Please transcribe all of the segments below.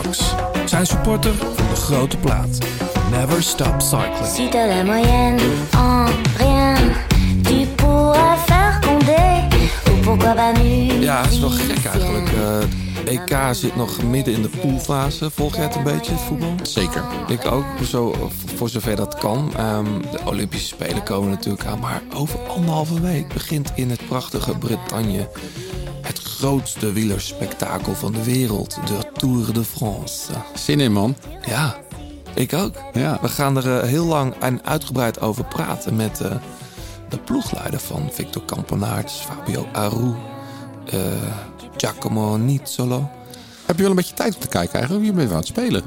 Stax. Zijn supporter van de grote plaat. Never stop cycling. Si t'as la moyenne en rien, tu pourras faire condé. Pourquoi pas nu? Ja, het is wel gek eigenlijk. EK zit nog midden in de poolfase. Volg jij het een beetje, voetbal? Zeker. Ik ook, voor zover dat kan. De Olympische Spelen komen natuurlijk aan. Maar over 1,5 week begint in het prachtige Bretagne het grootste wielerspektakel van de wereld. De Tour de France. Zin in, man. Ja, ik ook. Ja. We gaan er heel lang en uitgebreid over praten met de ploegleider van Victor Camponaerts, Fabio Aru, Giacomo Nizzolo. Heb je wel een beetje tijd om te kijken eigenlijk? Je bent wel aan het spelen.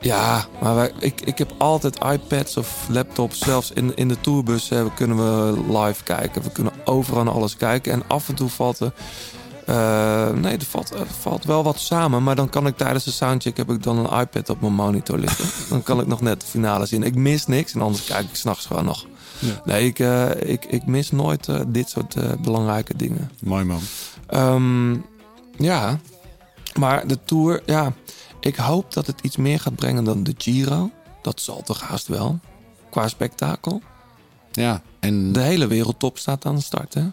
Ja, maar ik heb altijd iPads of laptops. Zelfs in de tourbus kunnen we live kijken. We kunnen overal naar alles kijken. En af en toe valt er... Er valt wel wat samen. Maar dan kan ik tijdens de soundcheck... heb ik dan een iPad op mijn monitor liggen. Dan kan ik nog net de finale zien. Ik mis niks en anders kijk ik 's nachts gewoon nog. Ja. Nee, ik mis nooit dit soort belangrijke dingen. Mooi man. Ja, maar de Tour... Ja, ik hoop dat het iets meer gaat brengen dan de Giro. Dat zal toch haast wel. Qua spektakel. Ja, en... De hele wereldtop staat aan de start, hè?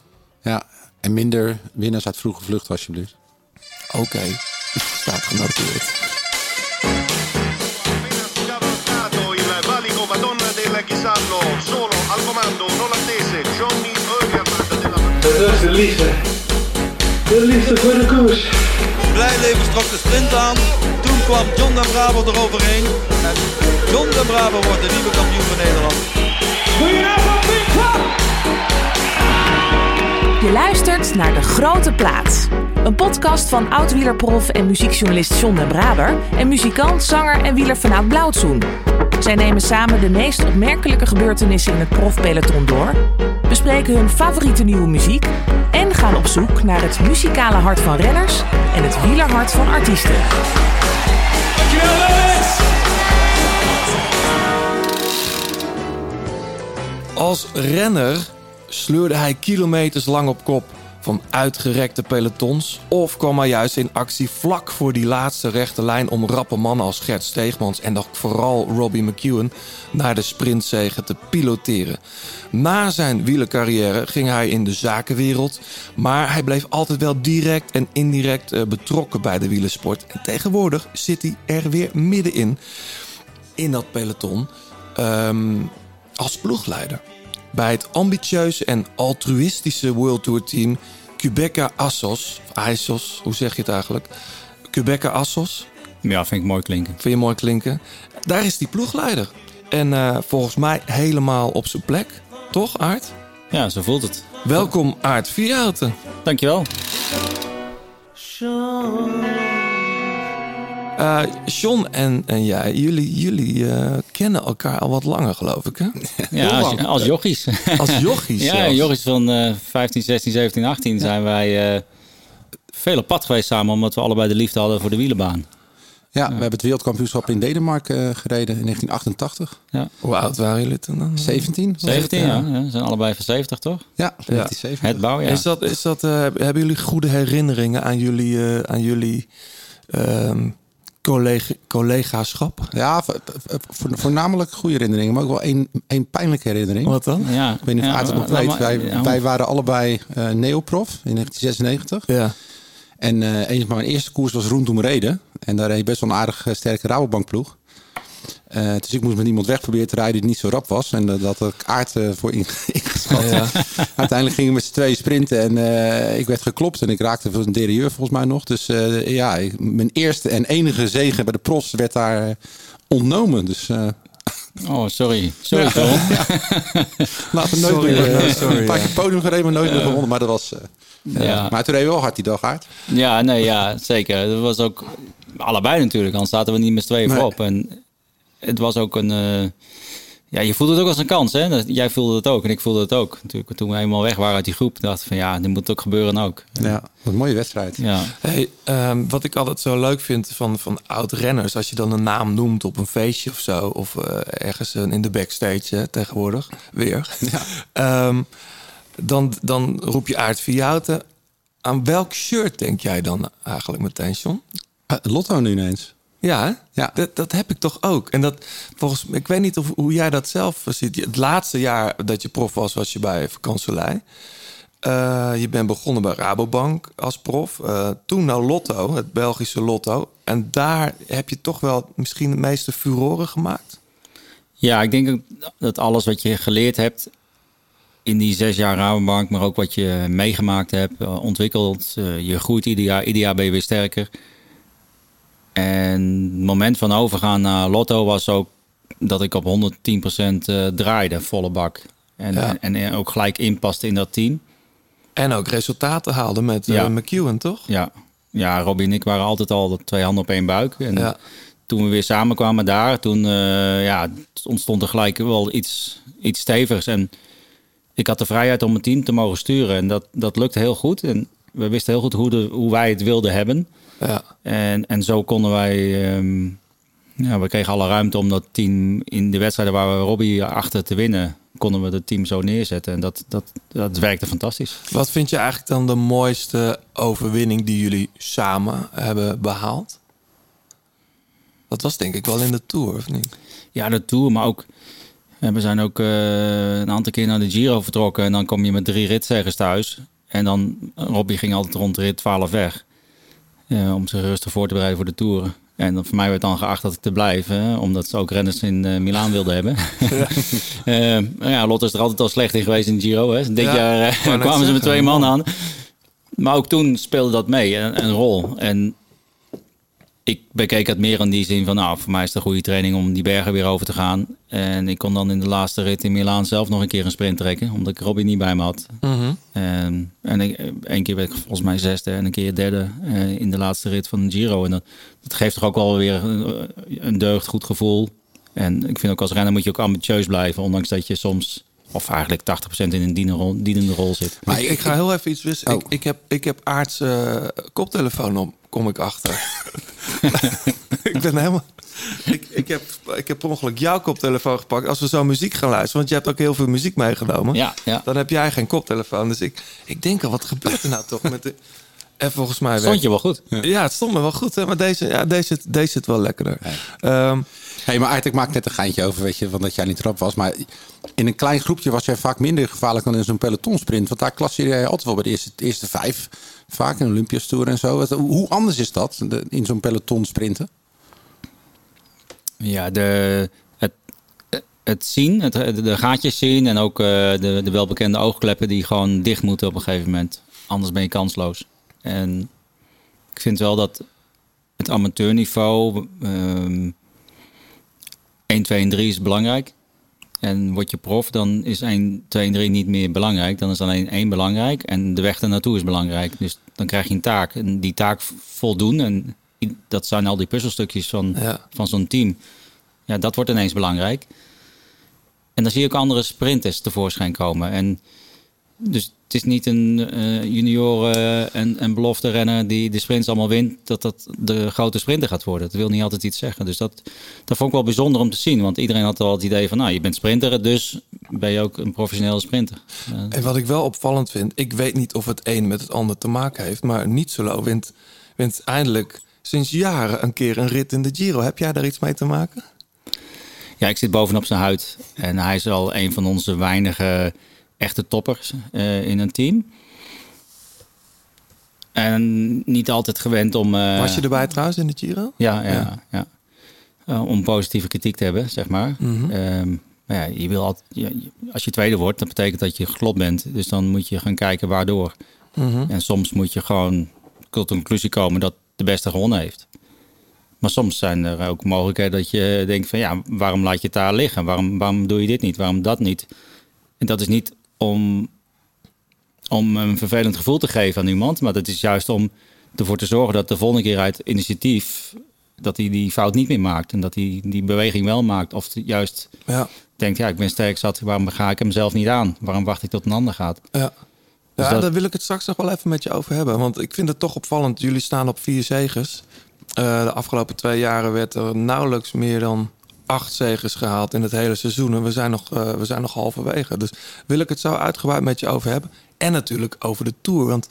Ja, en minder winnaars uit vroege vlucht, alsjeblieft. Oké. Staat genoteerd. Dat is de liefde. De liefde voor de koers. Blijleven trok de sprint aan. Toen kwam John den Bravo eroverheen. En John den Bravo wordt de nieuwe kampioen van Nederland. Je luistert naar De Grote Plaat. Een podcast van oud-wielerprof en muziekjournalist John den Braber... en muzikant, zanger en wielerfanaat Blauwtsoen. Zij nemen samen de meest opmerkelijke gebeurtenissen in het profpeloton door... bespreken hun favoriete nieuwe muziek... en gaan op zoek naar het muzikale hart van renners... en het wielerhart van artiesten. Als renner... sleurde hij kilometers lang op kop van uitgerekte pelotons... of kwam hij juist in actie vlak voor die laatste rechte lijn... om rappe mannen als Gert Steegmans en dan vooral Robbie McEwen... naar de sprintzege te piloteren. Na zijn wielercarrière ging hij in de zakenwereld... maar hij bleef altijd wel direct en indirect betrokken bij de wielersport. En tegenwoordig zit hij er weer middenin, in dat peloton, als ploegleider... bij het ambitieuze en altruïstische World Tour team Quebeca-Assos. Hoe zeg je het eigenlijk? Quebeca-Assos. Ja, vind ik mooi klinken. Vind je mooi klinken? Daar is die ploegleider. En volgens mij helemaal op zijn plek. Toch, Aart? Ja, zo voelt het. Welkom, Aart Vierhouten. Dankjewel. John en jij, jullie kennen elkaar al wat langer, geloof ik, hè? Ja, als jochies. Als jochies, ja. Zelfs. Jochies van 15, 16, 17, 18 zijn wij veel op pad geweest samen... omdat we allebei de liefde hadden voor de wielerbaan. Ja, we hebben het wereldkampioenschap in Denemarken gereden in 1988. Ja. Hoe oud waren jullie toen dan? 17. 17, ja. Zijn allebei van 70, toch? Ja, 1970. Het bouw, ja. Hebben jullie goede herinneringen aan jullie collegaschap? Ja, voornamelijk goede herinneringen, maar ook wel één pijnlijke herinnering. Wat dan? Ja. Ik weet niet of Aart het nog weet. Wij waren allebei neoprof in 1996. Ja. En mijn eerste koers was Roermond-Doemrede. En daar reed je best wel een aardig sterke Rabobankploeg. Dus ik moest met iemand weg proberen te rijden die niet zo rap was. En dat had ik Aart voor ingeschat. Ja. Uiteindelijk gingen we met z'n tweeën sprinten. En ik werd geklopt en ik raakte een derailleur volgens mij nog. Dus mijn eerste en enige zege bij de profs werd daar ontnomen. Dus... Oh, sorry, John. Laat het nooit meer. Een paar keer podium gereden, maar nooit meer gewonnen. Maar dat was... Maar toen reed wel hard die dag, Aart. Ja, nee, ja, zeker. Dat was ook... Allebei natuurlijk, anders zaten we niet met z'n tweeën voorop. En het was ook een... je voelde het ook als een kans, hè? Jij voelde het ook en ik voelde het ook. Natuurlijk, toen we eenmaal weg waren uit die groep, dacht van dit moet ook gebeuren ook. Ja, wat een mooie wedstrijd. Ja. Hey, wat ik altijd zo leuk vind van oud-renners, als je dan een naam noemt op een feestje of zo, of ergens in de backstage tegenwoordig, weer. Ja. Dan roep je Aart Vierhouten. Aan welk shirt denk jij dan eigenlijk meteen, John? Lotto nu ineens. Ja. Dat heb ik toch ook. En dat volgens mij, ik weet niet hoe jij dat zelf ziet. Het laatste jaar dat je prof was, was je bij Vakansolei. Je bent begonnen bij Rabobank als prof. Toen naar Lotto, het Belgische Lotto. En daar heb je toch wel misschien de meeste furoren gemaakt? Ja, ik denk dat alles wat je geleerd hebt in die 6 jaar Rabobank, maar ook wat je meegemaakt hebt, ontwikkeld. Je groeit ieder jaar ben je weer sterker. En het moment van overgaan naar Lotto was ook dat ik op 110% draaide, volle bak. En ook gelijk inpaste in dat team. En ook resultaten haalde met McEwen, toch? Ja, Robbie en ik waren altijd al 2 handen op 1 buik. En toen we weer samenkwamen daar, toen ontstond er gelijk wel iets stevigers. En ik had de vrijheid om mijn team te mogen sturen. En dat lukte heel goed. En we wisten heel goed hoe wij het wilden hebben. Ja. En zo konden wij... we kregen alle ruimte om dat team in de wedstrijden waar we Robbie achter te winnen, konden we het team zo neerzetten. En dat werkte fantastisch. Wat vind je eigenlijk dan de mooiste overwinning die jullie samen hebben behaald? Dat was denk ik wel in de Tour, of niet? Ja, de Tour, maar ook... We zijn ook een aantal keer naar de Giro vertrokken. En dan kom je met 3 ritzegers thuis. En dan, Robbie ging altijd rond rit 12 weg. Om zich rustig voor te bereiden voor de Tour. En voor mij werd dan geacht dat ik te blijven. Omdat ze ook renners in Milaan wilden hebben. Ja. Lotte is er altijd al slecht in geweest in de Giro. Hè. Dit jaar kwamen ze met 2 man aan. Maar ook toen speelde dat mee. Een rol. En ik bekeek het meer in die zin van... voor mij is het een goede training om die bergen weer over te gaan. En ik kon dan in de laatste rit in Milaan zelf nog een keer een sprint trekken. Omdat ik Robbie niet bij me had. Mm-hmm. En één keer werd ik volgens mij 6e en een keer 3e in de laatste rit van de Giro. En dat geeft toch ook wel weer een deugd, goed gevoel. En ik vind ook als renner moet je ook ambitieus blijven. Ondanks dat je soms... Of eigenlijk 80% in een dienende rol zit. Maar ik ga heel even iets wisselen. Oh. Ik heb Aarts koptelefoon op, kom ik achter. Ik ben helemaal... Ik heb per ongeluk jouw koptelefoon gepakt. Als we zo muziek gaan luisteren, want je hebt ook heel veel muziek meegenomen. Ja. Dan heb jij geen koptelefoon. Dus ik denk al, wat gebeurt er nou toch met de... En volgens mij... Stond je wel goed. Ja, het stond me wel goed. Hè? Maar deze zit wel lekkerder. Hey. Maar Aart, ik maak net een geintje over, weet je, van dat jij niet rap was. Maar in een klein groepje was jij vaak minder gevaarlijk dan in zo'n pelotonsprint. Want daar klasseer jij altijd wel bij de eerste 5. Vaak in de Olympia's Tour en zo. Hoe anders is dat in zo'n pelotonsprinten? Ja, het zien, de gaatjes zien en ook de welbekende oogkleppen die gewoon dicht moeten op een gegeven moment. Anders ben je kansloos. En ik vind wel dat het amateurniveau 1, 2 en 3 is belangrijk. En word je prof, dan is 1, 2 en 3 niet meer belangrijk. Dan is alleen 1 belangrijk en de weg ernaartoe is belangrijk. Dus dan krijg je een taak. En die taak voldoen. En dat zijn al die puzzelstukjes van zo'n team. Ja, dat wordt ineens belangrijk. En dan zie je ook andere sprinters tevoorschijn komen. En dus... Het is niet een junior en belofte renner die de sprints allemaal wint, dat de grote sprinter gaat worden. Dat wil niet altijd iets zeggen. Dus dat vond ik wel bijzonder om te zien. Want iedereen had al het idee van, je bent sprinter, dus ben je ook een professionele sprinter. En wat ik wel opvallend vind, ik weet niet of het een met het ander te maken heeft, maar Nietzolo wint eindelijk sinds jaren een keer een rit in de Giro. Heb jij daar iets mee te maken? Ja, ik zit bovenop zijn huid. En hij is al een van onze weinige... echte toppers in een team. En niet altijd gewend om... Was je erbij trouwens in de Giro? Ja. Om positieve kritiek te hebben, zeg maar. Mm-hmm. Je wil altijd, als je tweede wordt, dat betekent dat je geklopt bent. Dus dan moet je gaan kijken waardoor. Mm-hmm. En soms moet je gewoon tot de conclusie komen dat de beste gewonnen heeft. Maar soms zijn er ook mogelijkheden dat je denkt van... waarom laat je het daar liggen? Waarom doe je dit niet? Waarom dat niet? En dat is niet om een vervelend gevoel te geven aan iemand. Maar dat is juist om ervoor te zorgen dat de volgende keer uit initiatief... dat hij die fout niet meer maakt. En dat hij die beweging wel maakt. Of juist denkt, ik ben sterk zat. Waarom ga ik hem zelf niet aan? Waarom wacht ik tot een ander gaat? Ja, dus daar wil ik het straks nog wel even met je over hebben. Want ik vind het toch opvallend. Jullie staan op 4 zeges. De afgelopen 2 jaren werd er nauwelijks meer dan... 8 zegens gehaald in het hele seizoen. En we zijn nog halverwege. Dus wil ik het zo uitgebreid met je over hebben. En natuurlijk over de Tour. Want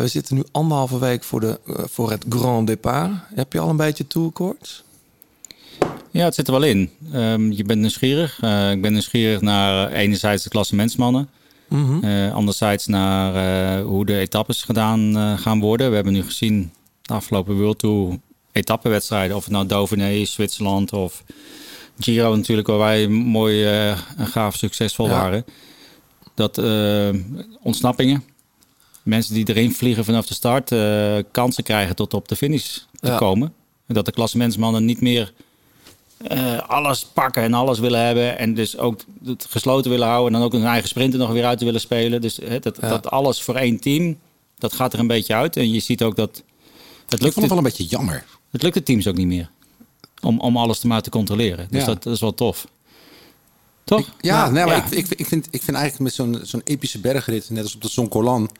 We zitten nu anderhalve week voor het Grand Départ. Heb je al een beetje tourkoorts? Ja, het zit er wel in. Je bent nieuwsgierig. Ik ben nieuwsgierig naar enerzijds de klassementsmannen. Mm-hmm. Anderzijds naar hoe de etappes gedaan gaan worden. We hebben nu gezien de afgelopen World Tour etappenwedstrijden. Of het nou Dauphiné is, Zwitserland of Giro natuurlijk, waar wij mooi en gaaf succesvol waren. Dat ontsnappingen. Mensen die erin vliegen vanaf de start kansen krijgen tot op de finish te komen. En dat de klassementsmannen niet meer alles pakken en alles willen hebben. En dus ook het gesloten willen houden. En dan ook hun eigen sprinten nog weer uit te willen spelen. Dus dat alles voor één team, dat gaat er een beetje uit. En je ziet ook dat... Het lukt het wel een beetje jammer. Het lukt de teams ook niet meer. Om alles maar te controleren. Dus dat is wel tof. Toch? Ik vind eigenlijk met zo'n epische bergrit, net als op de Zonkolan,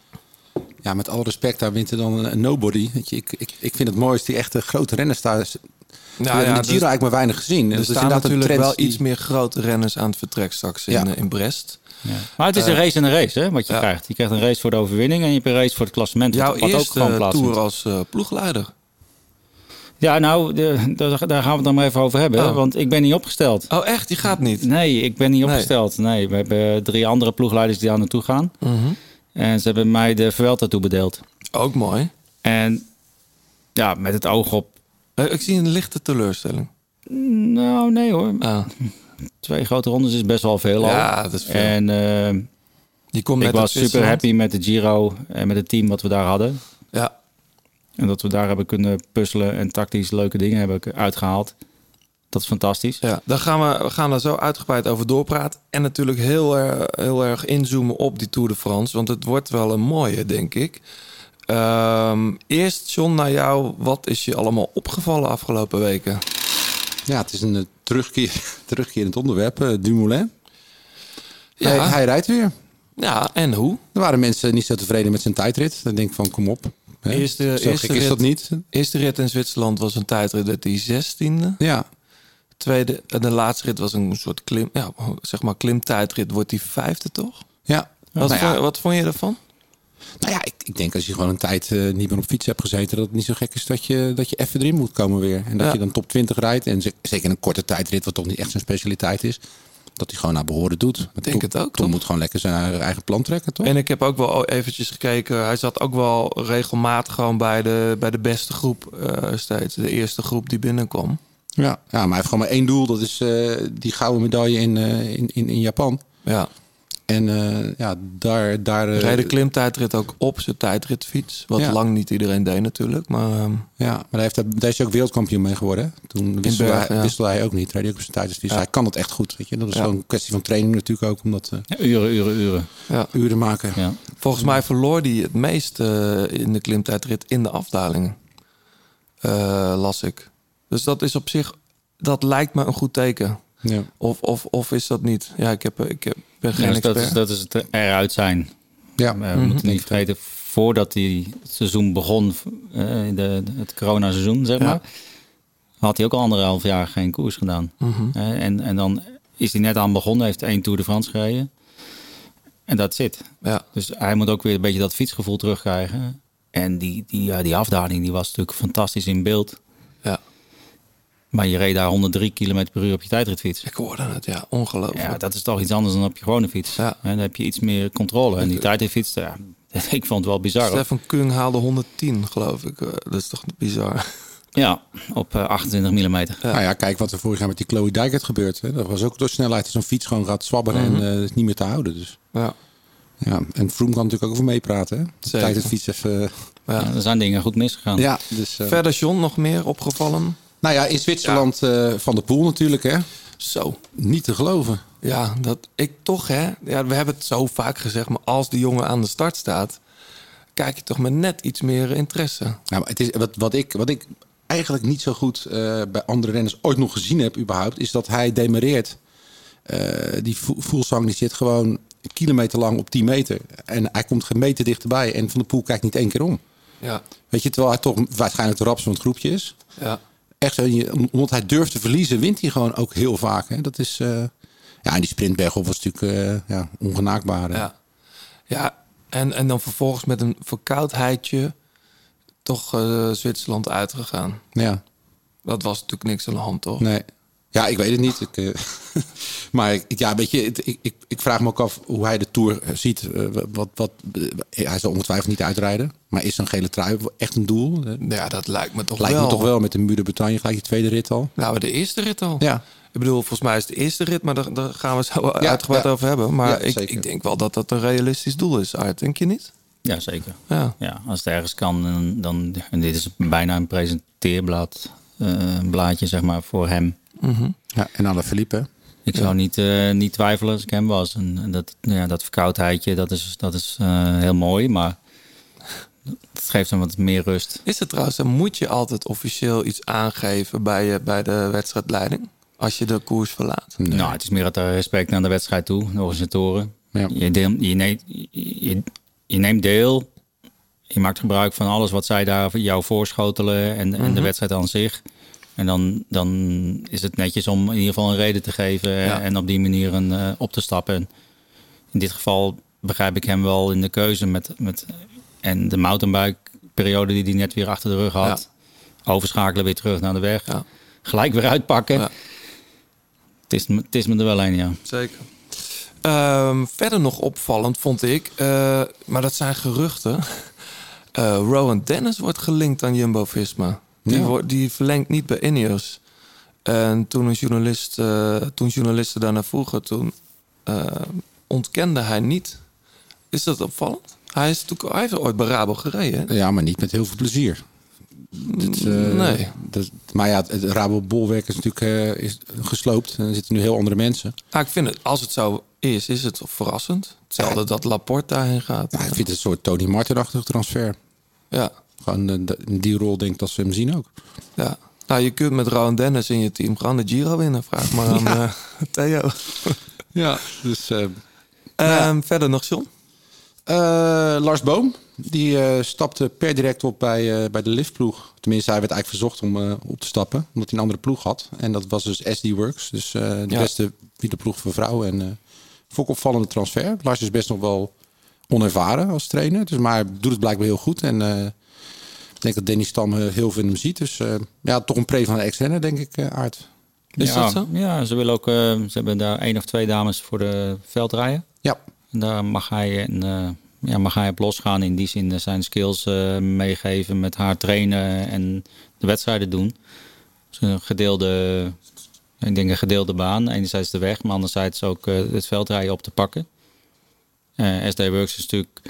ja, met alle respect, daar wint er dan een nobody. Ik vind het mooi als die echte grote renners daar... de Giro eigenlijk maar weinig gezien. Er staan natuurlijk wel iets meer grote renners aan het vertrek straks in Brest. Ja. Maar het is een race en een race, hè, wat je krijgt. Je krijgt een race voor de overwinning en je hebt een race voor het klassement. Jouw eerste tour als ploegleider. Ja, nou, daar gaan we het dan maar even over hebben. Oh. Want ik ben niet opgesteld. Oh, echt? Je gaat niet? Nee, ik ben niet opgesteld. Nee, we hebben 3 andere ploegleiders die daar naartoe gaan. Mm-hmm. En ze hebben mij de Vuelta toebedeeld. Ook mooi. En ja, met het oog op... Ik zie een lichte teleurstelling. Nou, nee hoor. Ah. 2 grote rondes is best wel veel al. Ja, dat is veel. En ik was super happy met de Giro en met het team wat we daar hadden. Ja. En dat we daar hebben kunnen puzzelen en tactisch leuke dingen hebben uitgehaald. Dat is fantastisch. Ja, dan gaan we daar zo uitgebreid over doorpraten. En natuurlijk heel erg inzoomen op die Tour de France. Want het wordt wel een mooie, denk ik. Eerst, John, naar jou. Wat is je allemaal opgevallen afgelopen weken? Ja, het is een terugkerend onderwerp. Dumoulin. Ja. Hij rijdt weer. Ja, en hoe? Er waren mensen niet zo tevreden met zijn tijdrit. Dan denk ik van, kom op. Hè? Eerste rit in Zwitserland was een tijdrit dat hij 16e. Ja. Tweede, de laatste rit was een soort klimtijdrit. Wordt hij 5e, toch? Ja. Wat vond je daarvan? Nou ja, ik denk als je gewoon een tijd niet meer op fiets hebt gezeten, dat het niet zo gek is dat je even erin moet komen weer. En dat je dan top 20 rijdt. En zeker een korte tijdrit, wat toch niet echt zijn specialiteit is. Dat hij gewoon naar behoren doet. Ik denk het ook. Tom moet gewoon lekker zijn eigen plan trekken, toch? En ik heb ook wel eventjes gekeken. Hij zat ook wel regelmatig gewoon bij de beste groep steeds. De eerste groep die binnenkwam. Ja, maar hij heeft gewoon maar één doel. Dat is die gouden medaille in Japan. Ja. En daar rijden klimtijdrit ook op zijn tijdritfiets. Wat lang niet iedereen deed natuurlijk. Maar daar is hij ook wereldkampioen mee geworden. Hè? Toen wisselde hij ook niet. Hij deed ook op zijn tijdritfiets. Ja. Hij kan dat echt goed. Weet je? Dat is gewoon een kwestie van training natuurlijk ook. Omdat, uren. Ja. Uren maken. Ja. Volgens mij verloor hij het meest in de klimtijdrit in de afdalingen. Las ik. Dus dat is op zich... Dat lijkt me een goed teken. Ja. Of is dat niet? Ja, ik ben geen expert. Dat is het eruit zijn. Ja. We moeten niet vergeten, voordat het seizoen begon, het corona-seizoen, zeg maar, had hij ook al 1,5 jaar geen koers gedaan. Mm-hmm. En dan is hij net aan begonnen, heeft 1 Tour de France gereden. En dat zit. Ja. Dus hij moet ook weer een beetje dat fietsgevoel terugkrijgen. En die afdaling die was natuurlijk fantastisch in beeld. Ja. Maar je reed daar 103 km per uur op je tijdritfiets. Ik hoorde het, ja. Ongelooflijk. Ja, dat is toch iets anders dan op je gewone fiets. Ja. En dan heb je iets meer controle. En die tijdritfiets, ik vond het wel bizar. Stefan Kung haalde 110, geloof ik. Dat is toch bizar? Ja, op 28 mm. Ja. Nou ja, kijk wat er vorig jaar met die Chloe Dijkert gebeurd. Hè. Dat was ook door snelheid dat zo'n fiets gewoon gaat zwabberen en het is niet meer te houden. Dus. Ja. Ja, en Froome kan natuurlijk ook over meepraten. Tijdritfiets even... Ja, er zijn dingen goed misgegaan. Ja, dus, verder, John, nog meer opgevallen? Nou ja, in Zwitserland Van der Poel natuurlijk, hè? Zo. Niet te geloven. Ja, dat ik toch, hè? Ja, we hebben het zo vaak gezegd, maar als die jongen aan de start staat... kijk je toch met net iets meer interesse. Nou, maar het is, wat ik eigenlijk niet zo goed bij andere renners ooit nog gezien heb überhaupt... is dat hij demareert. Die Voelsang die zit gewoon kilometer lang op 10 meter. En hij komt geen meter dichterbij. En Van der Poel kijkt niet 1 keer om. Ja. Weet je, terwijl hij toch waarschijnlijk de raps van het groepje is... Ja. Echt, omdat hij durft te verliezen, wint hij gewoon ook heel vaak. Hè? Dat is, en die sprintberg op was natuurlijk ongenaakbaar. Hè? Ja. En dan vervolgens met een verkoudheidje toch Zwitserland uitgegaan. Ja. Dat was natuurlijk niks aan de hand, toch? Nee. Ja, ik weet het niet. Maar ja, weet je, ik vraag me ook af hoe hij de Tour ziet. Hij zal ongetwijfeld niet uitrijden. Maar is een gele trui echt een doel? Ja, dat lijkt me toch wel. Lijkt me toch wel met de Muur de Bretagne gelijk je tweede rit al. Nou, maar de eerste rit al. Ja. Ik bedoel, volgens mij is de eerste rit, maar daar gaan we zo uitgebreid over hebben. Maar ja, ik denk wel dat dat een realistisch doel is, Art. Denk je niet? Ja, zeker. Ja. Ja, als het ergens kan, dan en dit is bijna een presenteerblad, blaadje zeg maar, voor hem. Mm-hmm. Ja, en Alaphilippe. Ik zou niet twijfelen als ik hem was. En dat verkoudheidje, dat is heel mooi, maar het geeft hem wat meer rust. Is het trouwens, dan moet je altijd officieel iets aangeven bij de wedstrijdleiding? Als je de koers verlaat? Nee. Nou, het is meer het respect naar de wedstrijd toe, de organisatoren. Ja. Je neemt deel, je maakt gebruik van alles wat zij daar jou voorschotelen en de wedstrijd aan zich. En dan is het netjes om in ieder geval een reden te geven en op die manier op te stappen. En in dit geval begrijp ik hem wel in de keuze met de mountainbike-periode die hij net weer achter de rug had. Ja. Overschakelen weer terug naar de weg. Ja. Gelijk weer uitpakken. Ja. Het is me er wel een, ja. Zeker. Verder nog opvallend vond ik, maar dat zijn geruchten. Rowan Dennis wordt gelinkt aan Jumbo-Visma. Die verlengt niet bij Ineos. En toen journalisten daarna vroegen, ontkende hij niet. Is dat opvallend? Hij heeft ooit bij Rabo gereden. Hè? Ja, maar niet met heel veel plezier. Nee. Maar ja, het Rabo-bolwerk is natuurlijk gesloopt. En er zitten nu heel andere mensen. Ah, ik vind het, als het zo is het verrassend. Hetzelfde dat Laporte daarheen gaat. Nou, ik vind het een soort Tony Martin-achtig transfer. Ja. Gewoon in die rol denk ik dat ze hem zien ook. Ja. Nou, je kunt met Rowan Dennis in je team gewoon de Giro winnen. Vraag maar aan Theo. Ja, dus... Verder nog, John? Lars Boom. Die stapte per direct op bij de liftploeg. Tenminste, hij werd eigenlijk verzocht om op te stappen. Omdat hij een andere ploeg had. En dat was dus SD Works. Dus de beste wielerploeg voor vrouwen. En vond ik opvallende transfer. Lars is best nog wel onervaren als trainer. Dus, maar doet het blijkbaar heel goed. En... ik denk dat Danny Stam heel veel in hem ziet. Dus toch een pre van de ex-renner, denk ik, Aard. Is dat zo? Ja, ze willen ook... ze hebben daar 1 of 2 dames voor de veldrijden. Ja. En daar mag hij op losgaan. In die zin zijn skills meegeven met haar trainen en de wedstrijden doen. Dus een gedeelde baan. Enerzijds de weg, maar anderzijds ook het veldrijden op te pakken. SD Works is natuurlijk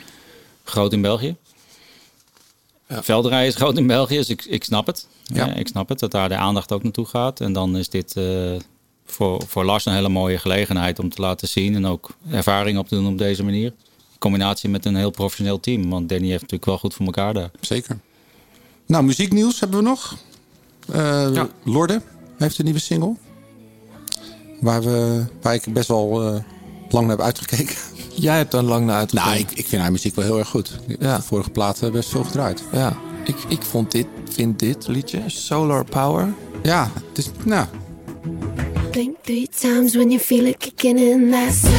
groot in België. Ja. Veldrijden is groot in België, dus ik snap het. Ja. Ja, ik snap het, dat daar de aandacht ook naartoe gaat. En dan is dit voor Lars een hele mooie gelegenheid om te laten zien... en ook ervaring op te doen op deze manier. In combinatie met een heel professioneel team. Want Danny heeft natuurlijk wel goed voor elkaar daar. Zeker. Nou, muzieknieuws hebben we nog. Lorde heeft een nieuwe single. Waar ik best wel lang naar heb uitgekeken. Jij hebt daar lang naar uitgekeken. Nou, ik vind haar muziek wel heel erg goed. Ja. De vorige platen best veel gedraaid. Ja, ik vind dit liedje, Solar Power. Ja, het is, nou... Blink 3 times when you feel it kicking in that soul.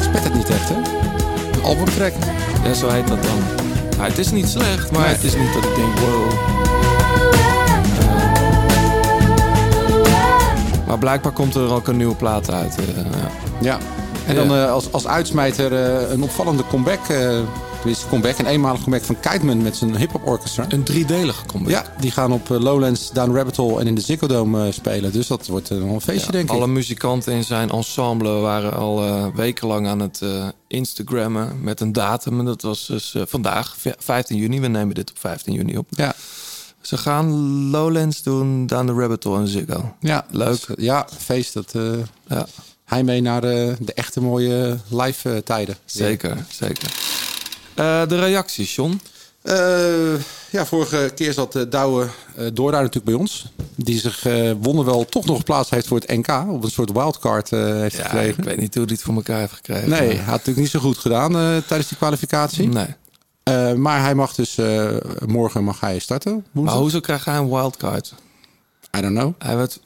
Spet het niet echt, hè? Een albumtrack. Ja, zo heet dat dan. Nou, het is niet slecht, maar het is niet dat ik denk, wow... Maar blijkbaar komt er ook een nieuwe plaat uit. Ja. En dan als uitsmijter een opvallende comeback. Een eenmalige comeback van Kiteman met zijn hip-hop orchestra. Een driedelige comeback. Ja, die gaan op Lowlands, Down Rabbit Hole en in de Ziggo Dome spelen. Dus dat wordt een feestje, denk ik. Alle muzikanten in zijn ensemble waren al wekenlang aan het Instagrammen met een datum. En dat was dus vandaag, 15 juni. We nemen dit op 15 juni op. Ja. Ze gaan Lowlands doen, Down the Rabbit Hole en Ziggo. Ja, leuk. Dus, feest. Hij mee naar de echte mooie live tijden. Zeker. De reacties, John? Vorige keer zat Douwe Dora natuurlijk bij ons. Die zich wonderwel toch nog geplaatst heeft voor het NK. Op een soort wildcard heeft gekregen. Ik weet niet hoe hij het voor elkaar heeft gekregen. Nee, hij had natuurlijk niet zo goed gedaan tijdens die kwalificatie. Nee. Maar hij mag dus morgen mag hij starten. Woensdag. Maar hoezo krijgt hij een wildcard? I don't know. Hij werd,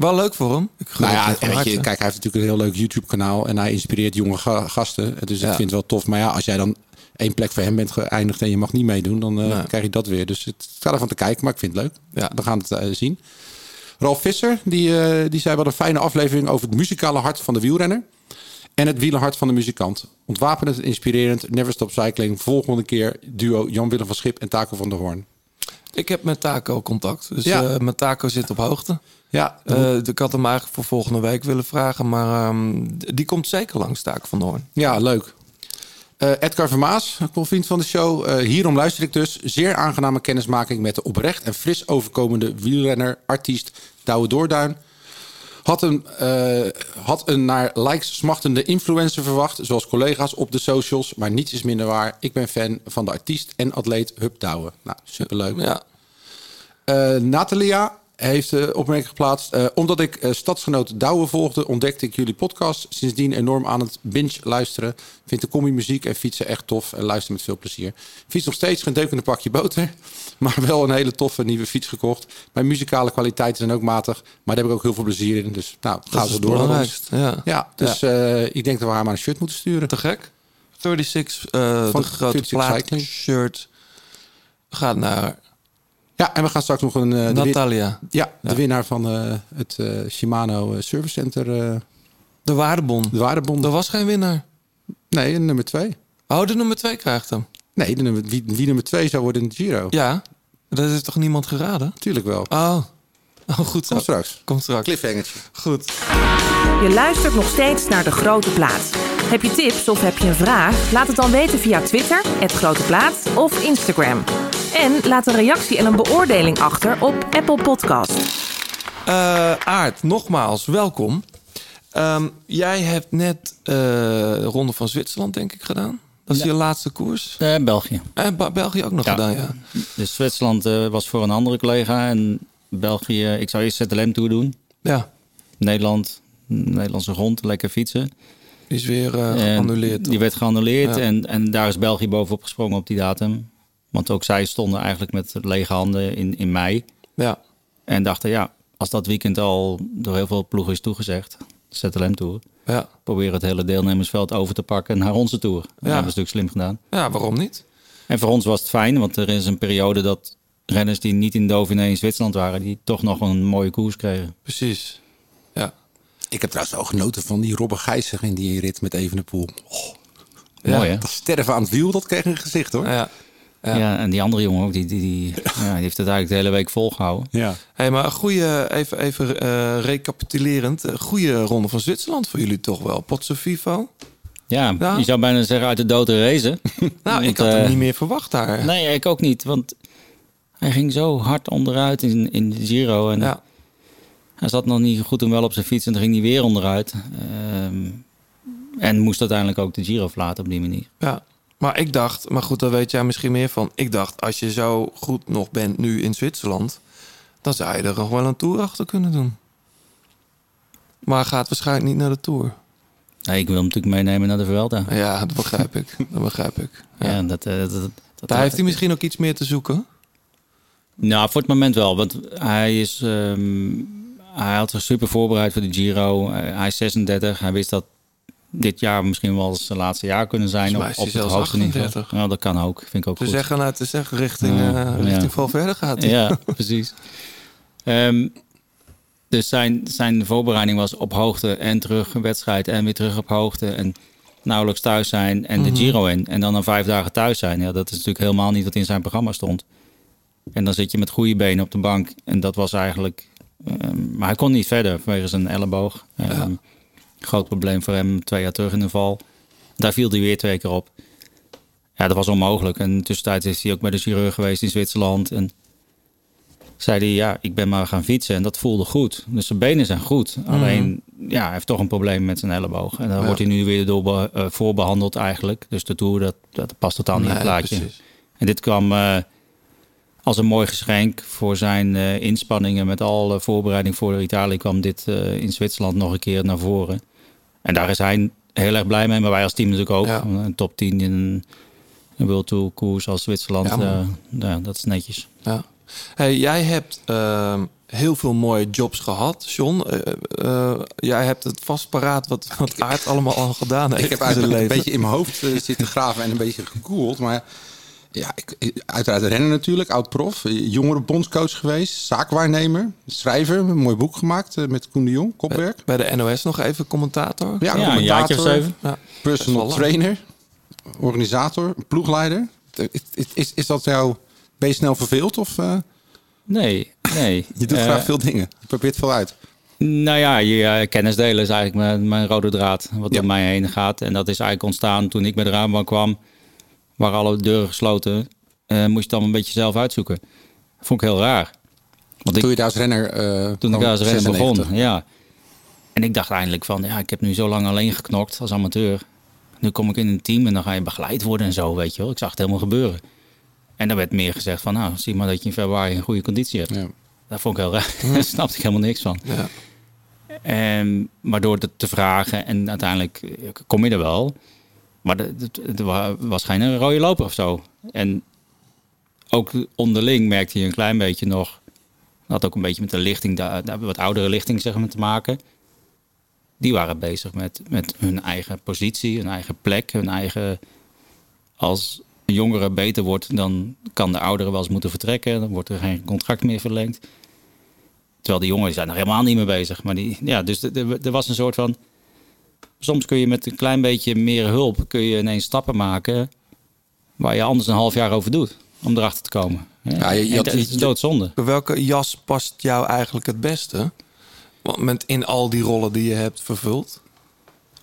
Wel leuk voor hem. Kijk, hij heeft natuurlijk een heel leuk YouTube-kanaal en hij inspireert jonge gasten. Dus ik vind het wel tof. Maar ja, als jij dan 1 plek voor hem bent geëindigd en je mag niet meedoen, dan krijg je dat weer. Dus het gaat ervan te kijken, maar ik vind het leuk. Ja. We gaan het zien. Ralf Visser, die zei wel een fijne aflevering over het muzikale hart van de wielrenner. En het wielerhart van de muzikant. Ontwapenend en inspirerend. Never Stop Cycling. Volgende keer duo Jan-Willem van Schip en Taco van der Hoorn. Ik heb met Taco contact. Dus met Taco zit op hoogte. Ja, ik had hem eigenlijk voor volgende week willen vragen. Maar die komt zeker langs, Taco van der Hoorn. Ja, leuk. Edgar Vermaas, een vriend van de show. Hierom luister ik dus. Zeer aangename kennismaking met de oprecht en fris overkomende wielrenner, artiest Douwe Doorduin. Had een naar likes smachtende influencer verwacht, zoals collega's op de socials. Maar niets is minder waar. Ik ben fan van de artiest en atleet Huub Douwe. Nou, superleuk. Ja. Natalia heeft opmerking geplaatst. Omdat ik stadsgenoot Douwe volgde, ontdekte ik jullie podcast. Sindsdien enorm aan het binge luisteren. Vind de combi muziek en fietsen echt tof. En luister met veel plezier. Fiets nog steeds geen deukende pakje boter. Maar wel een hele toffe nieuwe fiets gekocht. Mijn muzikale kwaliteiten zijn ook matig. Maar daar heb ik ook heel veel plezier in. Dus nou, gaan ze door naar ons. Dus ik denk dat we haar maar een shirt moeten sturen. Te gek. 36, van de grote plaat shirt gaat naar... Ja, en we gaan straks nog een... Natalia. De winnaar van het Shimano Service Center. De Waardebon. De Waardebon. Er was geen winnaar. Nee, de nummer 2. Oh, de nummer 2 krijgt hem. Nee, wie nummer 2 zou worden in de Giro. Ja, dat heeft toch niemand geraden? Tuurlijk wel. Oh goed zo. Kom straks. Cliffhangertje. Goed. Je luistert nog steeds naar De Grote Plaat. Heb je tips of heb je een vraag? Laat het dan weten via Twitter, @groteplaat of Instagram. En laat een reactie en een beoordeling achter op Apple Podcast. Aart, nogmaals, welkom. Jij hebt net Ronde van Zwitserland, denk ik, gedaan. Dat is je laatste koers. België. België ook nog gedaan, ja. Dus Zwitserland was voor een andere collega. En België, ik zou eerst ZLM Tour doen. Ja. Nederlandse grond, lekker fietsen. Die is weer geannuleerd. Die werd geannuleerd en daar is België bovenop gesprongen op die datum. Want ook zij stonden eigenlijk met lege handen in mei. Ja. En dachten, als dat weekend al door heel veel ploegen is toegezegd, de ZLM Tour, proberen het hele deelnemersveld over te pakken naar onze Tour. Ja. Dat hebben ze natuurlijk slim gedaan. Ja, waarom niet? En voor ons was het fijn, want er is een periode dat renners die niet in Dauphiné in Zwitserland waren, die toch nog een mooie koers kregen. Precies, ja. Ik heb trouwens al genoten van die Robbe Gijsig in die rit met Evenepoel. Oh. Ja, mooi, hè? Dat sterven aan het wiel, dat kreeg een gezicht, hoor. Ja. Ja, en die andere jongen ook, die heeft het eigenlijk de hele week volgehouden. Ja. Hey, maar een goede, even recapitulerend, goede Ronde van Zwitserland voor jullie toch wel. Pozzo Vivo. Ja, je zou bijna zeggen uit de dood te racen. Want, ik had hem niet meer verwacht daar. Nee, ik ook niet, want hij ging zo hard onderuit in de Giro. En hij zat nog niet goed en wel op zijn fiets en dan ging hij weer onderuit. En moest uiteindelijk ook de Giro verlaten op die manier. Ja. Maar ik dacht, maar goed, daar weet jij misschien meer van. Ik dacht, als je zo goed nog bent nu in Zwitserland, dan zou je er nog wel een Tour achter kunnen doen. Maar gaat waarschijnlijk niet naar de Tour. Nee, ik wil hem natuurlijk meenemen naar de Vuelta. Ja, dat begrijp ik. Ja. Ja, daar heeft hij misschien ook iets meer te zoeken? Nou, voor het moment wel. Want hij is... hij had zich super voorbereid voor de Giro. Hij is 36. Hij wist dat dit jaar misschien wel zijn laatste jaar kunnen zijn. Dus op het hoogste niveau. Nou, dat kan ook. Vind ik ook goed. Zeggen richting Valverde gaat hij. Ja, precies. Dus zijn voorbereiding was op hoogte en terug een wedstrijd en weer terug op hoogte. En nauwelijks thuis zijn en de Giro in. En dan 5 dagen thuis zijn. Ja, dat is natuurlijk helemaal niet wat in zijn programma stond. En dan zit je met goede benen op de bank. En dat was eigenlijk... maar hij kon niet verder vanwege zijn elleboog. Groot probleem voor hem, 2 jaar terug in de val. Daar viel hij weer 2 keer op. Ja, dat was onmogelijk. En in de tussentijd is hij ook bij de chirurg geweest in Zwitserland. En zei hij, ik ben maar gaan fietsen. En dat voelde goed. Dus zijn benen zijn goed. Alleen, hij heeft toch een probleem met zijn elleboog. En daar wordt hij nu weer door voorbehandeld eigenlijk. Dus de Tour, dat past totaal niet in het plaatje. Precies. En dit kwam als een mooi geschenk voor zijn inspanningen. Met alle voorbereiding voor Italië kwam dit in Zwitserland nog een keer naar voren. En daar is hij heel erg blij mee. Maar wij als team natuurlijk ook. Ja. Een top 10 in een World Tour koers als Zwitserland. Dat is netjes. Ja. Hey, jij hebt heel veel mooie jobs gehad, John. Jij hebt het vast paraat wat Aart allemaal al gedaan heeft. Ik heb eigenlijk een beetje in mijn hoofd zitten graven en een beetje gegoogeld. Maar ja, uiteraard rennen natuurlijk, oud-prof. Jongerenbondscoach geweest, zaakwaarnemer, schrijver. Een mooi boek gemaakt met Koen de Jong, Kopwerk. Bij de NOS nog even commentator. Ja, een jaartje of 7. Ja, personal trainer, organisator, ploegleider. Is dat jou... Ben je snel verveeld of... Nee. Je doet graag veel dingen. Je probeert veel uit. Nou ja, je kennis delen is eigenlijk mijn rode draad. Wat door mij heen gaat. En dat is eigenlijk ontstaan toen ik bij de Rabobank kwam. Waar alle deuren gesloten. Moest je dan een beetje zelf uitzoeken. Dat vond ik heel raar. Want toen je daar als renner... toen ik daar als renner begon, ja. En ik dacht eindelijk van... Ja, ik heb nu zo lang alleen geknokt als amateur. Nu kom ik in een team en dan ga je begeleid worden en zo, weet je wel. Ik zag het helemaal gebeuren. En dan werd meer gezegd van, nou, zie maar dat je in februari een goede conditie hebt. Ja. Dat vond ik heel raar. Daar snapte ik helemaal niks van. Ja. Maar door dat te vragen en uiteindelijk kom je er wel. Maar het was geen rode loper of zo. En ook onderling merkte je een klein beetje nog... Dat had ook een beetje met de lichting, de wat oudere lichting zeg maar, te maken. Die waren bezig met hun eigen positie, hun eigen plek, hun eigen... Als een jongere beter wordt, dan kan de oudere wel eens moeten vertrekken. Dan wordt er geen contract meer verlengd. Terwijl de jongeren zijn nog helemaal niet mee bezig. Maar dus er was een soort van... Soms kun je met een klein beetje meer hulp... kun je ineens stappen maken... waar je anders een half jaar over doet... om erachter te komen. Ja, dat is doodzonde. Welke jas past jou eigenlijk het beste? Want in al die rollen die je hebt vervuld?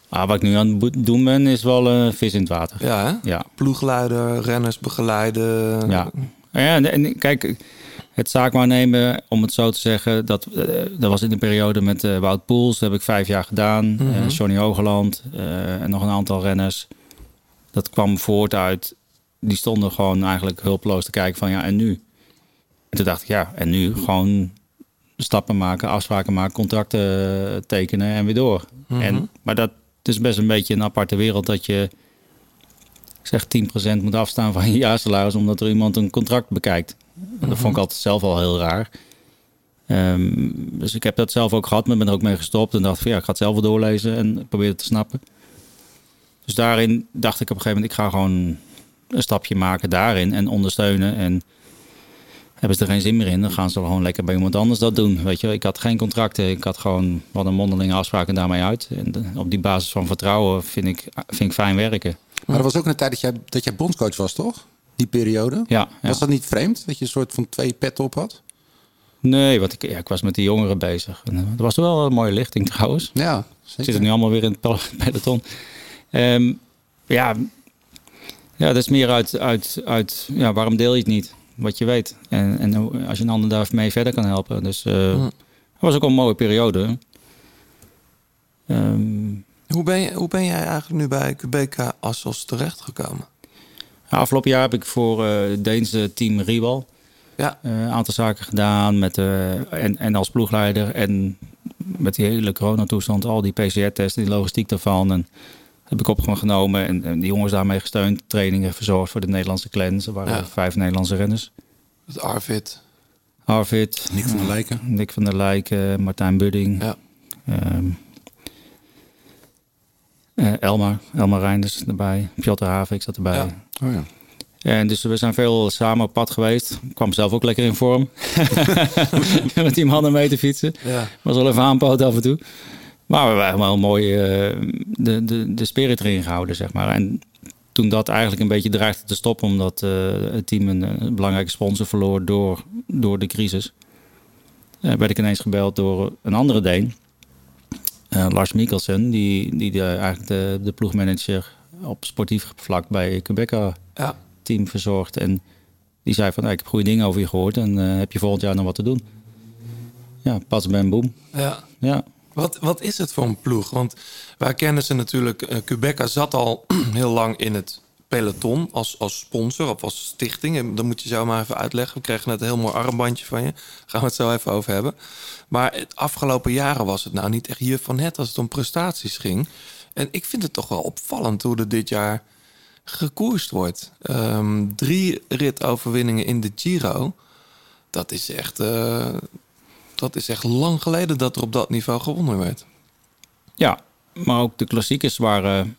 Ah, wat ik nu aan het doen ben, is wel vis in het water. Ja, ja. Ploegleider, renners begeleiden. Ja, en kijk, het zaakwaarnemen, om het zo te zeggen... dat was in de periode met Wout Poels. Dat heb ik 5 jaar gedaan. Mm-hmm. Johnny Hogeland en nog een aantal renners. Dat kwam voort uit... Die stonden gewoon eigenlijk hulpeloos te kijken van ja, en nu? En toen dacht ik ja, en nu? Gewoon stappen maken, afspraken maken, contracten tekenen en weer door. Mm-hmm. Maar dat is best een beetje een aparte wereld dat je... Ik zeg 10% moet afstaan van je jaarsalaris omdat er iemand een contract bekijkt. Mm-hmm. Dat vond ik altijd zelf al heel raar. Dus ik heb dat zelf ook gehad, maar ben er ook mee gestopt. En dacht van ja, ik ga het zelf wel doorlezen en probeer het te snappen. Dus daarin dacht ik op een gegeven moment, ik ga gewoon een stapje maken daarin en ondersteunen. En hebben ze er geen zin meer in, dan gaan ze gewoon lekker bij iemand anders dat doen. Weet je, ik had geen contracten, ik had gewoon wat een mondelinge afspraak en daarmee uit. En op die basis van vertrouwen vind ik fijn werken. Maar er was ook een tijd dat jij bondscoach was, toch? Die periode? Ja. Was dat niet vreemd, dat je een soort van 2 petten op had? Nee, want ik was met de jongeren bezig. Dat was wel een mooie lichting trouwens. Ja, zeker. Zit er nu allemaal weer in het peloton. Ja, dat is meer uit waarom deel je het niet? Wat je weet. En als je een ander daarmee verder kan helpen. Dus dat was ook een mooie periode. Hoe ben jij eigenlijk nu bij QBK Assos terechtgekomen? Afgelopen jaar heb ik voor het Deense team Riewal... een aantal zaken gedaan. En als ploegleider. En met die hele coronatoestand. Al die PCR-testen, die logistiek daarvan... Heb ik op me genomen en die jongens daarmee gesteund. Trainingen verzorgd voor de Nederlandse clans. Er waren 5 Nederlandse renners. Het Arvid. Nick van der Lijken. Martijn Budding. Ja. Elmar Reinders erbij. Pjotr Havik zat erbij. Ja. Oh ja. En dus we zijn veel samen op pad geweest. Ik kwam zelf ook lekker in vorm. Met die mannen mee te fietsen. Ja. Was wel even aanpoot af en toe. Maar we hebben eigenlijk wel mooi de spirit erin gehouden, zeg maar. En toen dat eigenlijk een beetje dreigde te stoppen... omdat het team een belangrijke sponsor verloor door de crisis... werd ik ineens gebeld door een andere Deen. Lars Mikkelsen, die de ploegmanager... op sportief vlak bij Quebeca team verzorgt. En die zei van, ik heb goede dingen over je gehoord... en heb je volgend jaar nog wat te doen. Ja, pas bam boom. Ja. Wat is het voor een ploeg? Want wij kennen ze natuurlijk... Quebeca zat al heel lang in het peloton als sponsor of als stichting. En dat moet je zo maar even uitleggen. We kregen net een heel mooi armbandje van je. Daar gaan we het zo even over hebben. Maar het afgelopen jaren was het nou niet echt hier van het... als het om prestaties ging. En ik vind het toch wel opvallend hoe er dit jaar gekoerst wordt. 3 ritoverwinningen in de Giro... Dat is echt lang geleden dat er op dat niveau gewonnen werd. Ja, maar ook de klassiekers waren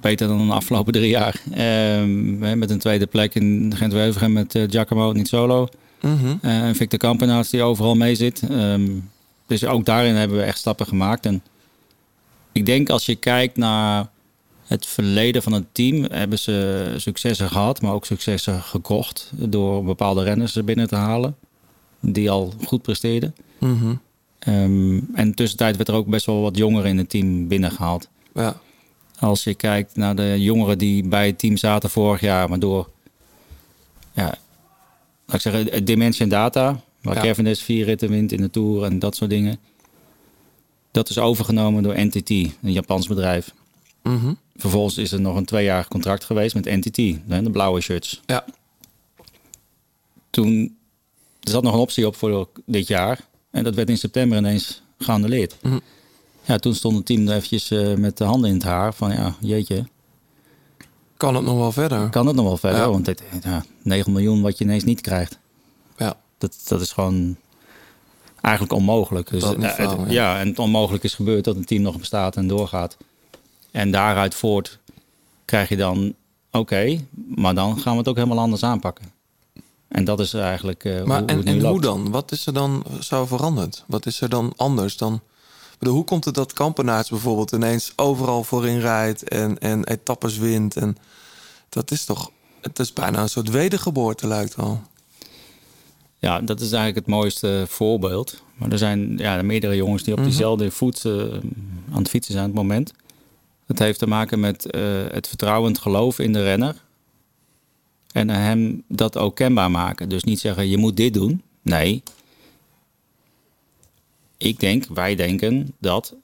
beter dan de afgelopen 3 jaar. Met een tweede plek in Gent-Wevelgem met Giacomo Nizzolo. Mm-hmm. En Victor Kampenaerts die overal mee zit. Dus ook daarin hebben we echt stappen gemaakt. En ik denk als je kijkt naar het verleden van het team, hebben ze successen gehad, maar ook successen gekocht door bepaalde renners er binnen te halen die al goed presteerden. Mm-hmm. En tussentijd werd er ook best wel wat jongeren in het team binnengehaald. Ja. Als je kijkt naar de jongeren die bij het team zaten vorig jaar, maar door Dimension Data, waar Kevin is 4 ritten wint in de Tour en dat soort dingen. Dat is overgenomen door NTT, een Japans bedrijf. Mm-hmm. Vervolgens is er nog een 2-jarig contract geweest met NTT, de blauwe shirts. Ja. Toen er zat nog een optie op voor dit jaar en dat werd in september ineens geannuleerd. Mm-hmm. Ja, toen stond het team er eventjes met de handen in het haar van jeetje. Kan het nog wel verder? Ja. Want 9 miljoen wat je ineens niet krijgt. Ja. Dat is gewoon eigenlijk onmogelijk. Dus, en het onmogelijk is gebeurd dat een team nog bestaat en doorgaat. En daaruit voort krijg je dan, oké, maar dan gaan we het ook helemaal anders aanpakken. En dat is eigenlijk hoe dan? Wat is er dan zo veranderd? Wat is er dan anders dan? Hoe komt het dat Kampenaerts bijvoorbeeld ineens overal voorin rijdt en etappes wint? En dat is toch, het is bijna een soort wedergeboorte lijkt al. Ja, dat is eigenlijk het mooiste voorbeeld. Maar er zijn meerdere jongens die op diezelfde voet aan het fietsen zijn op het moment. Het heeft te maken met het vertrouwend geloof in de renner. En hem dat ook kenbaar maken. Dus niet zeggen, je moet dit doen. Nee. Wij denken dat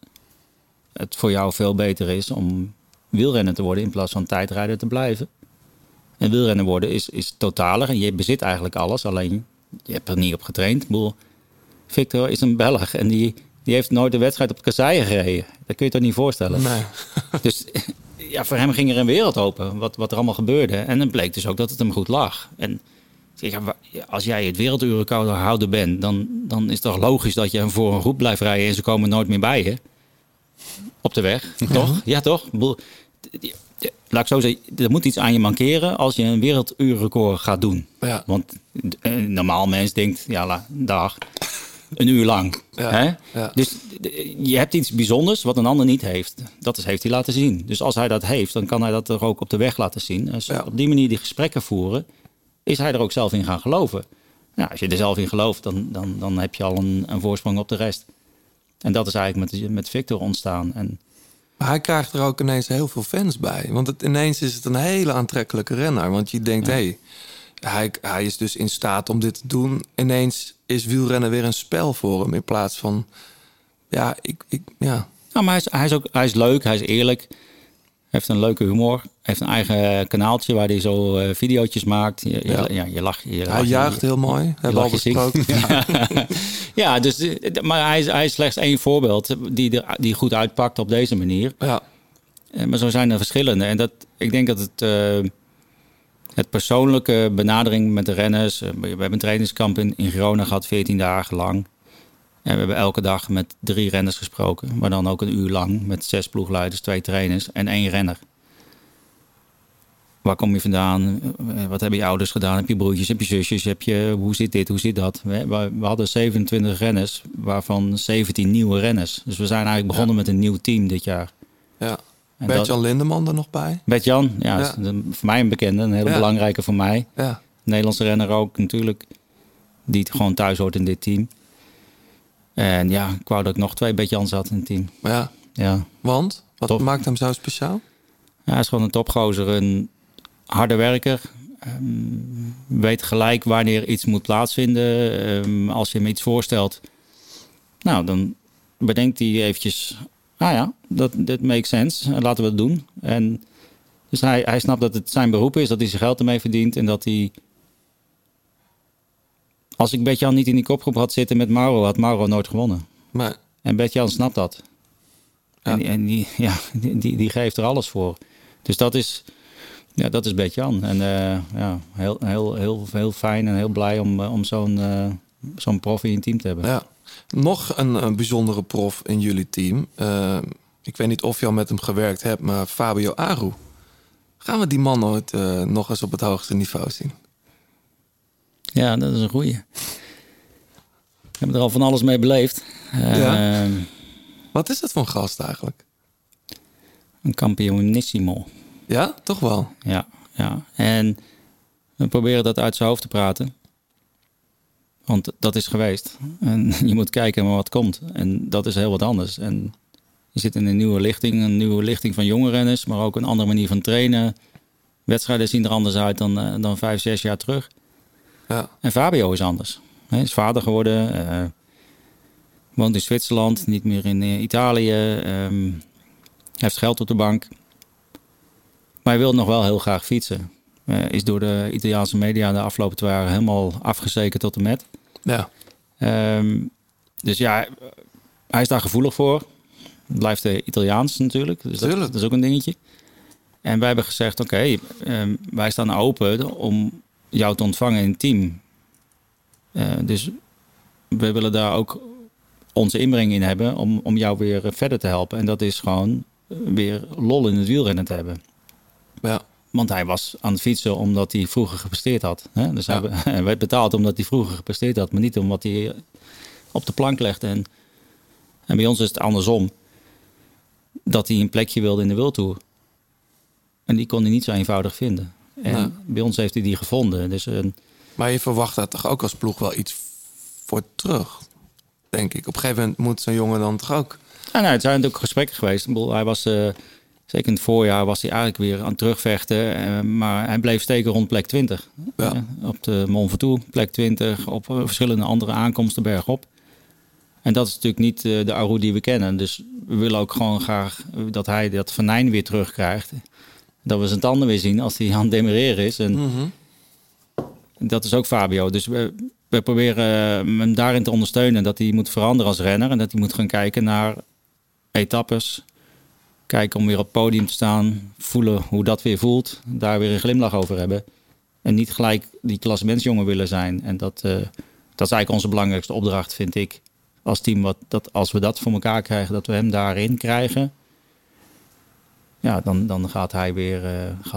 het voor jou veel beter is om wielrenner te worden in plaats van tijdrijder te blijven. En wielrenner worden is totaler. En je bezit eigenlijk alles, alleen je hebt er niet op getraind. Victor is een Belg en die heeft nooit de wedstrijd op kasseien gereden. Dat kun je toch niet voorstellen? Nee. Dus voor hem ging er een wereld open, wat er allemaal gebeurde. En dan bleek dus ook dat het hem goed lag. En als jij het wereldurenrecordhouder bent, dan is het toch logisch dat je hem voor een groep blijft rijden en ze komen nooit meer bij je. Op de weg, toch? Ja, toch? Laat ik zo zeggen, er moet iets aan je mankeren als je een werelduurrecord gaat doen. Ja. Want een normaal mens denkt, dag, een uur lang. Ja. Hè? Ja. Dus je hebt iets bijzonders wat een ander niet heeft. Dat heeft hij laten zien. Dus als hij dat heeft, dan kan hij dat er ook op de weg laten zien. Dus op die manier die gesprekken voeren, is hij er ook zelf in gaan geloven. Nou, als je er zelf in gelooft, dan heb je al een voorsprong op de rest. En dat is eigenlijk met Victor ontstaan. Maar hij krijgt er ook ineens heel veel fans bij. Want ineens is het een hele aantrekkelijke renner. Want je denkt, hij is dus in staat om dit te doen. Ineens is wielrennen weer een spel voor hem. In plaats van, Nou, maar hij is leuk, hij is eerlijk. Heeft een leuke humor. Heeft een eigen kanaaltje waar hij zo videootjes maakt. Je lacht. Hij juicht heel mooi. We hebben al besproken. Maar hij is slechts één voorbeeld die goed uitpakt op deze manier. Ja. Maar zo zijn er verschillende. En ik denk dat het persoonlijke benadering met de renners. We hebben een trainingskamp in Girona gehad, 14 dagen lang. En we hebben elke dag met 3 renners gesproken. Maar dan ook een uur lang met 6 ploegleiders, 2 trainers en 1 renner. Waar kom je vandaan? Wat hebben je ouders gedaan? Heb je broertjes? Heb je zusjes? Hoe zit dit? Hoe zit dat? We hadden 27 renners, waarvan 17 nieuwe renners. Dus we zijn eigenlijk begonnen met een nieuw team dit jaar. Ja. Bert-Jan Lindeman er nog bij? Bert-Jan, voor mij een bekende. Een hele belangrijke voor mij. Ja. Nederlandse renner ook natuurlijk. Die gewoon thuis hoort in dit team. En ik wou dat ik nog 2 Bert-Jan zat in het team. Ja. Want? Wat maakt hem zo speciaal? Ja, hij is gewoon een topgozer, een harde werker. Weet gelijk wanneer iets moet plaatsvinden. Als je hem iets voorstelt, dan bedenkt hij eventjes, dat makes sense. Laten we het doen. En dus hij snapt dat het zijn beroep is, dat hij zijn geld ermee verdient en dat hij... Als ik Bert-Jan niet in die kopgroep had zitten met Mauro, had Mauro nooit gewonnen. Maar... En Bert-Jan snapt dat. Ja. En die geeft er alles voor. Dus dat is Ja, dat is Bert Jan. En ja, heel fijn en heel blij om zo'n prof in je team te hebben. Ja. Nog een bijzondere prof in jullie team. Ik weet niet of je al met hem gewerkt hebt, maar Fabio Aru. Gaan we die man ooit nog eens op het hoogste niveau zien? Ja, dat is een goeie. We hebben er al van alles mee beleefd. Ja. Wat is dat voor een gast eigenlijk? Een campionissimo. Ja, toch wel? Ja. En we proberen dat uit zijn hoofd te praten. Want dat is geweest. En je moet kijken naar wat komt. En dat is heel wat anders. En je zit in een nieuwe lichting van jonge renners, maar ook een andere manier van trainen. Wedstrijden zien er anders uit dan 5-6 jaar terug. Ja. En Fabio is anders. Hij is vader geworden. Woont in Zwitserland, niet meer in Italië. Heeft geld op de bank. Maar hij wil nog wel heel graag fietsen. Is door de Italiaanse media de afgelopen 2 jaar helemaal afgezekerd tot en met. Ja. Dus ja, hij is daar gevoelig voor. Het blijft de Italiaans natuurlijk. Dus dat is ook een dingetje. En wij hebben gezegd, oké, wij staan open om jou te ontvangen in het team. Dus we willen daar ook onze inbreng in hebben om jou weer verder te helpen. En dat is gewoon weer lol in het wielrennen te hebben. Ja. Want hij was aan het fietsen omdat hij vroeger gepresteerd had. Hè? Dus ja. Hij werd betaald omdat hij vroeger gepresteerd had. Maar niet omdat hij op de plank legde. En bij ons is het andersom. Dat hij een plekje wilde in de World Tour. En die kon hij niet zo eenvoudig vinden. En bij ons heeft hij die gevonden. Dus, maar je verwacht daar toch ook als ploeg wel iets voor terug? Denk ik. Op een gegeven moment moet zo'n jongen dan toch ook? Ja, nou, het zijn natuurlijk gesprekken geweest. Hij was... Zeker in het voorjaar was hij eigenlijk weer aan het terugvechten. Maar hij bleef steken rond plek 20. Ja. Op de Mont Ventoux, plek 20. Op verschillende andere aankomsten bergop. En dat is natuurlijk niet de Aru die we kennen. Dus we willen ook gewoon graag dat hij dat venijn weer terugkrijgt. Dat we zijn tanden weer zien als hij aan het demereren is. En dat is ook Fabio. Dus we proberen hem daarin te ondersteunen. Dat hij moet veranderen als renner. En dat hij moet gaan kijken naar etappes. Kijken om weer op het podium te staan. Voelen hoe dat weer voelt. Daar weer een glimlach over hebben. En niet gelijk die klassementsjongen willen zijn. En dat is eigenlijk onze belangrijkste opdracht, vind ik. Als team, als we dat voor elkaar krijgen, dat we hem daarin krijgen. Ja, dan gaat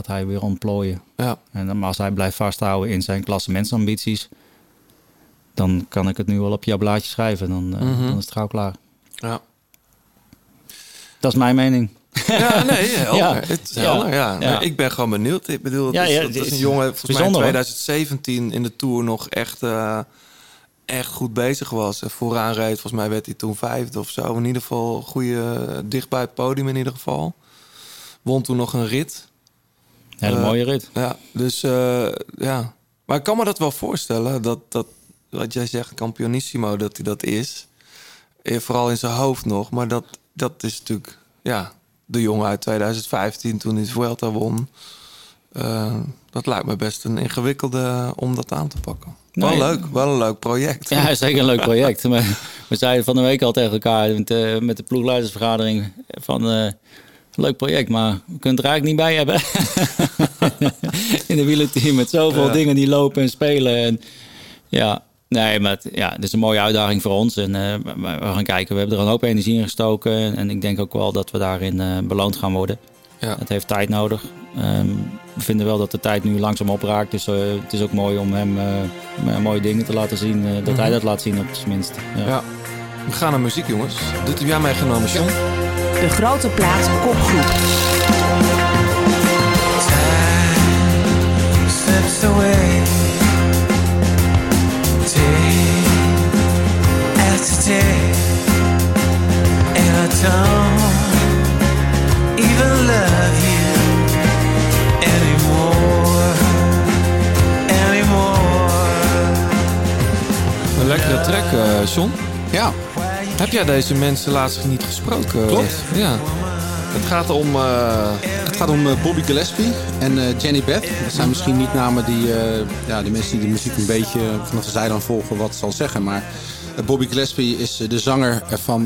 hij weer ontplooien. Ja. En als hij blijft vasthouden in zijn klassementsambities, dan kan ik het nu al op jouw blaadje schrijven. Dan is het gauw klaar. Ja. Dat is mijn mening. Ja, nee, helder. Ja. Ik ben gewoon benieuwd. Ik bedoel, het is een jongen, volgens mij in 2017 in de Tour nog echt goed bezig was. Vooraan reed, volgens mij werd hij toen 5e of zo. In ieder geval dichtbij het podium in ieder geval. Won toen nog een rit. Hele mooie rit. Ja, dus ja. Maar ik kan me dat wel voorstellen, dat wat jij zegt, Campionissimo, dat hij dat is. Vooral in zijn hoofd nog, maar dat is natuurlijk, ja, de jongen uit 2015 toen hij de Vuelta won. Dat lijkt me best een ingewikkelde om dat aan te pakken. Nee, wel een leuk project. Ja, zeker een leuk project. Maar we zeiden van de week al tegen elkaar met de ploegleidersvergadering van leuk project, maar we kunnen het er eigenlijk niet bij hebben. In de wielerteam met zoveel dingen die lopen en spelen. En, ja. Nee, maar het is een mooie uitdaging voor ons. En we gaan kijken. We hebben er een hoop energie in gestoken. En ik denk ook wel dat we daarin beloond gaan worden. Ja. Het heeft tijd nodig. We vinden wel dat de tijd nu langzaam opraakt. Dus het is ook mooi om hem mooie dingen te laten zien. Dat hij dat laat zien op het minst. Ja. We gaan naar muziek, jongens. Dit heb jij meegenomen, John. De Grote Plaats Kopgroep. Time slips away. Day and I don't even love you anymore. Een lekkere track, John. Ja. Heb jij deze mensen laatst niet gesproken? Klopt. Ja. Het gaat om Bobby Gillespie en Jenny Beth. Dat zijn misschien niet namen die de mensen die de muziek een beetje vanaf de zijde aan volgen wat zal zeggen, maar Bobby Gillespie is de zanger van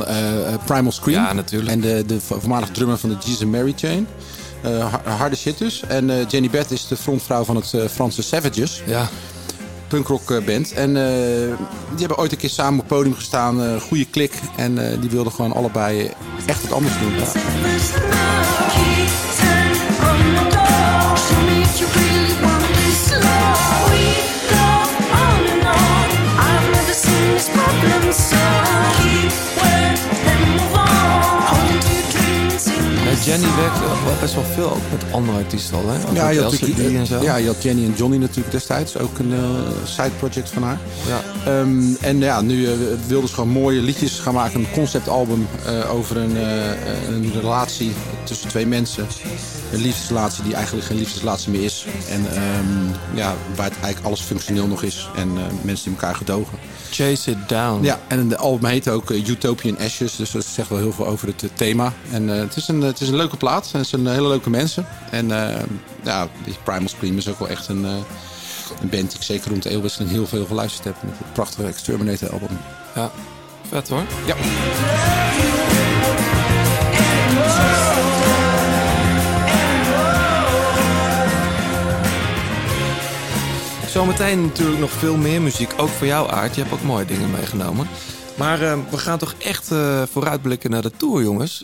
Primal Scream. Ja, natuurlijk. En de voormalig drummer van de Jesus Mary Chain. harde shit dus. En Jenny Beth is de frontvrouw van het Franse Savages. Ja. Punkrock band. En die hebben ooit een keer samen op het podium gestaan. Goede klik. En die wilden gewoon allebei echt wat anders doen. Jenny werkte wel best wel veel ook met andere artiesten al, hè? Ja, je had Jenny en Johnny natuurlijk destijds. Ook een side project van haar. Ja. En ja, nu wilden ze gewoon mooie liedjes gaan maken. Een conceptalbum over een relatie tussen twee mensen. Een liefdesrelatie die eigenlijk geen liefdesrelatie meer is. En ja, waar het eigenlijk alles functioneel nog is. En mensen die elkaar gedogen. Chase It Down. Ja, en de album heet ook Utopian Ashes. Dus dat zegt wel heel veel over het thema. En het is een leuke plaat. En het zijn hele leuke mensen. En ja, Primal Scream is ook wel echt een band die ik zeker rond de eeuwwisseling heel veel geluisterd heb. Met een prachtige Exterminator album. Ja, vet hoor. Ja. Zometeen natuurlijk nog veel meer muziek, ook voor jou Aart. Je hebt ook mooie dingen meegenomen. Maar we gaan toch echt vooruitblikken naar de tour, jongens.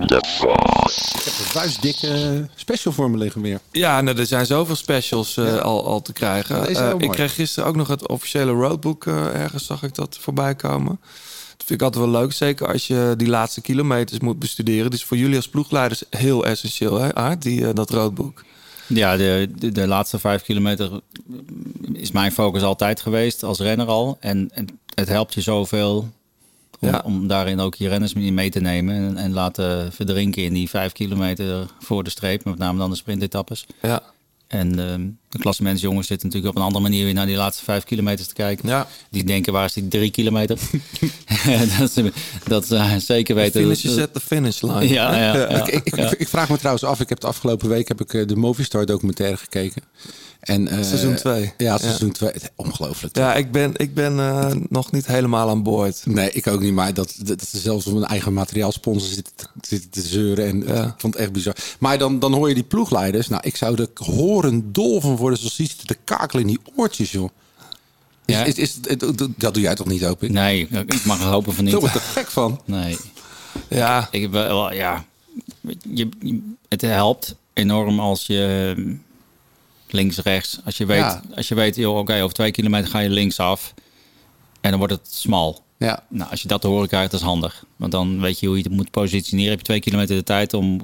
Ik heb een vuistdikke special voor me liggen weer. Ja, nou, er zijn zoveel specials al te krijgen. Ja, ik kreeg gisteren ook nog het officiële roadbook. Ergens zag ik dat voorbij komen. Dat vind ik altijd wel leuk. Zeker als je die laatste kilometers moet bestuderen. Dus voor jullie als ploegleiders heel essentieel, hè Aart, dat roadbook. Ja, de laatste 5 kilometer is mijn focus altijd geweest als renner al. En het helpt je zoveel om daarin ook je renners mee te nemen. En laten verdrinken in die 5 kilometer voor de streep. Met name dan de sprintetappes. Ja. En de klassementsjongens zitten natuurlijk op een andere manier weer naar die laatste 5 kilometers te kijken. Ja. Die denken, waar is die 3 kilometer? dat ze zeker weten. De finish is at the finish line. Ja. Ik vraag me trouwens af, ik heb de afgelopen week de Movistar documentaire gekeken. En, seizoen 2. Ja, seizoen 2. Ja. Ongelooflijk. Ja, ik ben nog niet helemaal aan boord. Nee, ik ook niet. Maar dat zelfs op mijn eigen materiaalsponsor zit te zeuren. En ik vond het echt bizar. Maar dan hoor je die ploegleiders. Nou, ik zou er horend dol van worden. Zoals die zitten te kakelen in die oortjes, joh. Ja? Dat doe jij toch niet, hoop ik? Nee, ik mag er hopen van niet. Ik word er gek van. Nee. Ja. Het helpt enorm als je... links, rechts. Als je weet, joh, oké, over 2 kilometer ga je linksaf. En dan wordt het smal. Ja. Nou, als je dat te horen krijgt, dat is handig. Want dan weet je hoe je het moet positioneren. Heb je 2 kilometer de tijd om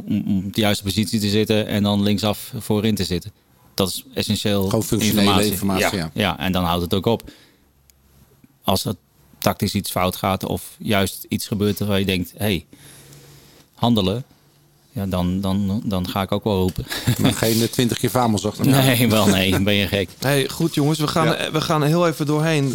op de juiste positie te zitten. En dan linksaf voorin te zitten. Dat is essentieel. Gewoon functionele informatie. Ja, en dan houdt het ook op. Als er tactisch iets fout gaat. Of juist iets gebeurt waar je denkt, hey, handelen. Ja, dan ga ik ook wel roepen. Maar geen 20 keer famels achter elkaar. Nee, ben je gek. Hey, goed jongens, we gaan heel even doorheen.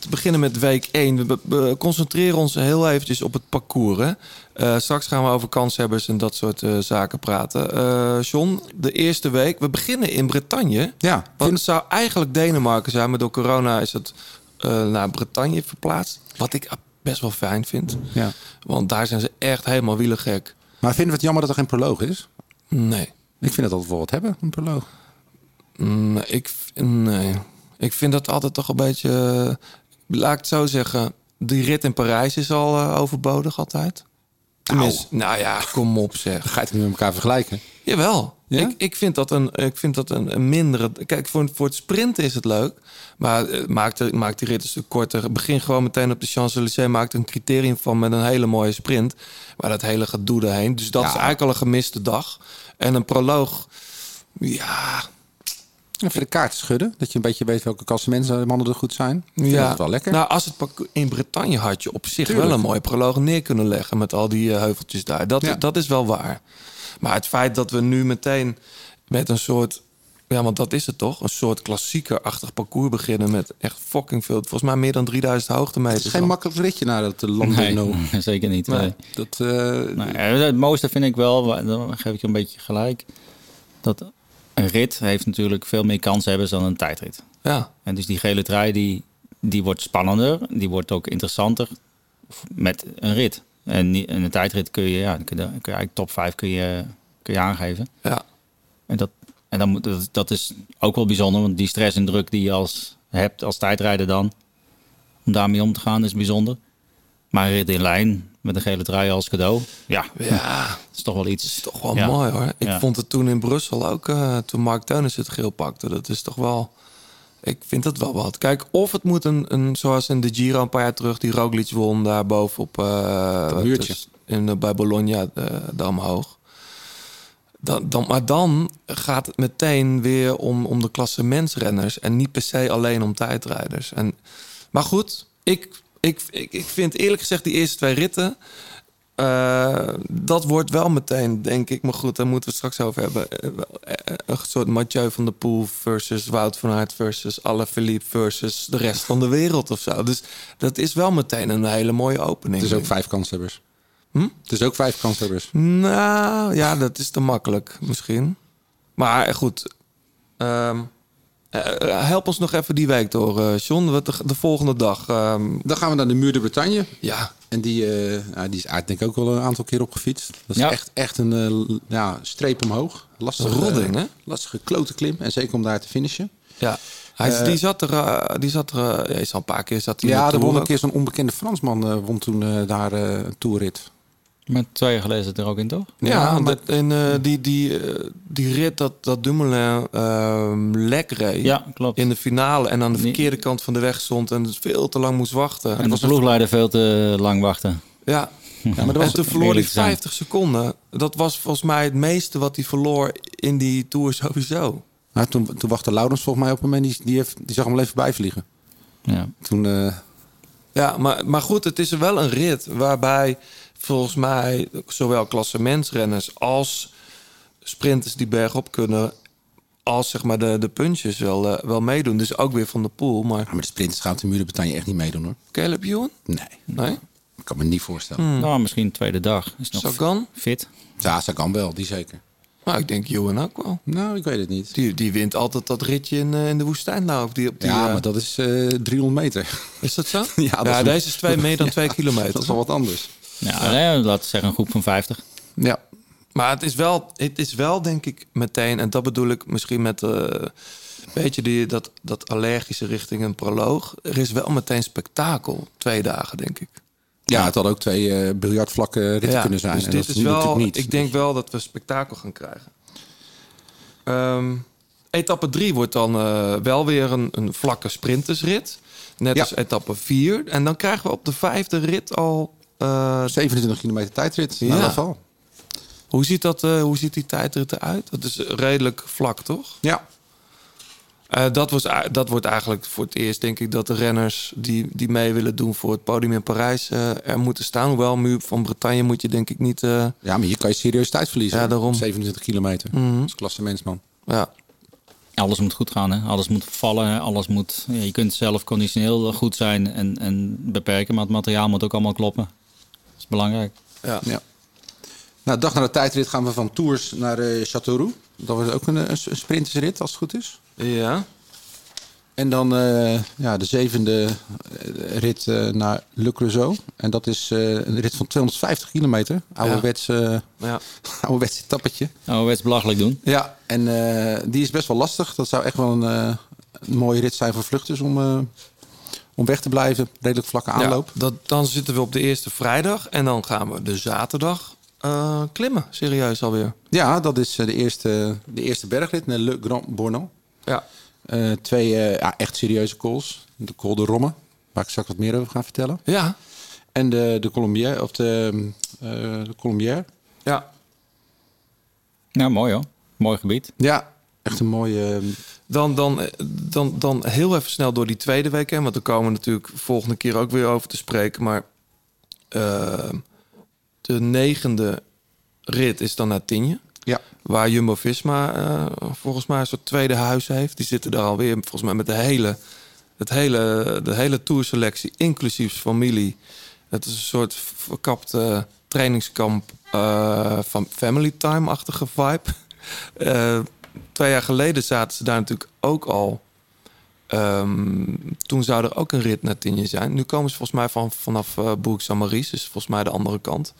Te beginnen met week 1. We concentreren ons heel eventjes op het parcours. Hè? Straks gaan we over kanshebbers en dat soort zaken praten. John, de eerste week. We beginnen in Bretagne. Ja. Want het zou eigenlijk Denemarken zijn, maar door corona is het naar Bretagne verplaatst. Wat ik best wel fijn vind. Ja. Want daar zijn ze echt helemaal wielergek. Maar vinden we het jammer dat er geen proloog is? Nee. Ik vind dat altijd wel wat hebben, een proloog. Nee. Ik vind dat altijd toch een beetje... Laat ik het zo zeggen. Die rit in Parijs is al overbodig altijd. Nou ja, kom op zeg. Ga je het nu met elkaar vergelijken? Jawel. Ja? Ik vind dat een mindere... Kijk, voor het sprinten is het leuk. Maar maak die rit een stuk korter. Begin gewoon meteen op de Champs-Élysées. Maak er een criterium van met een hele mooie sprint. Maar dat hele gedoe erheen. Dus dat is eigenlijk al een gemiste dag. En een proloog... Ja... Even de kaart schudden. Dat je een beetje weet welke klassementsmannen er goed zijn. Ja, dat wel lekker. Nou, als het in Bretagne had je op zich wel een mooie proloog neer kunnen leggen. Met al die heuveltjes daar. Dat is wel waar. Maar het feit dat we nu meteen met een soort... Ja, want dat is het toch? Een soort klassiekerachtig parcours beginnen met echt fucking veel. Volgens mij meer dan 3000 hoogtemeters. Het is geen makkelijk ritje naar dat Landino. Nee, zeker niet. Nee. Het mooiste vind ik wel, dan geef ik je een beetje gelijk, dat een rit heeft natuurlijk veel meer kanshebbers dan een tijdrit. Ja. En dus die gele trui, die wordt spannender. Die wordt ook interessanter met een rit. En in een tijdrit kun je eigenlijk top 5 kun je kun je aangeven. Ja. En dan moet, dat is ook wel bijzonder, want die stress en druk die je hebt als tijdrijder dan, om daarmee om te gaan, is bijzonder. Maar rit in lijn met een gele trui als cadeau, ja, dat is toch wel iets. Dat is toch wel mooi hoor. Ik vond het toen in Brussel ook, toen Mark Teunis het geel pakte. Dat is toch wel, ik vind dat wel wat. Kijk, of het moet een zoals in de Giro een paar jaar terug, die Roglic won daar bovenop. Het muurtje. Bij Bologna, Damhoog. Maar dan gaat het meteen weer om de klassementsrenners en niet per se alleen om tijdrijders. Maar goed, ik vind eerlijk gezegd die eerste twee ritten, dat wordt wel meteen, denk ik. Maar goed, daar moeten we straks over hebben. Een soort Mathieu van der Poel versus Wout van Aert versus Alaphilippe versus de rest van de wereld of zo. Dus dat is wel meteen een hele mooie opening. Het is ook 5 kanshebbers. Het is ook 5 kanshebbers. Nou, ja, dat is te makkelijk misschien. Maar goed, help ons nog even die week door, John. De volgende dag. Dan gaan we naar de Muur de Bretagne. Ja. En die is eigenlijk denk ik ook wel een aantal keer opgefietst. Dat is echt een streep omhoog. Lastige rodding, hè? Lastige klote klim. En zeker om daar te finishen. Ja. Die zat er is al een paar keer. Ja, er won een keer zo'n onbekende Fransman won toen daar een toerrit. Maar 2 jaar geleden zit er ook in, toch? Ja, die rit dat Dumoulin lek reed. Ja, klopt. In de finale en aan de verkeerde kant van de weg stond en dus veel te lang moest wachten. En de ploegleider veel te lang wachten. Ja. Ja, maar en toen verloor hij 50 seconden. Dat was volgens mij het meeste wat hij verloor in die Tour sowieso. Nou, toen wachtte Laurens volgens mij op hem en die zag hem even bijvliegen. Ja. Maar goed, het is wel een rit waarbij volgens mij zowel klassementsrenners als sprinters die bergop kunnen, als zeg maar de puntjes wel meedoen. Dus ook weer van de Poel. Maar de sprinters gaat de Muur de Bretagne echt niet meedoen hoor. Caleb Ewan? Nee? Ik kan me niet voorstellen. Nou, misschien de tweede dag. Is nog Sagan? Fit? Ja, Sagan wel, die zeker. Nou, ik denk Ewan ook wel. Nou, ik weet het niet. Die wint altijd dat ritje in de woestijn. Nou, maar dat is 300 meter. Is dat zo? Ja, deze is meer dan 2 kilometer. Dat is wel wat anders. Ja, nee, laten we zeggen een groep van 50. Ja, maar het is wel denk ik meteen, en dat bedoel ik misschien met een beetje dat allergische richting een proloog. Er is wel meteen spektakel, 2 dagen denk ik. Ja, het had ook 2 biljartvlakken ritten kunnen zijn. Dus en dit dat is wel, niet. Ik denk wel dat we spektakel gaan krijgen. Etappe 3 wordt dan wel weer een vlakke sprintersrit. Net als etappe 4. En dan krijgen we op de 5e rit al 27 kilometer tijdrit. Ja. Nou, dat al. Hoe ziet die tijdrit eruit? Dat is redelijk vlak, toch? Ja. Dat wordt eigenlijk voor het eerst, denk ik, dat de renners die mee willen doen voor het podium in Parijs er moeten staan. Hoewel, Muur van Bretagne moet je denk ik niet. Ja, maar hier kan je serieus tijd verliezen. Ja, daarom. 27 kilometer. Dat is klassementsman. Ja. Alles moet goed gaan, hè? Alles moet vallen. Alles moet. Ja, je kunt zelf conditioneel goed zijn en beperken, maar het materiaal moet ook allemaal kloppen. Dat is belangrijk. Ja. Ja. Nou, dag na de tijdrit gaan we van Tours naar Châteauroux. Dat was ook een sprintersrit, als het goed is. Ja. En dan de 7e rit naar Le Creusot. En dat is een rit van 250 kilometer. Ouderwets tappetje. Ouderwets belachelijk doen. Ja, en die is best wel lastig. Dat zou echt wel een mooie rit zijn voor vluchters om weg te blijven. Redelijk vlakke aanloop. Ja, dan zitten we op de eerste vrijdag. En dan gaan we de zaterdag klimmen. Serieus alweer. Ja, dat is de eerste bergrit naar Le Grand Bornand. Ja. 2 echt serieuze calls. De Col de Romme, waar ik straks wat meer over ga vertellen. Ja. En de Colombière. Of de Colombière. Ja. Nou, mooi hoor. Mooi gebied. Ja, echt een mooie. Dan heel even snel door die tweede week heen. Want daar komen we natuurlijk volgende keer ook weer over te spreken. Maar de 9e rit is dan naar Tignes. Ja. Waar Jumbo-Visma volgens mij een soort tweede huis heeft. Die zitten daar alweer volgens mij met de hele tourselectie, inclusief familie. Het is een soort verkapte trainingskamp van family time-achtige vibe. 2 jaar geleden zaten ze daar natuurlijk ook al. Toen zou er ook een rit naar Tignes zijn. Nu komen ze volgens mij vanaf Bourg-Saint-Maurice. Dus volgens mij de andere kant.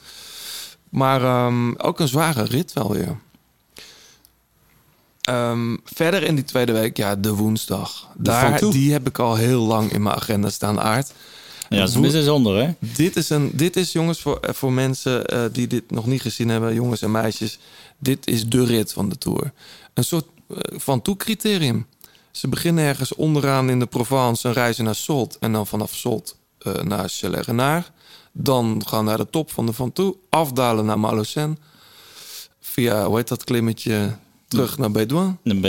Maar ook een zware rit wel weer. Verder in die tweede week, ja, de woensdag. Die heb ik al heel lang in mijn agenda staan, Aard. Ja, dat is bijzonder, hè? Dit is, jongens, voor mensen die dit nog niet gezien hebben, jongens en meisjes, dit is de rit van de Tour. Een soort van toe-criterium. Ze beginnen ergens onderaan in de Provence en reizen naar Solt. En dan vanaf Solt naar Chalais-Renard. Dan gaan naar de top van de Van Toe. Afdalen naar Malocène. Via, hoe heet dat klimmetje, terug naar Bédouin. En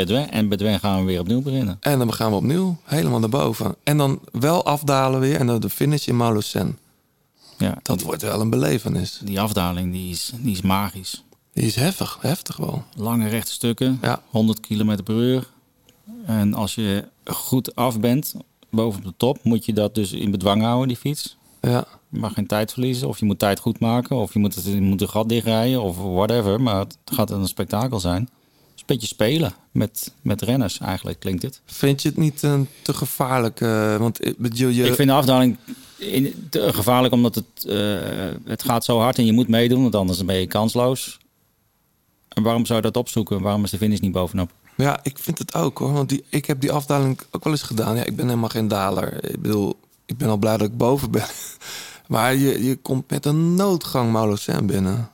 Bédouin gaan we weer opnieuw beginnen. En dan gaan we opnieuw helemaal naar boven. En dan wel afdalen weer en dan de finish in Malocène. Ja, dat wordt wel een belevenis. Die afdaling die is magisch. Die is heftig wel. Lange rechte stukken, ja. 100 km per uur. En als je goed af bent, boven op de top, moet je dat dus in bedwang houden, die fiets. Ja. Je mag geen tijd verliezen, of je moet tijd goed maken, of je moet een gat dichtrijden, of whatever. Maar het gaat een spektakel zijn. Het is een beetje spelen met renners, eigenlijk klinkt het. Vind je het niet een te gevaarlijk? Ik vind de afdaling te gevaarlijk, omdat het gaat zo hard en je moet meedoen, want anders ben je kansloos. En waarom zou je dat opzoeken? Waarom is de finish niet bovenop? Ja, ik vind het ook hoor. Want ik heb die afdaling ook wel eens gedaan. Ja, ik ben helemaal geen daler. Ik bedoel, ik ben al blij dat ik boven ben. Maar je komt met een noodgang Malocène binnen.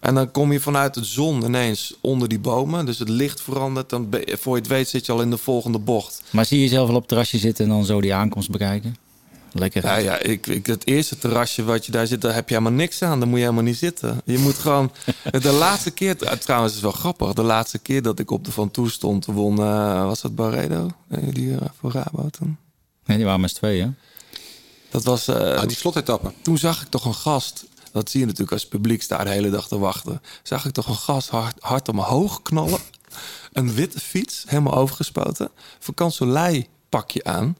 En dan kom je vanuit de zon ineens onder die bomen. Dus het licht verandert. Dan voor je het weet zit je al in de volgende bocht. Maar zie je zelf wel op het terrasje zitten en dan zo die aankomst bekijken? Lekker. Nou ja, het eerste terrasje wat je daar zit, daar heb je helemaal niks aan. Daar moet je helemaal niet zitten. Je moet gewoon... De laatste keer... Trouwens, het is wel grappig. De laatste keer dat ik op de Van Toe stond, won... was dat Barredo? Die voor Rabo toen? Nee, die waren maar 2, hè? Dat was... die slotetappen. Toen zag ik toch een gast... Dat zie je natuurlijk als het publiek staat de hele dag te wachten. Zag ik toch een gast hard omhoog knallen. Een witte fiets, helemaal overgespoten. Vakansolei pakje aan.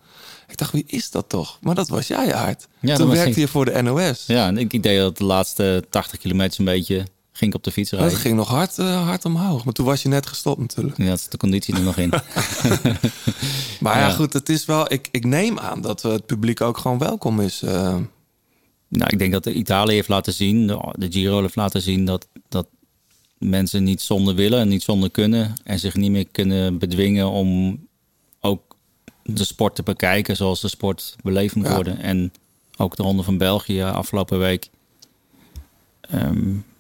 Ik dacht, wie is dat toch? Maar dat was jij, Aard. Ja, toen werkte je voor de NOS. Ja, en ik deed dat de laatste 80 kilometer een beetje... ging ik op de fiets rijden. Dat ging nog hard omhoog. Maar toen was je net gestopt natuurlijk. Ja, dat is de conditie er nog in. Maar ja, goed, het is wel... Ik neem aan dat het publiek ook gewoon welkom is... Nou, ik denk dat Italië heeft laten zien, de Giro heeft laten zien... dat mensen niet zonder willen en niet zonder kunnen... en zich niet meer kunnen bedwingen om ook de sport te bekijken... zoals de sport beleefd moet worden. En ook de Ronde van België afgelopen week. Ze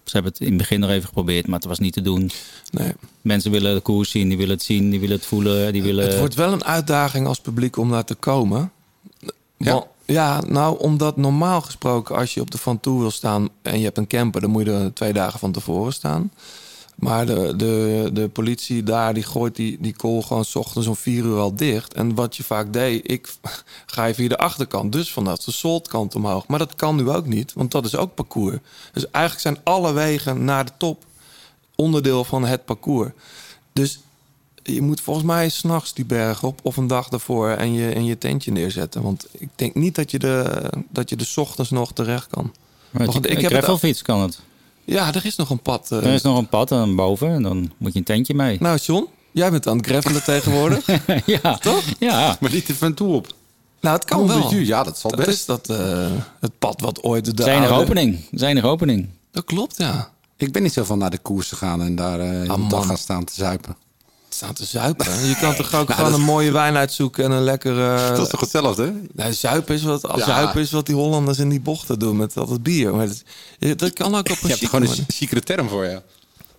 hebben het in het begin nog even geprobeerd, maar het was niet te doen. Nee. Mensen willen de koers zien, die willen het voelen. Het wordt wel een uitdaging als publiek om daar te komen... Ja. Ja, nou, omdat normaal gesproken als je op de Van Toe wil staan... en je hebt een camper, dan moet je er 2 dagen van tevoren staan. Maar de politie daar, die gooit die kool gewoon 's ochtends om 4 uur al dicht. En wat je vaak deed, ik ga je via de achterkant. Dus vanaf de Soltkant omhoog. Maar dat kan nu ook niet, want dat is ook parcours. Dus eigenlijk zijn alle wegen naar de top onderdeel van het parcours. Dus je moet volgens mij 's nachts die berg op of een dag daarvoor en je tentje neerzetten. Want ik denk niet dat je de 's ochtends nog terecht kan. Ik heb wel fiets, kan het? Ja, er is nog een pad. Er is nog een pad aan boven en dan moet je een tentje mee. Nou, John, jij bent aan het gravelen tegenwoordig. Ja. Toch? Ja. Maar niet de Van Toe op. Nou, het kan wel. Ja, dat zal best. Dat is het pad wat ooit de Zijn er opening. Dat klopt, ja. Ik ben niet zo van naar de koers te gaan en daar een dag gaan staan te zuipen. Staan te zuipen. Je kan toch ook gewoon een mooie wijn uitzoeken en een lekkere... Dat is toch hetzelfde? Nee, zuipen is wat die Hollanders in die bochten doen met al dat bier. Maar dat kan ook op een... Je hebt gewoon een ziekere term voor je.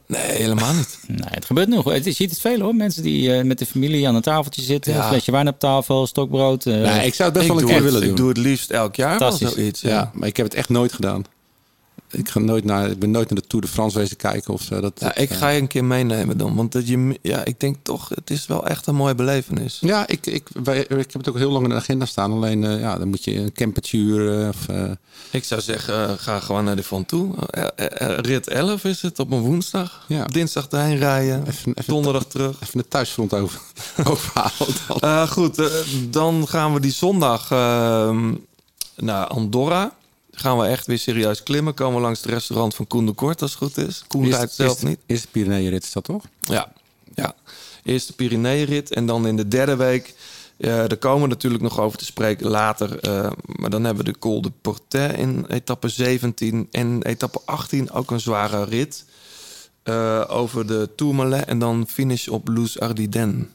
Nee, helemaal niet. Nee, het gebeurt nog. Je ziet het veel hoor. Mensen die met de familie aan een tafeltje zitten. Ja. Een flesje wijn op tafel, stokbrood. Nee, ik zou het best wel een keer willen doen. Ik doe het liefst elk jaar wel zoiets. Ja, maar ik heb het echt nooit gedaan. Ik ben nooit naar de Tour de France wezen kijken of zo. Ik ga je een keer meenemen dan. Want ik denk toch, het is wel echt een mooie belevenis. Ja, ik heb het ook heel lang in de agenda staan. Alleen, dan moet je een campertje huren. Ik zou zeggen, ga gewoon naar de Van Toe. Rit 11 is het, op een woensdag. Ja. Dinsdag erheen rijden, even donderdag terug. Even de thuisfront overhalen. Dan gaan we die zondag naar Andorra. Gaan we echt weer serieus klimmen. Komen we langs het restaurant van Koen de Kort, als het goed is. Koen rijdt zelf niet. Eerste Pyreneeënrit is dat toch? Ja. Eerste Pyreneeënrit. En dan in de derde week... daar komen we natuurlijk nog over te spreken later. Maar dan hebben we de Col de Portet in etappe 17. En etappe 18 ook een zware rit. over de Tourmalet en dan finish op Luz Ardiden.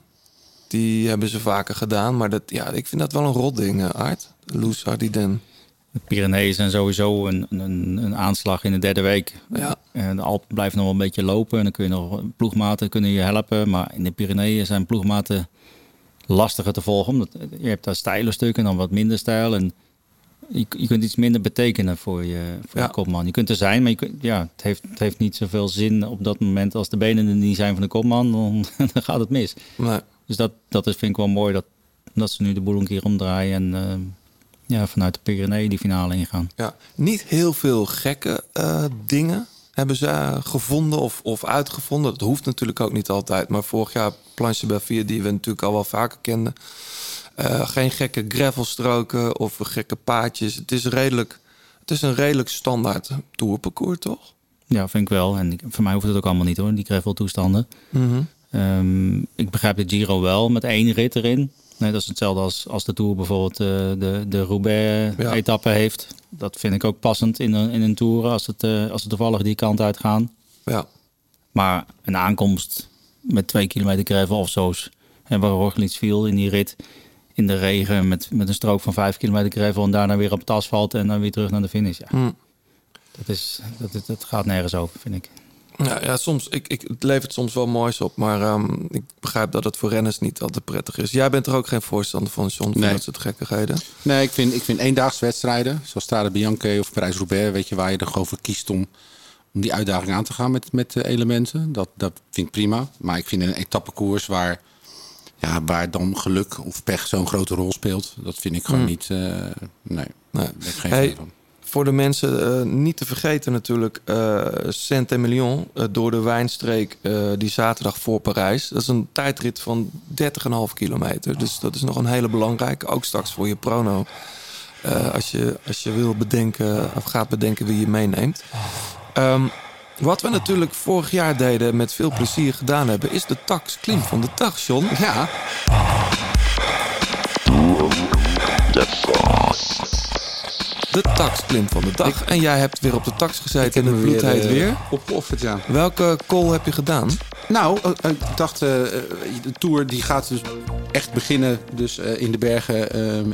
Die hebben ze vaker gedaan, maar dat, ja, ik vind dat wel een rot ding, Aard. Luz Ardiden. De Pyreneeën zijn sowieso een aanslag in de derde week. Ja. De Alpen blijven nog wel een beetje lopen en dan kun je nog ploegmaten kunnen je helpen. Maar in de Pyreneeën zijn ploegmaten lastiger te volgen. Omdat je hebt daar steile stukken en dan wat minder steil. En je kunt iets minder betekenen voor je kopman. Je kunt er zijn, maar het heeft niet zoveel zin op dat moment. Als de benen er niet zijn van de kopman, dan gaat het mis. Nee. Dus dat is, vind ik wel mooi dat ze nu de boel een keer omdraaien en vanuit de Pyreneeën die finale ingaan. Ja, niet heel veel gekke dingen hebben ze gevonden of uitgevonden. Dat hoeft natuurlijk ook niet altijd. Maar vorig jaar Planche-Belvier, die we natuurlijk al wel vaker kenden. Geen gekke gravelstroken of gekke paadjes. Het is een redelijk standaard tourparcours, toch? Ja, vind ik wel. En voor mij hoeft het ook allemaal niet, hoor, die graveltoestanden. Mm-hmm. Ik begrijp de Giro wel, met 1 rit erin. Nee, dat is hetzelfde als de Tour bijvoorbeeld de Roubaix-etappe heeft. Dat vind ik ook passend in een Tour, als ze toevallig die kant uitgaan. Ja. Maar een aankomst met 2 kilometer gravel of zo's. En waar Roglič viel in die rit in de regen met een strook van 5 kilometer gravel en daarna weer op het asfalt en dan weer terug naar de finish. Ja. Mm. Dat gaat nergens over, vind ik. Ja, soms, het levert soms wel moois op, maar ik begrijp dat het voor renners niet altijd prettig is. Jij bent er ook geen voorstander van, John, van dat soort gekkigheden? Nee, ik vind eendaags wedstrijden, zoals Strade Bianche of Parijs-Roubaix, weet je, waar je er gewoon voor kiest om die uitdaging aan te gaan met elementen. Dat vind ik prima, maar ik vind een etappekoers waar dan geluk of pech zo'n grote rol speelt, dat vind ik gewoon niet... nee, daar ben ik geen fan van. Voor de mensen niet te vergeten natuurlijk Saint-Émilion door de Wijnstreek die zaterdag voor Parijs. Dat is een tijdrit van 30,5 kilometer. Dus dat is nog een hele belangrijke. Ook straks voor je prono. Als je wil bedenken of gaat bedenken wie je meeneemt. Wat we natuurlijk vorig jaar deden met veel plezier gedaan hebben, is de Tax Klim van de dag, John. Ja. De taxklim van de dag. En jij hebt weer op de tax gezeten en het bloed heet weer opgeofferd, ja. Welke call heb je gedaan? Nou, ik dacht, de Tour die gaat dus echt beginnen in de bergen,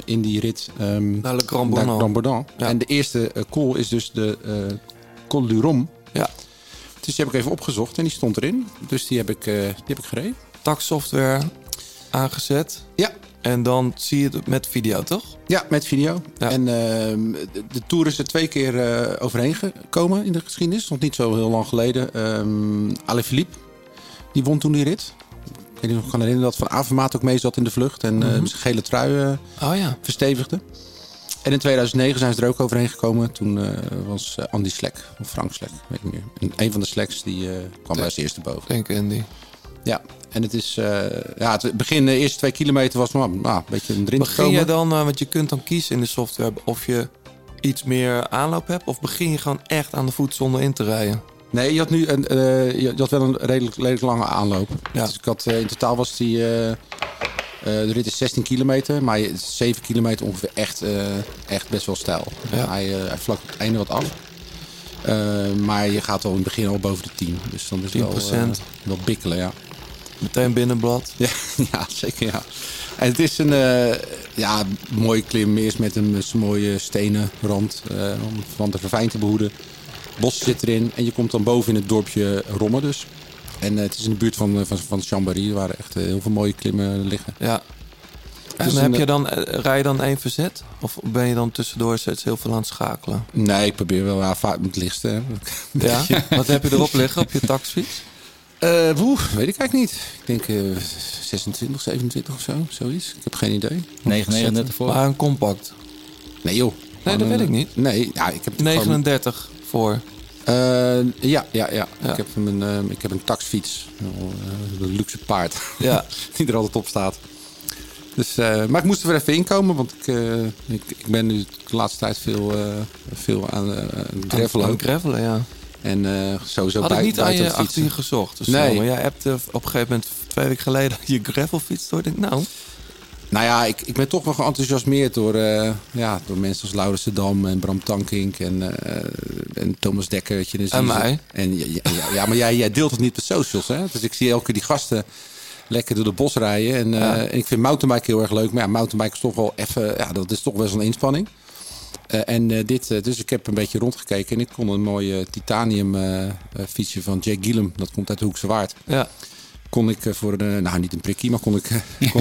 in die rit. Naar Le Grand Bornand. Ja. En de eerste call is dus de Col du Rhum. Ja. Dus die heb ik even opgezocht en die stond erin. Dus die heb ik gereden. Taxsoftware aangezet. Ja. En dan zie je het met video, toch? Ja, met video. Ja. En de Tour is er 2 keer overheen gekomen in de geschiedenis. Stond niet zo heel lang geleden. Alaphilippe, die won toen die rit. Ik weet niet of ik kan herinneren dat Van Avermaat ook mee zat in de vlucht. En zijn gele trui verstevigde. En in 2009 zijn ze er ook overheen gekomen. Toen was Andy Schleck, of Frank Schleck, weet ik niet meer. En een van de Schlecks die kwam daar als eerste boven. Denk Andy. Ja. En het is, het begin, de eerste 2 kilometer was een beetje een drintje. Begin je dan, want je kunt dan kiezen in de software of je iets meer aanloop hebt, of begin je gewoon echt aan de voet zonder in te rijden? Nee, je had nu wel een redelijk lange aanloop. Ja. Dus ik had, in totaal was die, de rit is 16 kilometer, maar 7 kilometer ongeveer echt best wel steil. Ja. Hij vlakt het einde wat af. Maar je gaat al in het begin al boven de 10. Dus dan is het wel bikkelen, ja. Meteen binnenblad. Ja, zeker, ja. En het is een mooie klim. Eerst met een mooie stenen rand om de ravijn te behoeden. Bos zit erin. En je komt dan boven in het dorpje Romme dus. En het is in de buurt van Chambéry, waar echt heel veel mooie klimmen liggen. Ja. En dus rij je dan één verzet? Of ben je dan tussendoor steeds heel veel aan het schakelen? Nee, ik probeer wel vaak met het lichtste. Hè. Ja? Wat heb je erop liggen op je taxfiets? Weet ik eigenlijk niet. Ik denk 26, 27 of zo, zoiets. Ik heb geen idee. 39 voor. Maar een compact. Nee joh. Nee, dat weet ik niet. Nee, ja, ik heb 39 gewoon... voor. Ja. Ik heb een taxfiets. Een luxe paard. Ja. Die er altijd op staat. Dus, maar ik moest er weer even inkomen, want ik ben nu de laatste tijd veel aan gravelen. Aan gravelen, ja. En sowieso had ik niet aan je actie gezocht. Dus nee. Maar jij hebt op een gegeven moment 2 weken geleden je gravelfiets door. Ik denk, nou... Nou ja, ik ben toch wel geenthousiasmeerd door mensen als Laurens de Dam en Bram Tankink en Thomas Dekker. Weet je, dus en mij. Ja, maar jij deelt het niet op de socials, hè? Dus ik zie elke keer die gasten lekker door de bos rijden. En, en ik vind mountainbike heel erg leuk. Maar ja, mountainbike is toch wel even... Ja, dat is toch best wel een inspanning. Dus ik heb een beetje rondgekeken en ik kon een mooie titanium fietsje van Jake Gillum. Dat komt uit de Hoekse Waard. Ja. Kon ik voor niet een prikkie, maar kon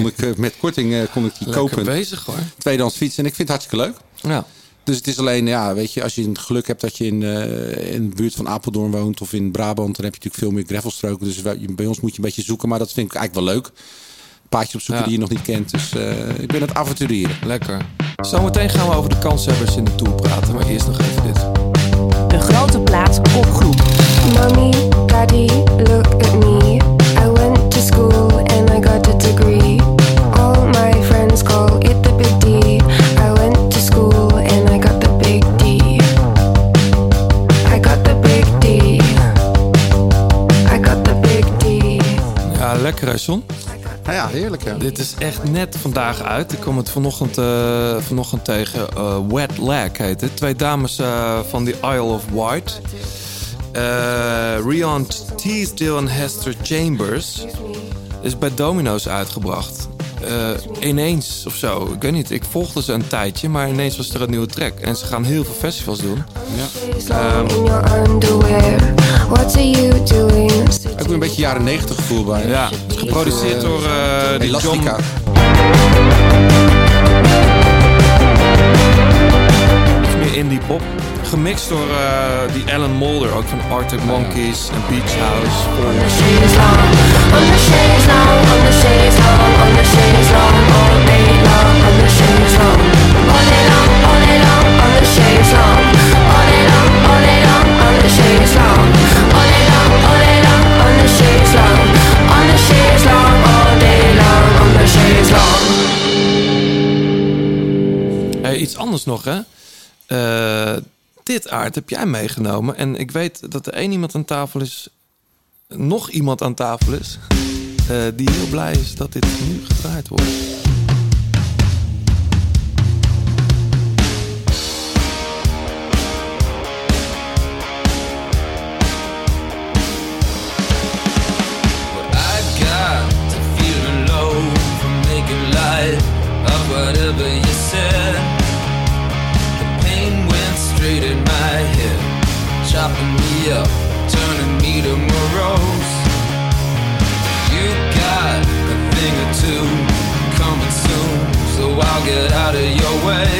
ik met korting kon ik die lekker kopen. Bezig hoor. Tweedehands fiets en ik vind het hartstikke leuk. Ja. Dus het is alleen, ja, weet je, als je het geluk hebt dat je in de buurt van Apeldoorn woont of in Brabant, dan heb je natuurlijk veel meer gravelstroken. Dus bij ons moet je een beetje zoeken, maar dat vind ik eigenlijk wel leuk. Paadjes opzoeken die je nog niet kent. Dus ik ben het avonturieren. Lekker. Zometeen gaan we over de kanshebbers in de Tour praten, maar eerst nog even dit. De grote plaats popgroep. Mommy, daddy, look at me. I went to school and I got a degree. All my friends call it the big D. I went to school and I got the big D. I got the big D. I got the big D. Ja, lekker hè, John? Ja, heerlijk hè. Dit is echt net vandaag uit. Ik kwam het vanochtend tegen. Wet Lag heet het. Twee dames van de Isle of Wight. Rion Teasdale en Hester Chambers. Is bij Domino's uitgebracht. Ineens of zo. Ik weet niet. Ik volgde ze een tijdje. Maar ineens was er een nieuwe track. En ze gaan heel veel festivals doen. Ja. Ook een beetje jaren 90 gevoel bij. Ja. Geproduceerd door Elastica. Iets meer indie pop. Gemixt door die Alan Mulder, ook van Arctic Monkeys en Beach House. Hey, iets anders nog, hè? Dit aard heb jij meegenomen. En ik weet dat er nog iemand aan tafel is... die heel blij is dat dit nu gedraaid wordt. What I've got to feel low for making light of whatever you said. Straight in my head, chopping me up, turning me to morose. You got a thing or two coming soon, so I'll get out of your way.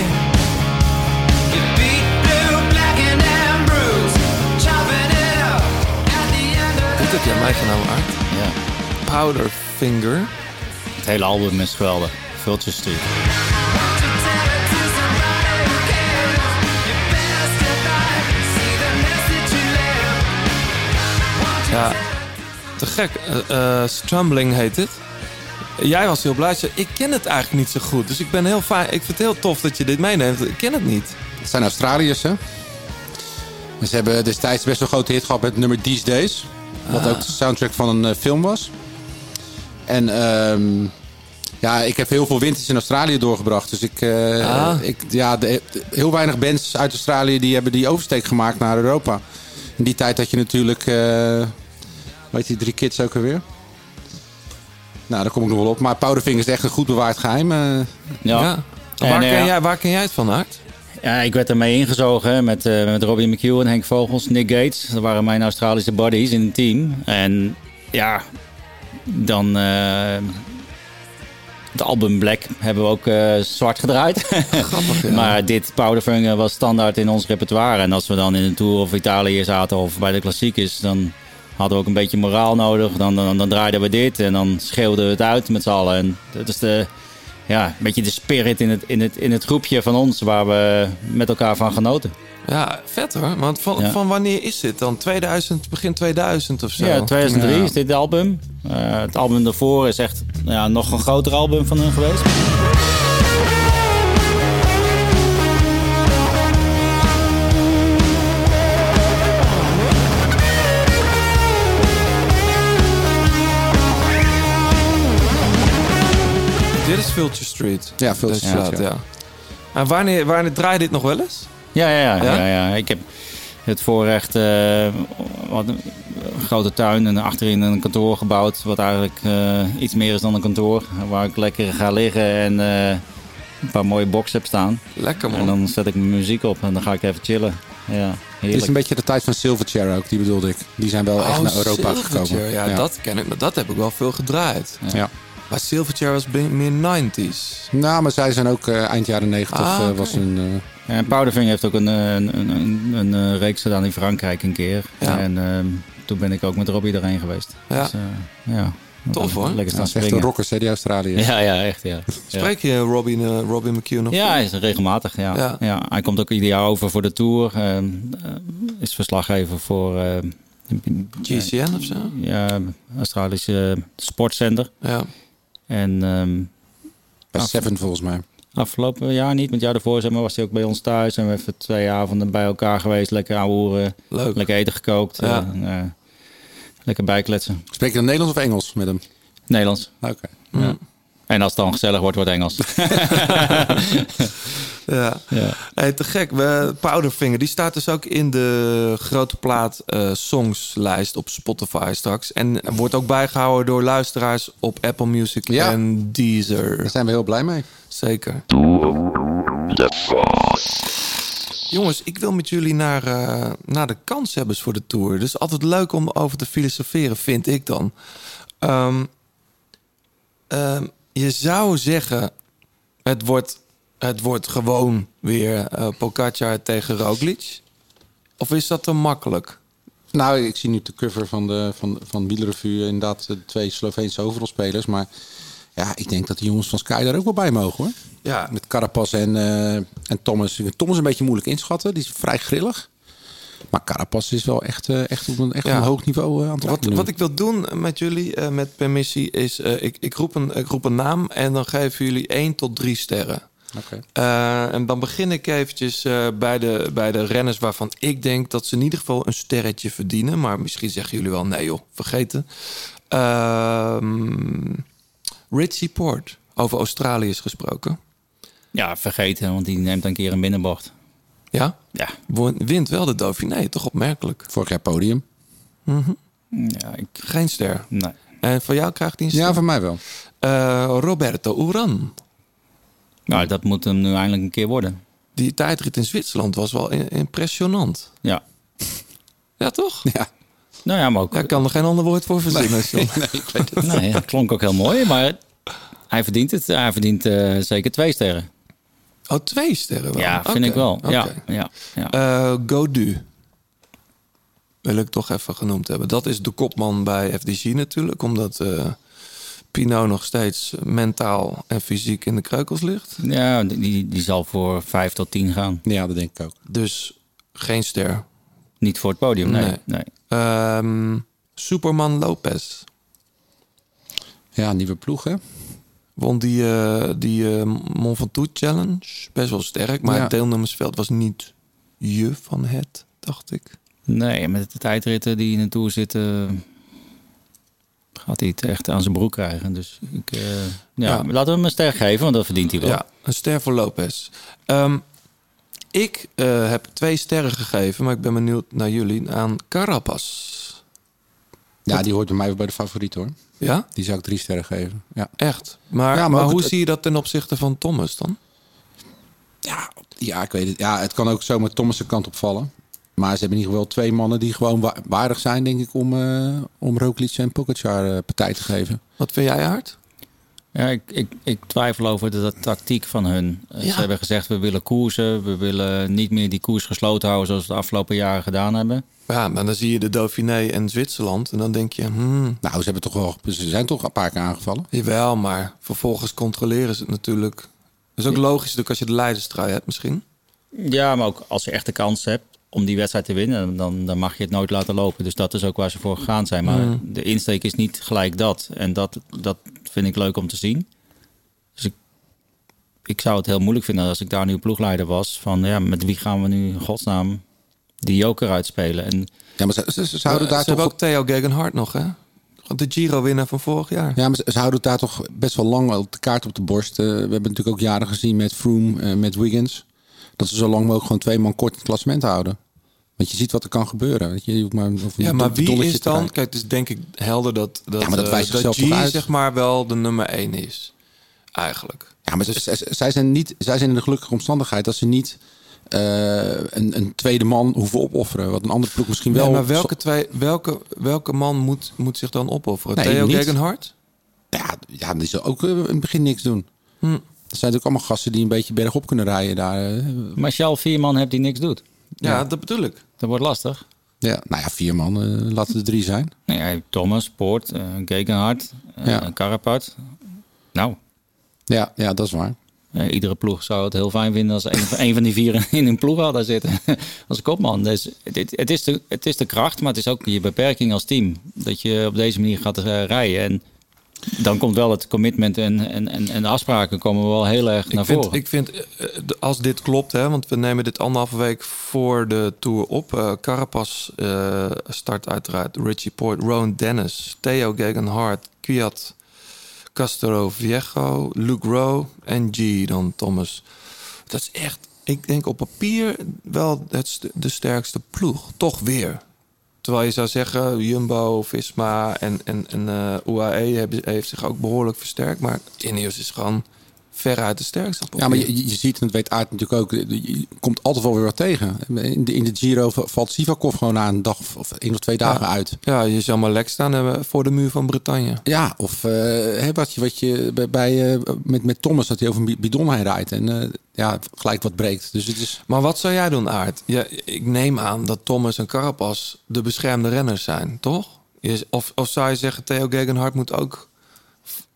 Get beat blue, black and bruised, chopping it up at the end of the day. Goed dat jij mij genomen had. Ja. Powderfinger. Het hele album is geweldig. Veel te stuur. Ja, te gek. Stumbling heet het. Jij was heel blij. Ik ken het eigenlijk niet zo goed. Dus ik ben heel fijn. Ik vind het heel tof dat je dit meeneemt. Ik ken het niet. Het zijn Australiërs, hè? En ze hebben destijds best wel een grote hit gehad met het nummer These Days. Wat ook de soundtrack van een film was. En ik heb heel veel winters in Australië doorgebracht. Dus heel weinig bands uit Australië die hebben die oversteek gemaakt naar Europa. In die tijd had je natuurlijk... weet je, 3 kids ook alweer? Nou, daar kom ik nog wel op. Maar Powderfinger is echt een goed bewaard geheim. Ja. Waar ken jij het van, Aart? Ja, ik werd ermee ingezogen met Robbie McHugh en Henk Vogels, Nick Gates. Dat waren mijn Australische buddies in het team. En ja, dan... Het album Black hebben we ook zwart gedraaid. Grappig, ja. Maar dit Powderfinger was standaard in ons repertoire. En als we dan in een Tour of Italië zaten of bij de klassiekers... dan hadden we ook een beetje moraal nodig. Dan draaiden we dit en dan schreeuwden we het uit met z'n allen. En dat is een beetje de spirit in het groepje van ons... waar we met elkaar van genoten. Ja, vet hoor. Want van wanneer is dit dan? 2000, begin 2000 of zo? Ja, 2003 is dit album. Het album daarvoor is echt nog een groter album van hun geweest. Dit is Vulture Street. Ja, Vulture Street. Ja. Ja. En wanneer draai je dit nog wel eens? Ja. Ik heb het voorrecht, een grote tuin en achterin een kantoor gebouwd. Wat eigenlijk iets meer is dan een kantoor. Waar ik lekker ga liggen en een paar mooie boxen heb staan. Lekker man. En dan zet ik mijn muziek op en dan ga ik even chillen. Ja, het is een beetje de tijd van Silverchair ook, die bedoelde ik. Die zijn wel echt naar Europa gekomen. Ja, dat ken ik, maar dat heb ik wel veel gedraaid. Ja. Maar Silverchair was meer 90s. Nou, maar zij zijn ook eind jaren 90. Okay. Was een, en Powderfinger heeft ook een reeks gedaan in Frankrijk een keer. Ja. En toen ben ik ook met Robbie erheen geweest. Ja. Dus, ja. Tof hoor. Lekker staan springen. Echt de rockers, hè, die Australiërs. Ja, echt. Ja. Spreek je Robbie McHugh nog? Ja, hij is regelmatig. Ja. Ja, hij komt ook ieder jaar over voor de tour. Is verslaggever voor... GCN of zo? Ja, Australische sportzender. Ja. En... bij Seven volgens mij. Afgelopen jaar niet, met jou ervoor zeg maar, was hij ook bij ons thuis. En we hebben 2 avonden bij elkaar geweest. Lekker ouwehoeren. Leuk. Lekker eten gekookt. Ja. Lekker bijkletsen. Spreek je dan Nederlands of Engels met hem? Nederlands. Oké. Ja. En als het dan gezellig wordt Engels. Ja. Hey, te gek. Powderfinger, die staat dus ook in de grote plaat songslijst op Spotify straks. En wordt ook bijgehouden door luisteraars op Apple Music en Deezer. Daar zijn we heel blij mee. Zeker. Jongens, ik wil met jullie naar de kanshebbers voor de tour. Dus altijd leuk om over te filosoferen, vind ik dan. Je zou zeggen, het wordt gewoon weer Pogacar tegen Roglic. Of is dat te makkelijk? Nou, ik zie nu de cover van Wielerrevue inderdaad 2 Sloveense overalspelers. Maar ja, ik denk dat die jongens van Sky daar ook wel bij mogen, hoor. Ja. Met Carapaz en Thomas. Thomas een beetje moeilijk inschatten. Die is vrij grillig. Maar Carapaz is wel echt op een hoog niveau aan het worden. Wat ik wil doen met jullie, met permissie, is... ik roep een naam en dan geven jullie 1 tot 3 sterren. Okay. En dan begin ik eventjes bij de renners waarvan ik denk dat ze in ieder geval een sterretje verdienen. Maar misschien zeggen jullie wel, nee joh, vergeten. Richie Port, over Australiërs gesproken. Ja, vergeten, want die neemt een keer een binnenbocht. Ja? Ja. Wint wel de Dauphiné, toch opmerkelijk. Vorig jaar podium. Mm-hmm. Ja, geen ster. Nee. En van jou krijgt hij een ster? Ja, van mij wel. Roberto Uran. Nou, dat moet hem nu eindelijk een keer worden. Die tijdrit in Zwitserland was wel impressionant. Ja. Ja, toch? Ja. Nou ja, maar ook... Ik kan er geen ander woord voor verzinnen. Nee, ik weet het. Nee, dat klonk ook heel mooi, maar hij verdient het. Hij verdient zeker 2 sterren. Oh, 2 sterren wel? Ja, vind ik wel. Okay. Ja. Gaudu. Wil ik toch even genoemd hebben. Dat is de kopman bij FDG natuurlijk, omdat... Pinot nog steeds mentaal en fysiek in de kreukels ligt. Ja, die zal voor 5 tot 10 gaan. Ja, dat denk ik ook. Dus geen ster. Niet voor het podium, nee. Superman Lopez. Ja, nieuwe ploeg, hè? Won die Mont Ventoux Challenge. Best wel sterk, maar het deelnemersveld was niet je van het, dacht ik. Nee, met de tijdritten die in de Tour zitten... Had hij het echt aan zijn broek krijgen. Dus ik, laten we hem een ster geven, want dat verdient hij wel. Ja, een ster voor Lopez. Ik heb 2 sterren gegeven, maar ik ben benieuwd naar jullie, aan Carapaz. Ja, die hoort bij mij bij de favoriet, hoor. Ja? Die zou ik 3 sterren geven. Ja. Echt? Maar hoe zie je dat ten opzichte van Thomas dan? Ja, ik weet het. Ja, het kan ook zo met Thomas de kant op vallen. Maar ze hebben in ieder geval 2 mannen die gewoon waardig zijn, denk ik, om Roglic en Pogacar partij te geven. Wat vind jij, Aard? Ja, ik twijfel over de tactiek van hun. Ja. Ze hebben gezegd, we willen koersen. We willen niet meer die koers gesloten houden zoals we de afgelopen jaren gedaan hebben. Ja, maar dan zie je de Dauphiné en Zwitserland. En dan denk je, Nou, ze zijn toch een paar keer aangevallen. Jawel, maar vervolgens controleren ze het natuurlijk. Dat is ook logisch als je de leiderstrui hebt misschien. Ja, maar ook als je echt de kans hebt om die wedstrijd te winnen, dan mag je het nooit laten lopen. Dus dat is ook waar ze voor gegaan zijn. Maar de insteek is niet gelijk dat. En dat vind ik leuk om te zien. Dus ik zou het heel moeilijk vinden als ik daar nu ploegleider was. Van ja, met wie gaan we nu in godsnaam die joker uitspelen? En, ja, maar ze hebben ook Theo Gegenhardt nog, hè? de Giro-winnaar van vorig jaar. Ja, maar ze houden daar toch best wel lang al de kaart op de borst. We hebben natuurlijk ook jaren gezien met Froome, met Wiggins. Dat ze zo lang mogelijk gewoon 2 man kort in het klassement houden. Want je ziet wat er kan gebeuren. Weet je, maar wie is dan... Kijk, het is denk ik helder dat G zeg maar wel de nummer 1 is. Eigenlijk. Ja, maar zij zijn in de gelukkige omstandigheid dat ze niet... een tweede man hoeven opofferen. Wat een andere ploeg misschien wel... Nee, maar welke man moet zich dan opofferen? Nee, Theo Gegenhardt? Ja, die zal ook in het begin niks doen. Dat zijn natuurlijk allemaal gasten die een beetje bergop kunnen rijden daar. Maar Shell 4 man hebt die niks doet. Ja, dat bedoel ik. Dat wordt lastig. Ja, nou ja, 4 man. Laten er 3 zijn. Nou ja, Thomas, Poort, Gegenhardt, Carapaz. Nou. Ja, dat is waar. Iedere ploeg zou het heel fijn vinden als een van die 4 in hun ploeg hadden zitten. Als kopman. Dus het is de kracht, maar het is ook je beperking als team. Dat je op deze manier gaat rijden. En dan komt wel het commitment en de afspraken komen wel heel erg naar voren. Ik vind, als dit klopt, hè, want we nemen dit 1,5 week voor de Tour op. Carapaz start uiteraard. Richie Poort, Rowan Dennis, Theo Gegenhardt, Kwiat... Castro Viejo, Luke Rowe en G dan Thomas. Dat is echt, ik denk op papier wel de sterkste ploeg. Toch weer. Terwijl je zou zeggen, Jumbo, Visma en UAE heeft zich ook behoorlijk versterkt. Maar Ineos is gewoon veruit de sterkste ploeg. Ja, maar je ziet, en dat weet Aert natuurlijk ook, je komt altijd wel weer wat tegen. In de Giro valt Sivakov gewoon na een dag of 1 of 2 dagen uit. Ja, je zal maar lek staan hebben voor de muur van Bretagne. Ja, of wat je met Thomas, dat hij over een bidon heen rijdt en gelijk wat breekt. Dus het is... Maar wat zou jij doen, Aert? Ja, ik neem aan dat Thomas en Carapaz de beschermde renners zijn, toch? Of zou je zeggen, Theo Gegenhardt moet ook...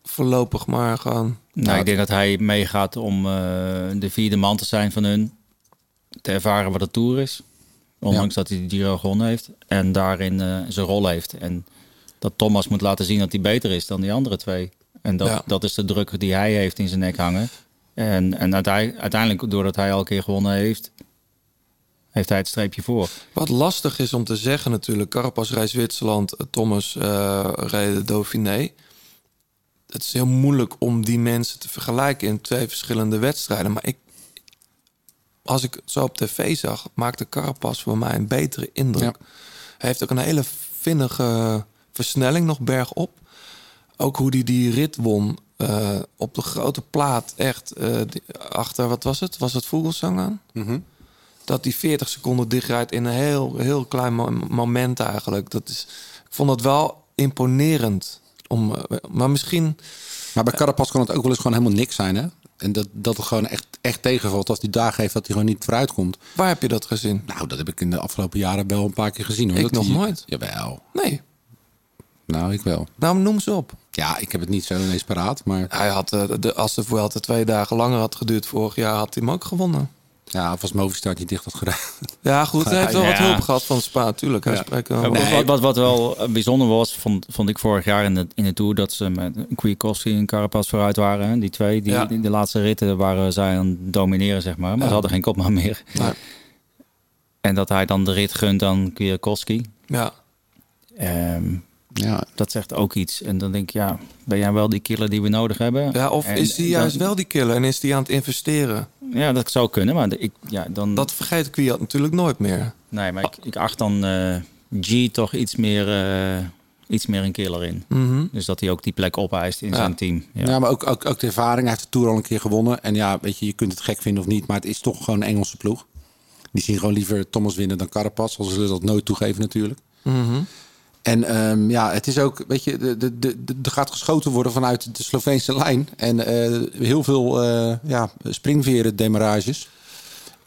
voorlopig maar gaan. Nou, ik denk dat hij meegaat om de 4e man te zijn van hun. Te ervaren wat de Tour is. Ondanks dat hij de Giro gewonnen heeft. En daarin zijn rol heeft. En dat Thomas moet laten zien dat hij beter is dan die andere 2. En dat is de druk die hij heeft in zijn nek hangen. En uiteindelijk, doordat hij al een keer gewonnen heeft... heeft hij het streepje voor. Wat lastig is om te zeggen natuurlijk. Carapaz rijdt Zwitserland, Thomas rijdt Dauphiné... Het is heel moeilijk om die mensen te vergelijken in 2 verschillende wedstrijden. Maar als ik zo op tv zag, maakte Carapaz voor mij een betere indruk. Ja. Hij heeft ook een hele vinnige versnelling nog bergop. Ook hoe hij die rit won op de grote plaat. Echt achter, wat was het? Was het Vogelsang aan? Mm-hmm. Dat die 40 seconden dichtrijdt in een heel, heel klein moment eigenlijk. Ik vond dat wel imponerend. Maar bij Carapaz kan het ook wel eens gewoon helemaal niks zijn, hè? En dat het gewoon echt tegenvalt als die dagen heeft dat hij gewoon niet vooruit komt. Waar heb je dat gezien? Nou, dat heb ik in de afgelopen jaren wel een paar keer gezien. Hoor. Ik dat nog nooit. Jawel. Nee. Nou, ik wel. Nou, noem ze op. Ja, ik heb het niet zo ineens paraat, maar... Hij had, als de Vuelta 2 dagen langer had geduurd vorig jaar, had hij hem ook gewonnen. Ja, of als Movistar niet dicht had gedaan. Ja, goed, hij heeft wel wat hulp gehad van Spa, natuurlijk. Wat wel bijzonder was, vond ik vorig jaar in de Tour... dat ze met Kwiatkowski en Carapaz vooruit waren. Hè? Die 2, de laatste ritten waren zij aan het domineren, zeg maar. Maar ze hadden geen kopman meer. Ja. En dat hij dan de rit gunt aan Kwiatkowski. Ja. Dat zegt ook iets. En dan denk ik, ben jij wel die killer die we nodig hebben? Ja, of is die juist wel die killer en is die aan het investeren? Ja, dat zou kunnen, maar dan... Dat vergeet Kwiat natuurlijk nooit meer. Nee, maar ik acht dan G toch iets meer een killer in. Mm-hmm. Dus dat hij ook die plek opeist in zijn team. Ja, maar ook de ervaring. Hij heeft de Tour al een keer gewonnen. En weet je kunt het gek vinden of niet, maar het is toch gewoon een Engelse ploeg. Die zien gewoon liever Thomas winnen dan Carapaz. Al zullen ze dat nooit toegeven natuurlijk. Mm-hmm. En het is ook, weet je, er gaat geschoten worden vanuit de Sloveense lijn. En heel veel springveren, demarages.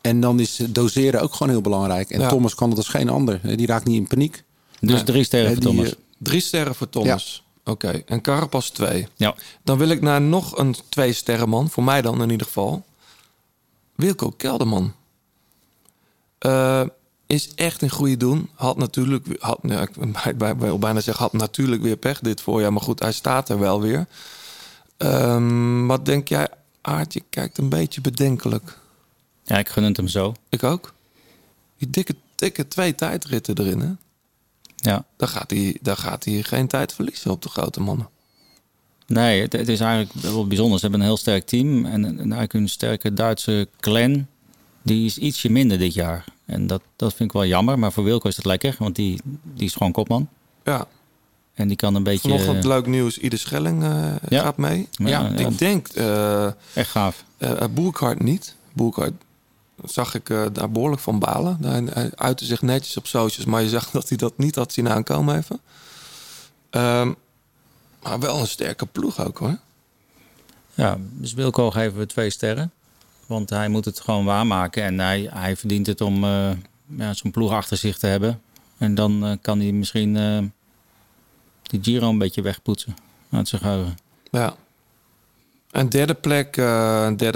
En dan is doseren ook gewoon heel belangrijk. En Thomas kan dat als geen ander. Die raakt niet in paniek. Dus 3 sterren voor Thomas. 3 sterren voor Thomas. Ja. Oké. En Carapaz 2. Ja. Dan wil ik naar nog een 2-sterrenman. Voor mij dan in ieder geval. Wilco Kelderman. Is echt een goede doen. Had natuurlijk weer pech dit voorjaar. Maar goed, hij staat er wel weer. Wat denk jij, Aart? Je kijkt een beetje bedenkelijk. Ja, ik gun het hem zo. Ik ook. Die dikke 2 tijdritten erin, hè? Ja. Dan gaat hij geen tijd verliezen op de grote mannen. Nee, het is eigenlijk wel bijzonder. Ze hebben een heel sterk team en eigenlijk een sterke Duitse clan. Die is ietsje minder dit jaar. En dat vind ik wel jammer. Maar voor Wilco is dat lekker, want die is gewoon kopman. Ja. En die kan een beetje... Vanochtend leuk nieuws. Ieder Schelling gaat mee. Ja. Ik denk... echt gaaf. Boerkaart niet. Boerkaart zag ik daar behoorlijk van balen. Hij uitte zich netjes op socials, maar je zag dat hij dat niet had zien aankomen even. Maar wel een sterke ploeg ook, hoor. Ja, dus Wilco geven we 2 sterren. Want hij moet het gewoon waarmaken. En hij verdient het om zo'n ploeg achter zich te hebben. En dan kan hij misschien de Giro een beetje wegpoetsen uit zijn geheugen. Ja. Een derde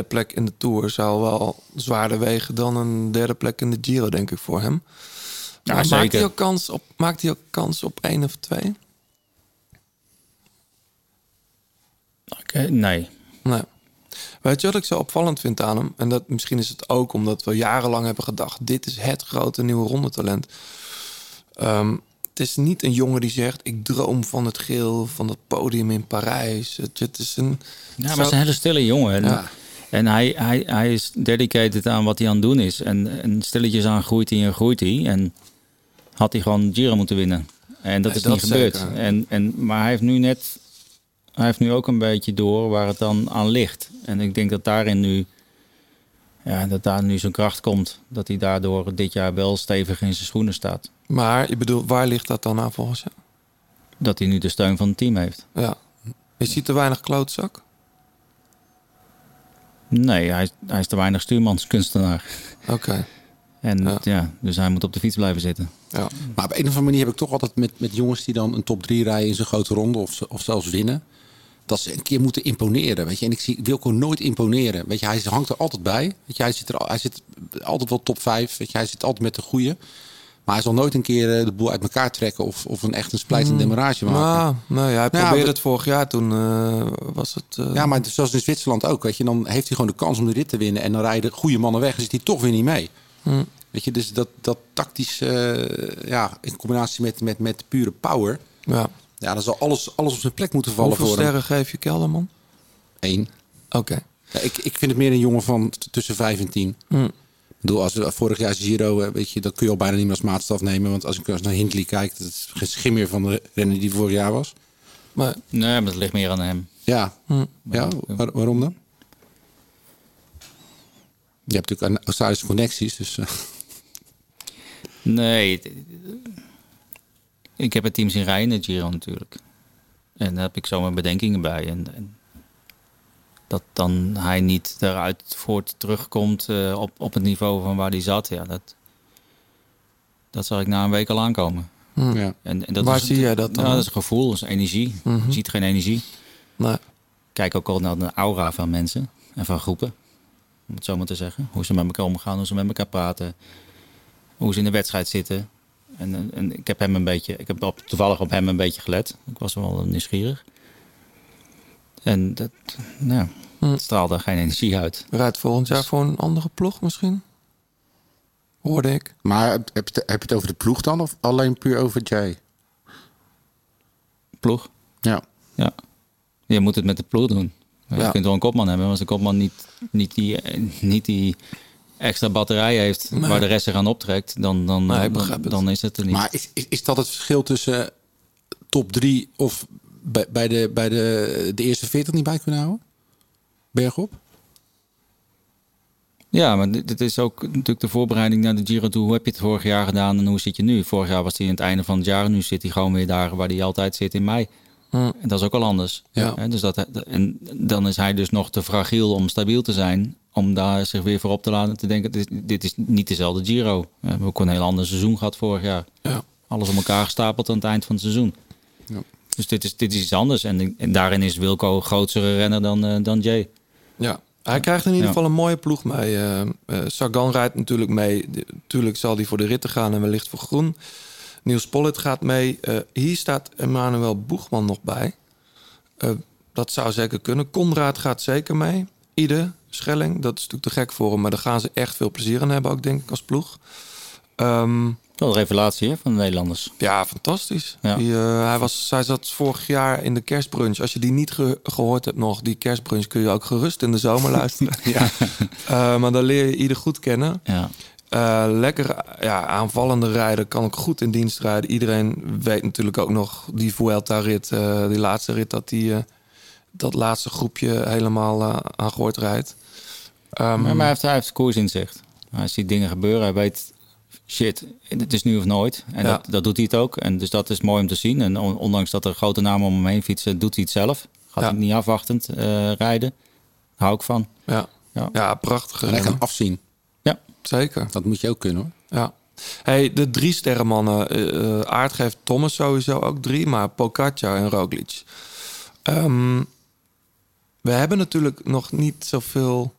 plek in de Tour zou wel zwaarder wegen dan een derde plek in de Giro, denk ik, voor hem. Ja, maar zeker. Maakt hij ook kans op 1 of 2? Okay, nee. Weet je wat ik zo opvallend vind aan hem? En dat misschien is het ook omdat we jarenlang hebben gedacht... dit is het grote nieuwe rondetalent. Het is niet een jongen die zegt... ik droom van het geel, van dat podium in Parijs. Maar het is een hele stille jongen. Ja. En hij is dedicated aan wat hij aan het doen is. En stilletjes aan groeit hij. En had hij gewoon Giro moeten winnen. En dat is niet gebeurd. Maar hij heeft nu net... Hij heeft nu ook een beetje door waar het dan aan ligt. En ik denk dat daar nu zijn kracht komt. Dat hij daardoor dit jaar wel stevig in zijn schoenen staat. Maar ik bedoel, waar ligt dat dan aan volgens jou? Dat hij nu de steun van het team heeft. Ja. Is hij te weinig klootzak? Nee, hij is te weinig stuurmanskunstenaar. Oké. En dus hij moet op de fiets blijven zitten. Ja. Maar op een of andere manier heb ik toch altijd met jongens die dan een top 3 rijden in zijn grote ronde of zelfs winnen. Dat ze een keer moeten imponeren, weet je. En ik zie Wilco nooit imponeren, weet je. Hij hangt er altijd bij, weet je. Hij zit altijd wel top 5, weet je. Hij zit altijd met de goeie. Maar hij zal nooit een keer de boel uit elkaar trekken of een echt een splijt en demarrage maken. Hij probeerde het vorig jaar, toen was het... Ja, maar zoals in Zwitserland ook, weet je. Dan heeft hij gewoon de kans om de rit te winnen. En dan rijden goede mannen weg en zit hij toch weer niet mee. Weet je, dus dat tactisch, in combinatie met pure power... Ja. Ja, dan zal alles op zijn plek moeten vallen. Hoeveel voor sterren geef je Kelderman? 1. Oké. Ja, ik vind het meer een jongen van tussen 5 en 10. Ik bedoel, als we vorig jaar Giro, weet je, dat kun je al bijna niet meer als maatstaf nemen. Want als ik naar Hindley kijk, dat is geen schim meer van de renner die vorig jaar was. Maar dat ligt meer aan hem. Ja. Ja, waarom dan? Je hebt natuurlijk Australische connecties, dus... Nee... Ik heb het team zien rijden in de Giro natuurlijk. En daar heb ik zo mijn bedenkingen bij. En dat dan hij niet daaruit voort terugkomt op het niveau van waar hij zat. Ja, dat zal ik na een week al aankomen. Ja. En dat waar zie jij dat dan? Nou, dat is een gevoel, dat is energie. Je ziet geen energie. Nee. Kijk ook al naar de aura van mensen en van groepen. Om het zo maar te zeggen. Hoe ze met elkaar omgaan, hoe ze met elkaar praten. Hoe ze in de wedstrijd zitten. En ik heb hem een beetje, toevallig op hem een beetje gelet. Ik was wel nieuwsgierig. En dat, het straalde geen energie uit. Rijdt volgend jaar voor een andere ploeg misschien? Hoorde ik. Maar heb je het over de ploeg dan? Of alleen puur over Jay? Ploeg? Ja. Je moet het met de ploeg doen. Ja. Je kunt wel een kopman hebben. Maar als de kopman niet die extra batterij heeft, nee, waar de rest zich aan optrekt, dan is het er niet. Maar is dat het verschil tussen top 3 of bij de eerste 40 niet bij kunnen houden? Bergop? Ja, maar dit is ook natuurlijk de voorbereiding naar de Giro toe. Hoe heb je het vorig jaar gedaan en hoe zit je nu? Vorig jaar was hij aan het einde van het jaar. Nu zit hij gewoon weer daar waar hij altijd zit in mei. En dat is ook al anders. Ja. Hè? Dus en dan is hij dus nog te fragiel om stabiel te zijn. Om daar zich weer voor op te laden en te denken, dit is niet dezelfde Giro. We hebben ook een heel ander seizoen gehad vorig jaar. Ja. Alles om elkaar gestapeld aan het eind van het seizoen. Ja. Dus dit is iets anders. En daarin is Wilco een grotere renner dan Jay. Ja, hij krijgt in ieder geval een mooie ploeg mee. Sagan rijdt natuurlijk mee. Natuurlijk zal hij voor de ritten gaan en wellicht voor groen. Niels Pollitt gaat mee. Hier staat Emmanuel Boegman nog bij. Dat zou zeker kunnen. Konrad gaat zeker mee. Ieder Schelling, dat is natuurlijk te gek voor hem. Maar daar gaan ze echt veel plezier aan hebben ook, denk ik, als ploeg. Wel de revelatie hè, van de Nederlanders. Ja, fantastisch. Ja. Hij zat vorig jaar in de kerstbrunch. Als je die niet gehoord hebt nog, die kerstbrunch... kun je ook gerust in de zomer luisteren. Ja. Maar dan leer je ieder goed kennen. Ja. Lekker aanvallende rijden, kan ook goed in dienst rijden. Iedereen weet natuurlijk ook nog die Vuelta-rit, die laatste rit... dat hij dat laatste groepje helemaal aan Goort rijdt. Maar hij heeft koers in zicht. Hij ziet dingen gebeuren, hij weet... shit, het is nu of nooit. En dat doet hij het ook. En dus dat is mooi om te zien. En ondanks dat er grote namen om hem heen fietsen, doet hij het zelf. Gaat hij niet afwachtend rijden. Hou ik van. Ja, prachtig. Lekker afzien. Ja, zeker. Dat moet je ook kunnen hoor. Ja. Hey, de 3-sterrenmannen. Aert geeft Thomas sowieso ook 3, maar Pogacar en Roglic. We hebben natuurlijk nog niet zoveel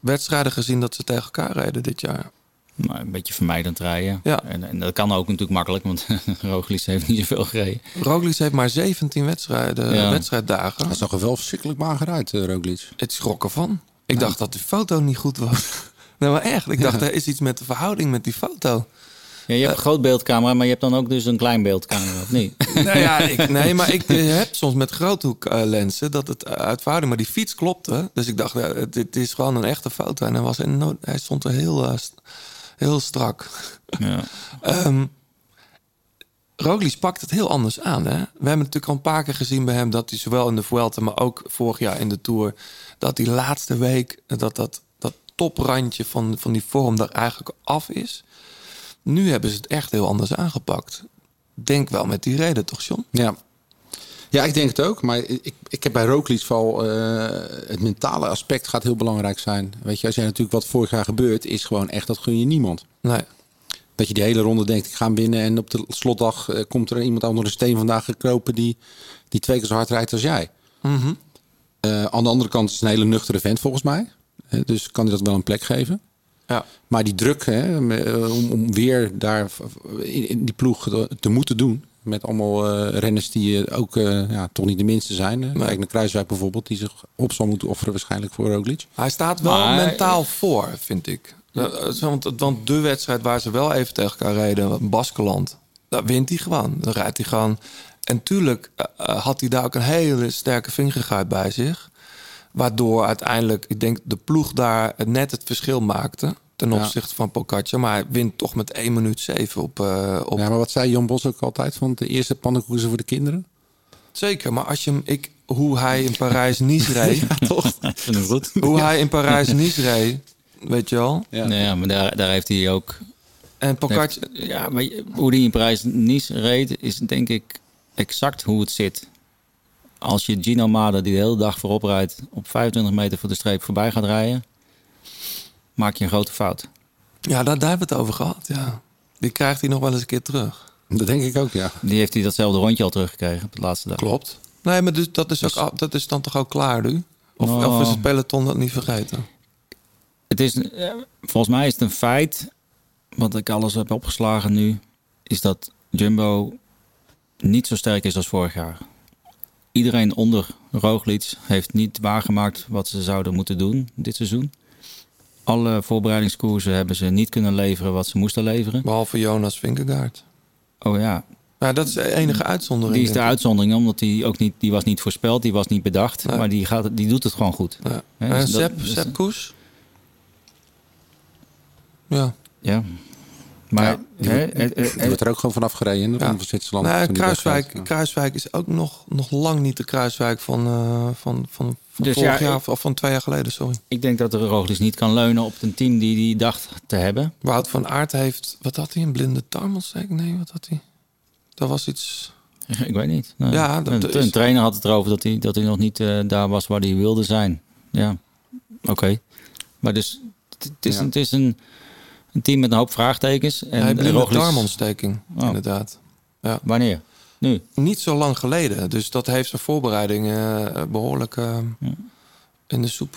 wedstrijden gezien dat ze tegen elkaar rijden dit jaar. Nou, een beetje vermijdend rijden. Ja. En dat kan ook natuurlijk makkelijk, want Roglic heeft niet zoveel gereden. Roglic heeft maar 17 wedstrijddagen. Dat zag er wel verschrikkelijk mager uit, Roglic. Het schrok ervan. Ik dacht dat de foto niet goed was. Nee, maar echt. Ik dacht, er is iets met de verhouding met die foto. Ja, je hebt een groot beeldcamera, maar je hebt dan ook dus een klein beeldcamera, of niet? Ik heb soms met groothoeklensen dat het uitvaardig, maar die fiets klopte. Dus ik dacht, dit is gewoon een echte foto. En hij stond er heel... heel strak. Ja. Roglic pakt het heel anders aan. Hè? We hebben natuurlijk al een paar keer gezien bij hem... dat hij zowel in de Vuelta, maar ook vorig jaar in de Tour... dat die laatste week, dat toprandje van die vorm daar eigenlijk af is. Nu hebben ze het echt heel anders aangepakt. Denk wel met die reden, toch, John? Ja. Ja, ik denk het ook. Maar ik heb bij Roglic vooral het mentale aspect gaat heel belangrijk zijn. Weet je, als jij natuurlijk wat vorig jaar gebeurt, is gewoon echt dat gun je niemand. Nee. Dat je die hele ronde denkt, ik ga hem winnen. En op de slotdag komt er iemand onder de steen vandaag gekropen die 2 keer zo hard rijdt als jij. Mm-hmm. Aan de andere kant is het een hele nuchtere vent volgens mij. Dus kan hij dat wel een plek geven. Ja. Maar die druk om weer daar in die ploeg te moeten doen. Met allemaal renners die ook toch niet de minste zijn. Kijk naar Kruijswijk bijvoorbeeld, die zich op zal moeten offeren waarschijnlijk voor Roglic. Hij staat wel mentaal voor, vind ik. Want de wedstrijd waar ze wel even tegen elkaar reden, Baskeland, daar wint hij gewoon. Dan rijdt hij gewoon. En tuurlijk had hij daar ook een hele sterke vingergaard bij zich. Waardoor uiteindelijk, ik denk, de ploeg daar net het verschil maakte. Ten opzichte van Pogacar, maar hij wint toch met 1:07 op. Ja, maar wat zei Jan Bos ook altijd van de eerste pannenkoezen voor de kinderen? Zeker, maar als je hoe hij in Parijs-Nice reed, toch? Goed. Hoe hij in Parijs-Nice reed, weet je wel? Ja, maar daar heeft hij ook. En Pogacar, maar hoe die in Parijs-Nice reed, is denk ik exact hoe het zit. Als je Gino Mada, die de hele dag voorop rijdt, op 25 meter voor de streep voorbij gaat rijden, maak je een grote fout. Ja, daar hebben we het over gehad, ja. Die krijgt hij nog wel eens een keer terug. Dat denk ik ook, ja. Die heeft hij datzelfde rondje al teruggekregen op de laatste dag. Klopt. Nee, maar dus, dat is dan toch ook klaar nu? Of is het peloton dat niet vergeten? Volgens mij is het een feit, want ik alles heb opgeslagen nu, is dat Jumbo niet zo sterk is als vorig jaar. Iedereen onder Roglic heeft niet waargemaakt wat ze zouden moeten doen dit seizoen. Alle voorbereidingskoersen hebben ze niet kunnen leveren wat ze moesten leveren. Behalve Jonas Vingegaard. Oh ja. Ja, dat is de enige uitzondering. Die is de uitzondering, omdat die was niet voorspeld, die was niet bedacht. Nee. Maar die doet het gewoon goed. Ja. He, dus Sepp Koes? Ja. Ja. Maar die wordt er ook gewoon vanaf gereden. Van Zwitserland. Nou, Kruijswijk is ook nog lang niet de Kruijswijk van dus vorig jaar of van 2 jaar geleden, sorry. Ik denk dat de Roglic niet kan leunen op een team die hij dacht te hebben. Wout van Aert heeft... Wat had hij? Een blinde tarmontsteking? Nee, wat had hij? Dat was iets... Ik weet niet. Nou, ja, een trainer had het erover dat hij nog niet daar was waar hij wilde zijn. Ja, oké. Maar dus het is een team met een hoop vraagtekens. En een blinde darmontsteking, inderdaad. Ja. Wanneer? Nu. Niet zo lang geleden. Dus dat heeft zijn voorbereiding behoorlijk in de soep.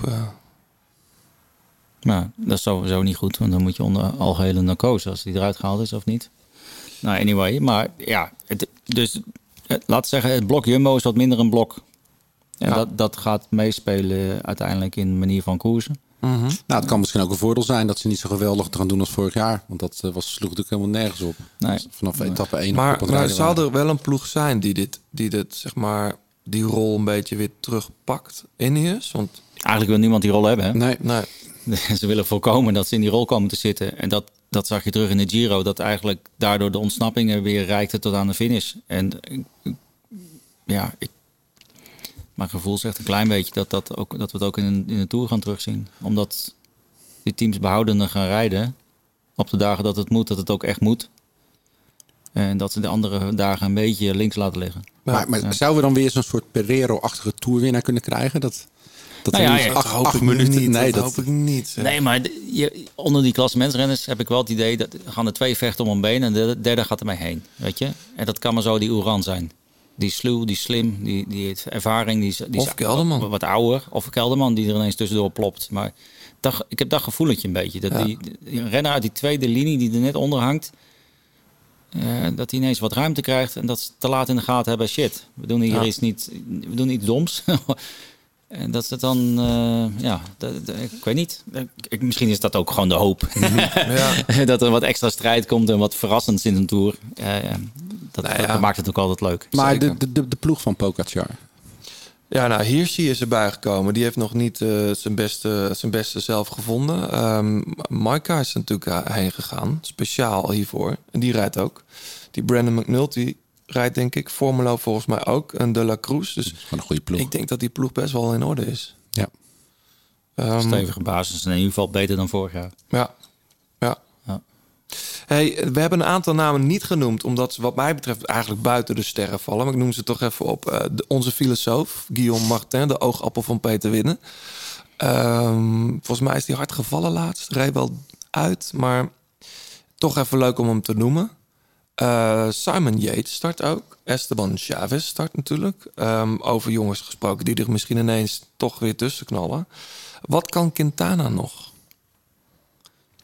Nou, dat is sowieso niet goed. Want dan moet je onder algehele narcose als die eruit gehaald is of niet. Nou, anyway. Maar ja, laat zeggen, het blok Jumbo is wat minder een blok. En dat gaat meespelen uiteindelijk in de manier van koersen. Mm-hmm. Nou, het kan misschien ook een voordeel zijn dat ze niet zo geweldig gaan doen als vorig jaar. Want dat sloeg natuurlijk helemaal nergens op. Nee. Vanaf etappe 1 op het rijden. Maar zou er wel een ploeg zijn die dit zeg maar, die rol een beetje weer terugpakt in Ineos? Want eigenlijk wil niemand die rol hebben, hè? Nee. Ze willen voorkomen dat ze in die rol komen te zitten. En dat zag je terug in de Giro. Dat eigenlijk daardoor de ontsnappingen weer reikten tot aan de finish. En ja, mijn gevoel zegt een klein beetje dat we het ook in de Tour gaan terugzien. Omdat die teams behoudender gaan rijden op de dagen dat het moet, dat het ook echt moet. En dat ze de andere dagen een beetje links laten liggen. Maar zouden we dan weer zo'n soort Pereiro-achtige toerwinnaar kunnen krijgen? Dat hoop ik niet. Nee, maar onder die klassementsrenners heb ik wel het idee dat gaan er twee vechten om een been en de derde gaat ermee heen. Weet je? En dat kan maar zo die Oeran zijn. Die sluw, die slim, die heeft ervaring. Die of Kelderman. Wat ouder. Of Kelderman die er ineens tussendoor plopt. Maar ik heb dat gevoeletje een beetje. Dat die renner uit die tweede linie die er net onder hangt. Dat hij ineens wat ruimte krijgt. En dat ze te laat in de gaten hebben. Shit, we doen hier iets niet. We doen iets doms. En dat het dan, ik weet niet. Misschien is dat ook gewoon de hoop. Dat er wat extra strijd komt en wat verrassends in een Tour. Dat maakt het ook altijd leuk. Maar de ploeg van Pogacar? Ja, nou, Hirschi is erbij gekomen. Die heeft nog niet zijn beste zelf gevonden. Maika is natuurlijk heen gegaan, speciaal hiervoor. En die rijdt ook. Die Brandon McNulty rijdt, denk ik. Formelo volgens mij ook. En De La Cruz. Dus van een goede ploeg. Ik denk dat die ploeg best wel in orde is. Ja. Stevige basis. En in ieder geval beter dan vorig jaar. Ja. Hey, we hebben een aantal namen niet genoemd. Omdat ze wat mij betreft eigenlijk buiten de sterren vallen. Maar ik noem ze toch even op. Onze filosoof, Guillaume Martin. De oogappel van Peter Winnen. Volgens mij is die hard gevallen laatst. Reed wel uit. Maar toch even leuk om hem te noemen. Simon Yates start ook. Esteban Chavez start natuurlijk. Over jongens gesproken die er misschien ineens toch weer tussen knallen. Wat kan Quintana nog?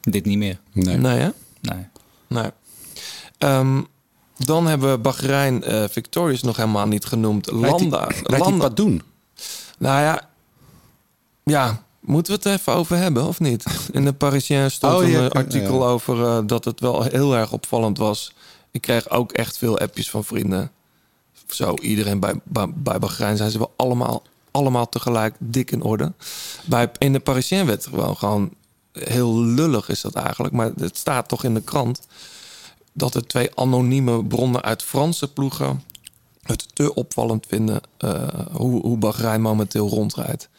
Dit niet meer. Nee hè? Nee. Dan hebben we Bahrein Victorious nog helemaal niet genoemd. Landa. Rijdt hij wat doen? Nou ja. Ja. Moeten we het er even over hebben, of niet? In de Parisien stond een artikel over dat het wel heel erg opvallend was. Ik kreeg ook echt veel appjes van vrienden. Zo, iedereen bij Bahrein zijn ze wel allemaal tegelijk dik in orde. In de Parisien werd gewoon heel lullig is dat eigenlijk. Maar het staat toch in de krant dat er twee anonieme bronnen uit Franse ploegen het te opvallend vinden hoe Bahrein momenteel rondrijdt.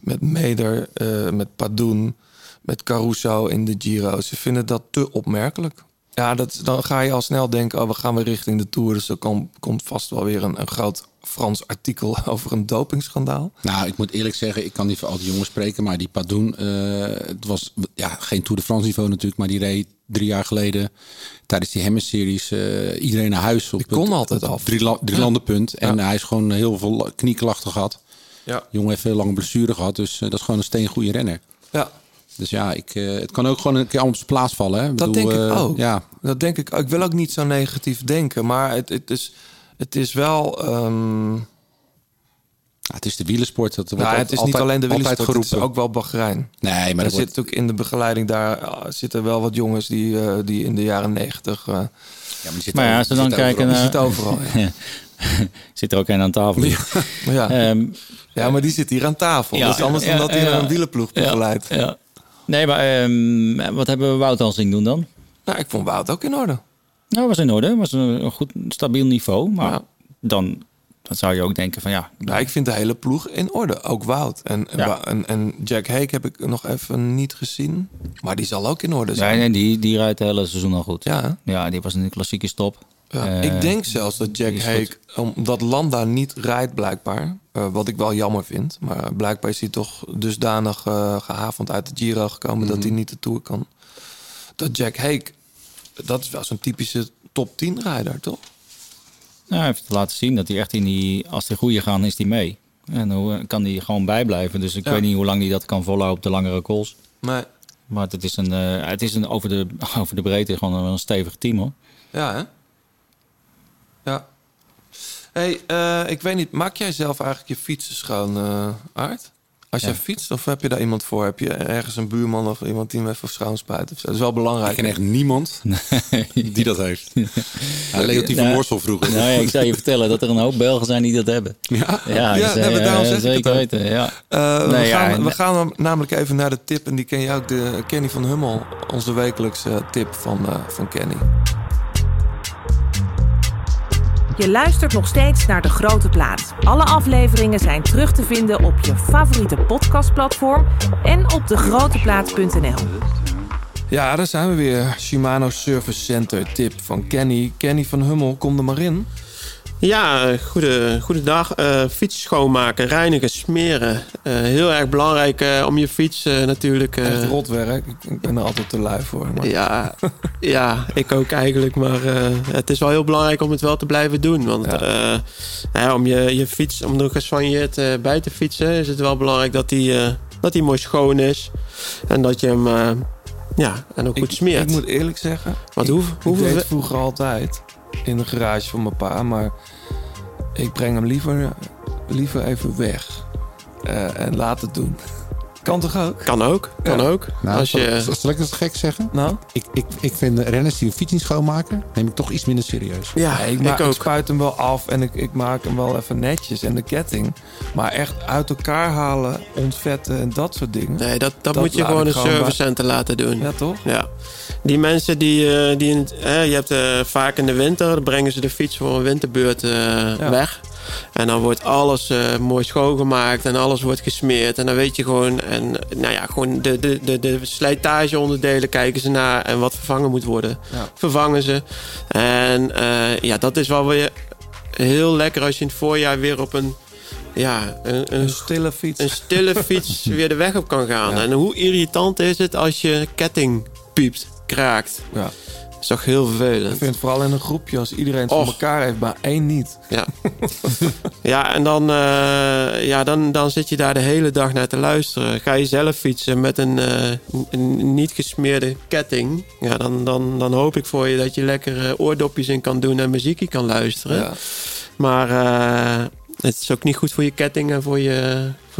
Met Meder, met Padoen, met Caruso in de Giro. Ze vinden dat te opmerkelijk. Ja, dan ga je al snel denken, we gaan weer richting de Tour. Dus er komt vast wel weer een groot Frans artikel over een dopingschandaal. Nou, ik moet eerlijk zeggen, ik kan niet voor al die jongens spreken. Maar die Padoen, het was geen Tour de France niveau natuurlijk. Maar die reed 3 jaar geleden tijdens die Hemmen-series iedereen naar huis. Op die kon altijd af. 3 landenpunt. En hij is gewoon heel veel knieklachten gehad. Ja. De jongen heeft veel lange blessure gehad, dus dat is gewoon een steengoede renner. Ja. Dus het kan ook gewoon een keer op zijn plaats vallen. Hè? Ik bedoel, denk ik ook. Ja. Dat denk ik ook. Ik wil ook niet zo negatief denken, maar het is wel... het is de wielersport. Het is niet alleen de wielersport, het is ook wel Bahrein. Nee, maar er zit ook in de begeleiding, daar zitten wel wat jongens die in de jaren 90... Maar als we dan kijken naar... Ja. Zit er ook een aan tafel. Maar die zit hier aan tafel. Ja, dat is anders dan dat hij een wielerploeg begeleidt. Ja. Nee, maar wat hebben we Wout Alsing doen dan? Nou, ik vond Wout ook in orde. Nou, was in orde. Was een goed, stabiel niveau. Maar dan zou je ook denken van ja... Nou, ik vind de hele ploeg in orde. Ook Wout. En Jack Hake heb ik nog even niet gezien. Maar die zal ook in orde zijn. Nee, die rijdt het hele seizoen al goed. Ja, die was in de klassieke stop. Ja, ik denk zelfs dat Jack Hake, omdat Landa niet rijdt blijkbaar, wat ik wel jammer vind, maar blijkbaar is hij toch dusdanig gehavend uit de Giro gekomen dat hij niet de Tour kan. Dat Jack Hake, dat is wel zo'n typische top 10 rijder, toch? Nou, hij heeft laten zien dat hij echt als die goede gaan, is hij mee. En dan kan hij gewoon bijblijven, dus ik weet niet hoe lang hij dat kan volhouden op de langere calls. Nee. Maar het is een over de breedte gewoon een stevig team, hoor. Ja, hè? Ja. Hey, ik weet niet, maak jij zelf eigenlijk je fietsen schoon, Aart? Als jij fietst, of heb je daar iemand voor? Heb je ergens een buurman of iemand die hem even schuin spuit? Dat is wel belangrijk. Ik ken echt niemand die dat heeft. Leontief van Morsel vroeger. Nou ja, ik zou je vertellen dat er een hoop Belgen zijn die dat hebben. Ja, daarom zeg ik het. We gaan namelijk even naar de tip. En die ken je ook, de Kenny van Hummel. Onze wekelijkse tip van Kenny. Je luistert nog steeds naar De Grote Plaats. Alle afleveringen zijn terug te vinden op je favoriete podcastplatform en op degroteplaats.nl. Ja, daar zijn we weer. Shimano Service Center, tip van Kenny. Kenny van Hummel, kom er maar in. Ja, goedendag. Fiets schoonmaken, reinigen, smeren. Heel erg belangrijk om je fiets natuurlijk... Echt rotwerk. Ik ben er altijd te lui voor. Maar... Ja, ik ook eigenlijk. Maar het is wel heel belangrijk om het wel te blijven doen. Want om je fiets, om er gesoigneerd bij te fietsen... is het wel belangrijk dat die mooi schoon is. En dat je hem en ook goed smeert. Ik moet eerlijk zeggen... Ik deed vroeger altijd... in de garage van mijn pa, maar ik breng hem liever even weg en laat het doen. Kan toch ook? Kan ook. Nou, zal ik dat gek zeggen? Nou? Ik vind renners die een fiets niet schoonmaken, neem ik toch iets minder serieus. Ja, ik spuit hem wel af en ik maak hem wel even netjes en de ketting. Maar echt uit elkaar halen, ontvetten en dat soort dingen. Nee, dat moet je gewoon een servicecenter laten doen. Ja, toch? Ja. Die mensen die je hebt vaak in de winter, dan brengen ze de fiets voor een winterbeurt weg. En dan wordt alles mooi schoongemaakt en alles wordt gesmeerd. En dan weet je gewoon... En gewoon de slijtageonderdelen kijken ze naar en wat vervangen moet worden. Ja. Vervangen ze. En dat is wel weer heel lekker als je in het voorjaar weer op een stille fiets. Een stille fiets weer de weg op kan gaan. Ja. En hoe irritant is het als je ketting piept, kraakt. Ja. Dat is toch heel vervelend. Ik vind het vooral in een groepje als iedereen het van elkaar heeft, maar één niet. Ja, en dan zit je daar de hele dag naar te luisteren. Ga je zelf fietsen met een niet gesmeerde ketting. Ja, dan hoop ik voor je dat je lekker oordopjes in kan doen en muziekje kan luisteren. Ja. Maar het is ook niet goed voor je ketting en voor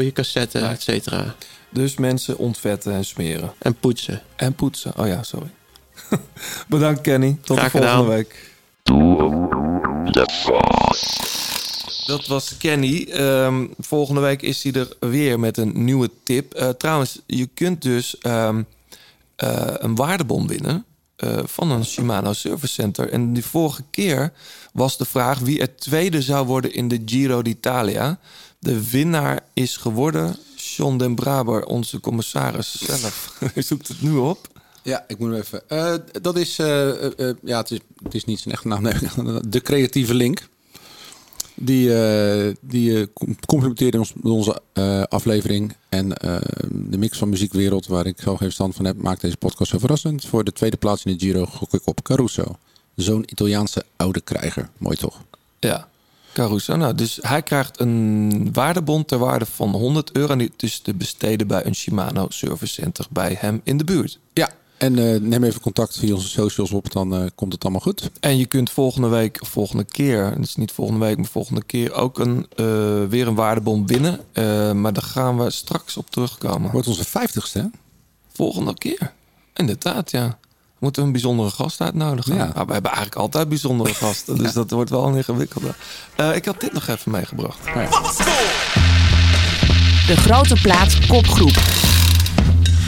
je cassette, et cetera. Dus mensen ontvetten en smeren. En poetsen. Oh ja, sorry. Bedankt Kenny, tot de volgende week. Dat was Kenny. Volgende week is hij er weer met een nieuwe tip. Trouwens, je kunt dus een waardebon winnen van een Shimano Service Center. En die vorige keer was de vraag wie er tweede zou worden in de Giro d'Italia. De winnaar is geworden John den Braber, onze commissaris zelf. Hij zoekt het nu op. Ja, ik moet hem even... dat is... het is niet zijn echte naam. Nee. De creatieve Link. Die complimenteerde ons met onze aflevering. En de mix van muziekwereld, waar ik zo geen stand van heb... maakt deze podcast zo verrassend. Voor de tweede plaats in de Giro gok ik op Caruso. Zo'n Italiaanse oude krijger. Mooi toch? Ja, Caruso. Nou, dus hij krijgt een waardebon ter waarde van €100. En die is te besteden bij een Shimano Service Center bij hem in de buurt. Ja. En neem even contact via onze socials op, dan komt het allemaal goed. En je kunt volgende keer ook weer een waardebon winnen. Maar daar gaan we straks op terugkomen. Wordt onze 50ste, hè? Volgende keer. Inderdaad, ja. Moeten we een bijzondere gast uitnodigen? Ja. Nou, we hebben eigenlijk altijd bijzondere gasten, dus dat wordt wel een ingewikkelde. Ik had dit nog even meegebracht. Ja. De Grote Plaats kopgroep.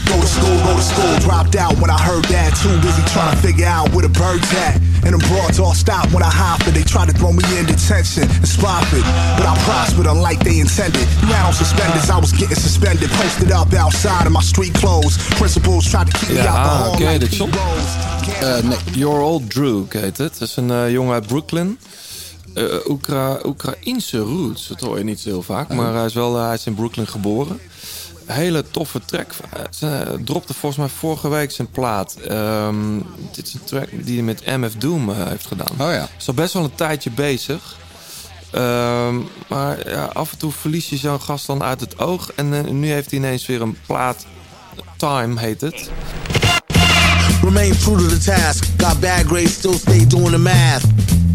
Go to school, dropped out when I heard that. Too busy trying to figure out where the bird's at. And them broads all stopped when I hopped it. They tried to throw me in detention and spot it. But I prospered unlike they intended. You had on suspenders, I was getting suspended. Posted up outside of my street clothes. Principals tried to keep me out the hall. Oké, dit John. Your Old Drew, heet het. Dat is een jongen uit Brooklyn. Oekraïense roots, dat hoor je niet zo heel vaak. Maar hij is in Brooklyn geboren. Hele toffe track. Ze dropte volgens mij vorige week zijn plaat. Dit is een track die hij met MF Doom heeft gedaan. Oh ja. Is al best wel een tijdje bezig. Maar ja, af en toe verlies je zo'n gast dan uit het oog. En nu heeft hij ineens weer een plaat. Time heet het. Remain true to the task. Got bad grades, still stay doing the math.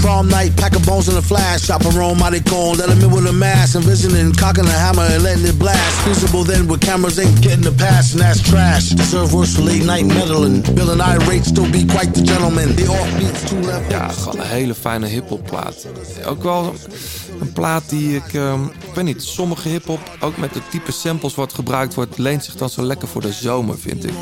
Prom night, pack of bones in a flash. Chaperone, mighty cone, let him in with a mask. Envisioning, cocking a hammer and letting it blast. Feasible then with cameras ain't getting the pass, and that's trash. Deserve worse for late night meddling. Bill and irate still be quite the gentleman. The offbeats too left. Ja, gewoon een hele fijne hiphop plaat. Ook wel een plaat die ik weet niet, sommige hiphop, ook met het type samples wat gebruikt wordt, leent zich dan zo lekker voor de zomer, vind ik.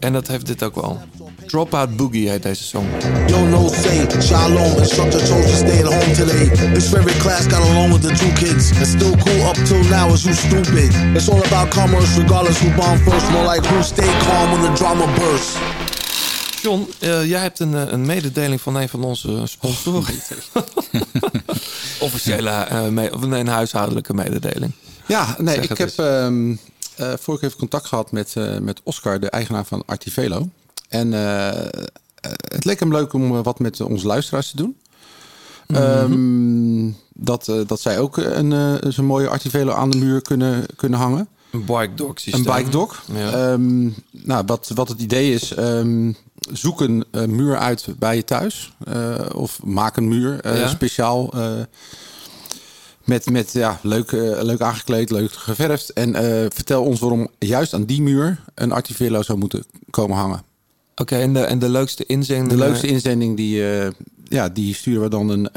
En dat heeft dit ook wel. Dropout Boogie heet deze song. Yo, no say, shalom, instructor chose to stay at home today. This favorite class got along with the two kids. It's still cool up till now is who's stupid. It's all about commerce, regardless who bomb first. More like who stay calm when the drama bursts. John, jij hebt een mededeling van een van onze sponsoren. Officiële, een huishoudelijke mededeling. Ja, nee, ik heb vorige keer contact gehad met Oscar, de eigenaar van Artivelo. En het leek hem leuk om wat met onze luisteraars te doen. Mm-hmm. Dat zij ook zo'n mooie Artivelo aan de muur kunnen hangen. Een bike dog systeem. Een bike dog. Ja. Nou, wat het idee is, zoek een muur uit bij je thuis. Of maak een muur speciaal. Met ja, leuk aangekleed, leuk geverfd. En vertel ons waarom juist aan die muur een Artivelo zou moeten komen hangen. Oké, en de leukste inzending? De leukste inzending die sturen we dan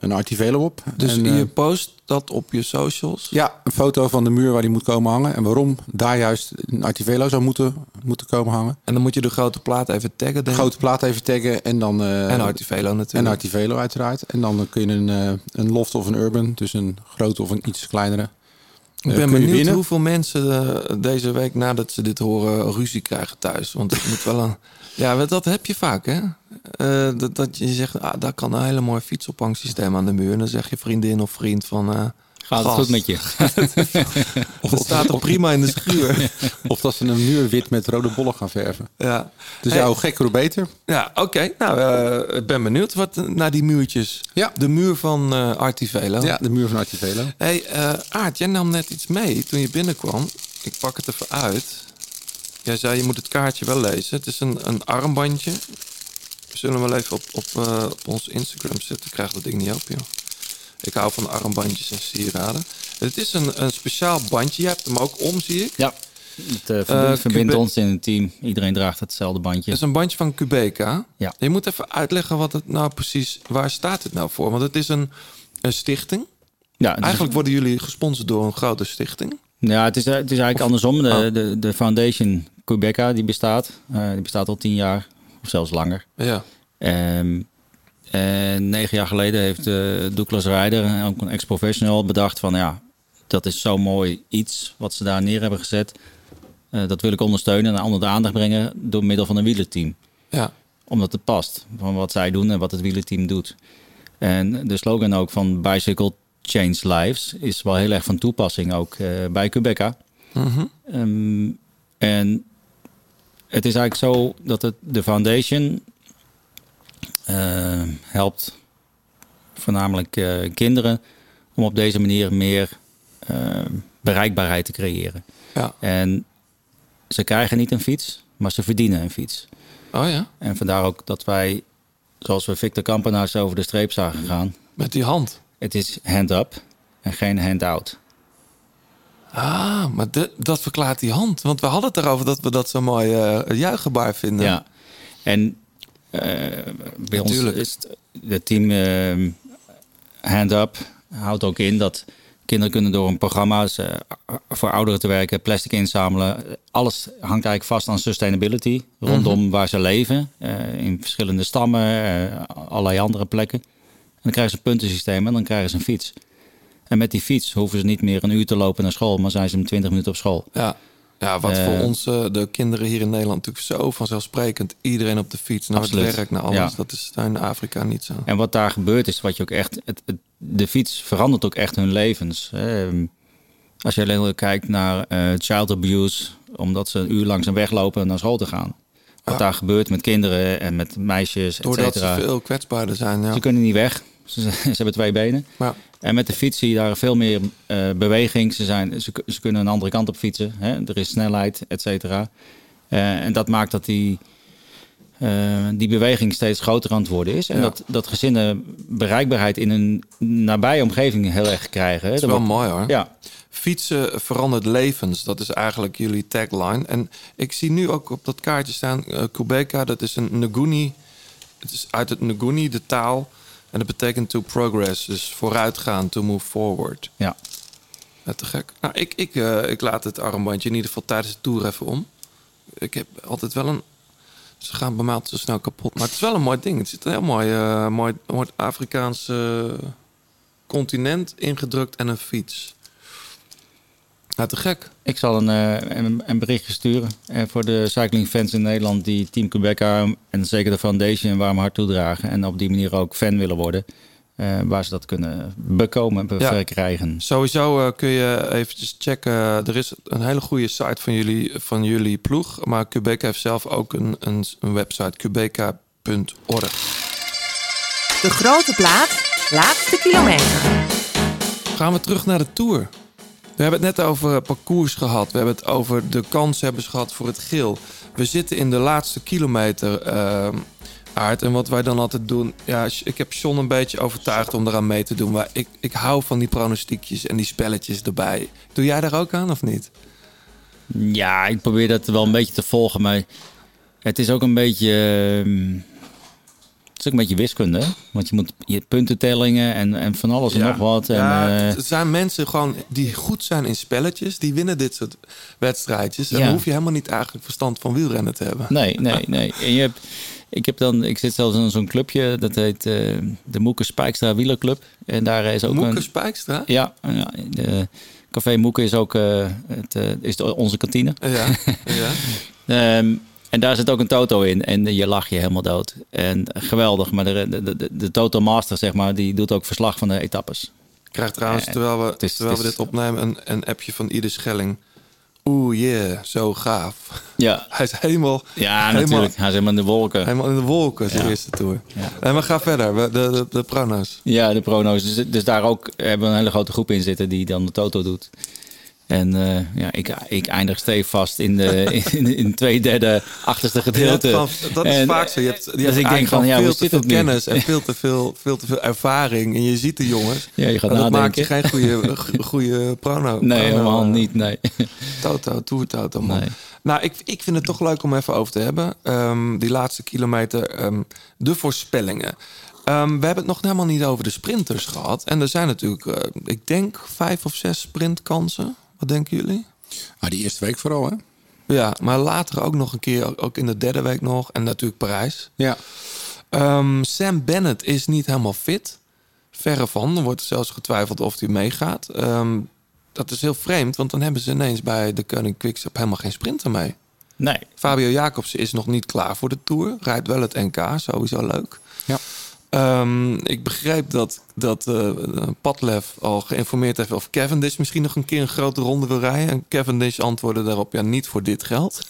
een Artivelo op. Dus je post dat op je socials? Ja, een foto van de muur waar die moet komen hangen. En waarom daar juist een Artivelo zou moeten komen hangen. En dan moet je de grote plaat even taggen. De grote plaat even taggen. En dan en Artivelo natuurlijk. En Artivelo uiteraard. En dan kun je een loft of een urban, dus een grote of een iets kleinere. Ik ben benieuwd hoeveel mensen deze week nadat ze dit horen ruzie krijgen thuis. Want het moet wel een... Ja, dat heb je vaak, hè? Dat je zegt, daar kan een hele mooi fietsophangsysteem aan de muur. En dan zeg je vriendin of vriend van... Gaat het goed met je? Of het staat er prima in de schuur. Of dat ze een muur wit met rode bollen gaan verven. Ja. Dus hoe gekker, hoe beter. Ja, oké. Nou, ik ben benieuwd naar die muurtjes. Ja. De muur van Artivelo. Ja, de muur van Artivelo. Aart, jij nam net iets mee toen je binnenkwam. Ik pak het even uit. Jij zei, je moet het kaartje wel lezen. Het is een armbandje. We zullen hem wel even op ons Instagram zetten. Ik krijg dat ding niet op, joh. Ik hou van armbandjes en sieraden. Het is een speciaal bandje. Je hebt hem ook om, zie ik. Ja, het verbindt ons in het team. Iedereen draagt hetzelfde bandje. Het is een bandje van Qbeka. Ja. Je moet even uitleggen wat het nou precies... Waar staat het nou voor? Want het is een stichting. Ja, eigenlijk worden jullie gesponsord door een grote stichting. Ja, het is eigenlijk andersom. De foundation Qbeka, die bestaat al 10 jaar. Of zelfs langer. Ja. En 9 jaar geleden heeft Douglas Ryder, ook een ex-professional, bedacht van... ja, dat is zo mooi iets wat ze daar neer hebben gezet. Dat wil ik ondersteunen en onder de aandacht brengen door middel van een wielerteam. Ja. Omdat het past van wat zij doen en wat het wielerteam doet. En de slogan ook van Bicycle Change Lives is wel heel erg van toepassing ook bij Qbeka. Mm-hmm. En het is eigenlijk zo dat de foundation... helpt voornamelijk kinderen om op deze manier meer bereikbaarheid te creëren. Ja. En ze krijgen niet een fiets, maar ze verdienen een fiets. Oh ja. En vandaar ook dat wij, zoals we Victor Kampenaars over de streep zagen gaan... Met die hand. Het is hand-up en geen hand-out. Ah, maar dat verklaart die hand. Want we hadden het erover dat we dat zo mooi juichbaar vinden. Ja, en... bij ons is het team Hand Up houdt ook in dat kinderen kunnen door een programma's voor ouderen te werken, plastic inzamelen. Alles hangt eigenlijk vast aan sustainability rondom waar ze leven. In verschillende stammen, allerlei andere plekken. En dan krijgen ze een puntensysteem en dan krijgen ze een fiets. En met die fiets hoeven ze niet meer een uur te lopen naar school, maar zijn ze om 20 minuten op school. Ja. Ja, wat voor ons, de kinderen hier in Nederland natuurlijk zo vanzelfsprekend. Iedereen op de fiets, naar het werk, naar alles. Ja. Dat is in Afrika niet zo. En wat daar gebeurt is, wat je ook echt... de fiets verandert ook echt hun levens. Als je alleen kijkt naar child abuse... omdat ze een uur langs een weg lopen naar school te gaan. Wat daar gebeurt met kinderen en met meisjes, et cetera. Doordat ze veel kwetsbaarder zijn, ja. Ze kunnen niet weg. Ze hebben 2 benen. Ja. En met de fiets zie je daar veel meer beweging. Ze kunnen een andere kant op fietsen. Hè? Er is snelheid, et cetera. En dat maakt dat die die beweging steeds groter aan het worden is. En dat gezinnen bereikbaarheid in een nabije omgeving heel erg krijgen. Hè? Dat is wel mooi hoor. Ja. Fietsen verandert levens. Dat is eigenlijk jullie tagline. En ik zie nu ook op dat kaartje staan... Kubeka, dat is een Nguni. Het is uit het Nguni, de taal. En dat betekent to progress. Dus vooruitgaan, to move forward. Ja. Te gek. Nou, ik laat het armbandje in ieder geval tijdens de tour even om. Ik heb altijd wel een... Ze gaan bij mij altijd zo snel kapot. Maar het is wel een mooi ding. Het zit een heel mooi, mooi Noord-Afrikaans continent ingedrukt en een fiets. Nou, te gek. Ik zal een berichtje sturen voor de cyclingfans in Nederland... die Team Kubeka en zeker de Foundation een warm hart toedragen... en op die manier ook fan willen worden... waar ze dat kunnen bekomen en verkrijgen. Ja, sowieso kun je eventjes checken. Er is een hele goede site van jullie ploeg. Maar Kubeka heeft zelf ook een website. Kubeka.org. De grote plaat. Laatste kilometer. Gaan we terug naar de Tour. We hebben het net over parcours gehad. We hebben het over de kanshebbers gehad voor het geel. We zitten in de laatste kilometer... En wat wij dan altijd doen... Ja, ik heb John een beetje overtuigd om eraan mee te doen. Maar ik hou van die pronostiekjes en die spelletjes erbij. Doe jij daar ook aan of niet? Ja, ik probeer dat wel een beetje te volgen. Maar het is ook een beetje... Het is ook een beetje wiskunde. Hè? Want je moet je puntentellingen en van alles en nog wat. En, het zijn mensen gewoon die goed zijn in spelletjes. Die winnen dit soort wedstrijdjes. En dan hoef je helemaal niet eigenlijk verstand van wielrennen te hebben. Nee. En je hebt... Ik zit zelfs in zo'n clubje, dat heet de Moeke Spijkstra Wielerclub. En daar is ook Moeke Spijkstra? Ja, Café Moeke is ook onze kantine. Ja. En daar zit ook een toto in en je lacht je helemaal dood. En geweldig, maar de Toto Master, zeg maar, die doet ook verslag van de etappes. Ik krijg trouwens, terwijl we dit opnemen, een appje van Ieder Schelling. Oeh, yeah, zo gaaf. Ja. Hij is helemaal... Ja, natuurlijk. Hij is helemaal in de wolken. Helemaal in de wolken, zo is de Tour. Ja. En we gaan verder, de prono's. Ja, de prono's. Dus daar ook hebben we een hele grote groep in zitten die dan de toto doet. En ik eindig stevast in 2/3 achterste gedeelte. Dat is vaak zo. Je hebt ik denk van, veel te veel kennis en veel te veel ervaring. En je ziet de jongens. Ja, je gaat nadenken. Dat maakt je geen goede prono. Nee, helemaal niet. Nee. Toto, Tour Toto, man. Nee. Nou, ik vind het toch leuk om even over te hebben. Die laatste kilometer. De voorspellingen. We hebben het nog helemaal niet over de sprinters gehad. En er zijn natuurlijk, ik denk, 5 of 6 sprintkansen. Wat denken jullie? Ah, die eerste week vooral, hè? Ja, maar later ook nog een keer. Ook in de derde week nog. En natuurlijk Parijs. Ja. Sam Bennett is niet helemaal fit. Verre van. Er wordt zelfs getwijfeld of hij meegaat. Dat is heel vreemd. Want dan hebben ze ineens bij de Koning Quickstep helemaal geen sprinter mee. Nee. Fabio Jacobsen is nog niet klaar voor de Tour. Rijdt wel het NK. Sowieso leuk. Ja. Ik begrijp dat Padlef al geïnformeerd heeft of Cavendish misschien nog een keer een grote ronde wil rijden. En Cavendish antwoordde daarop, ja, niet voor dit geld.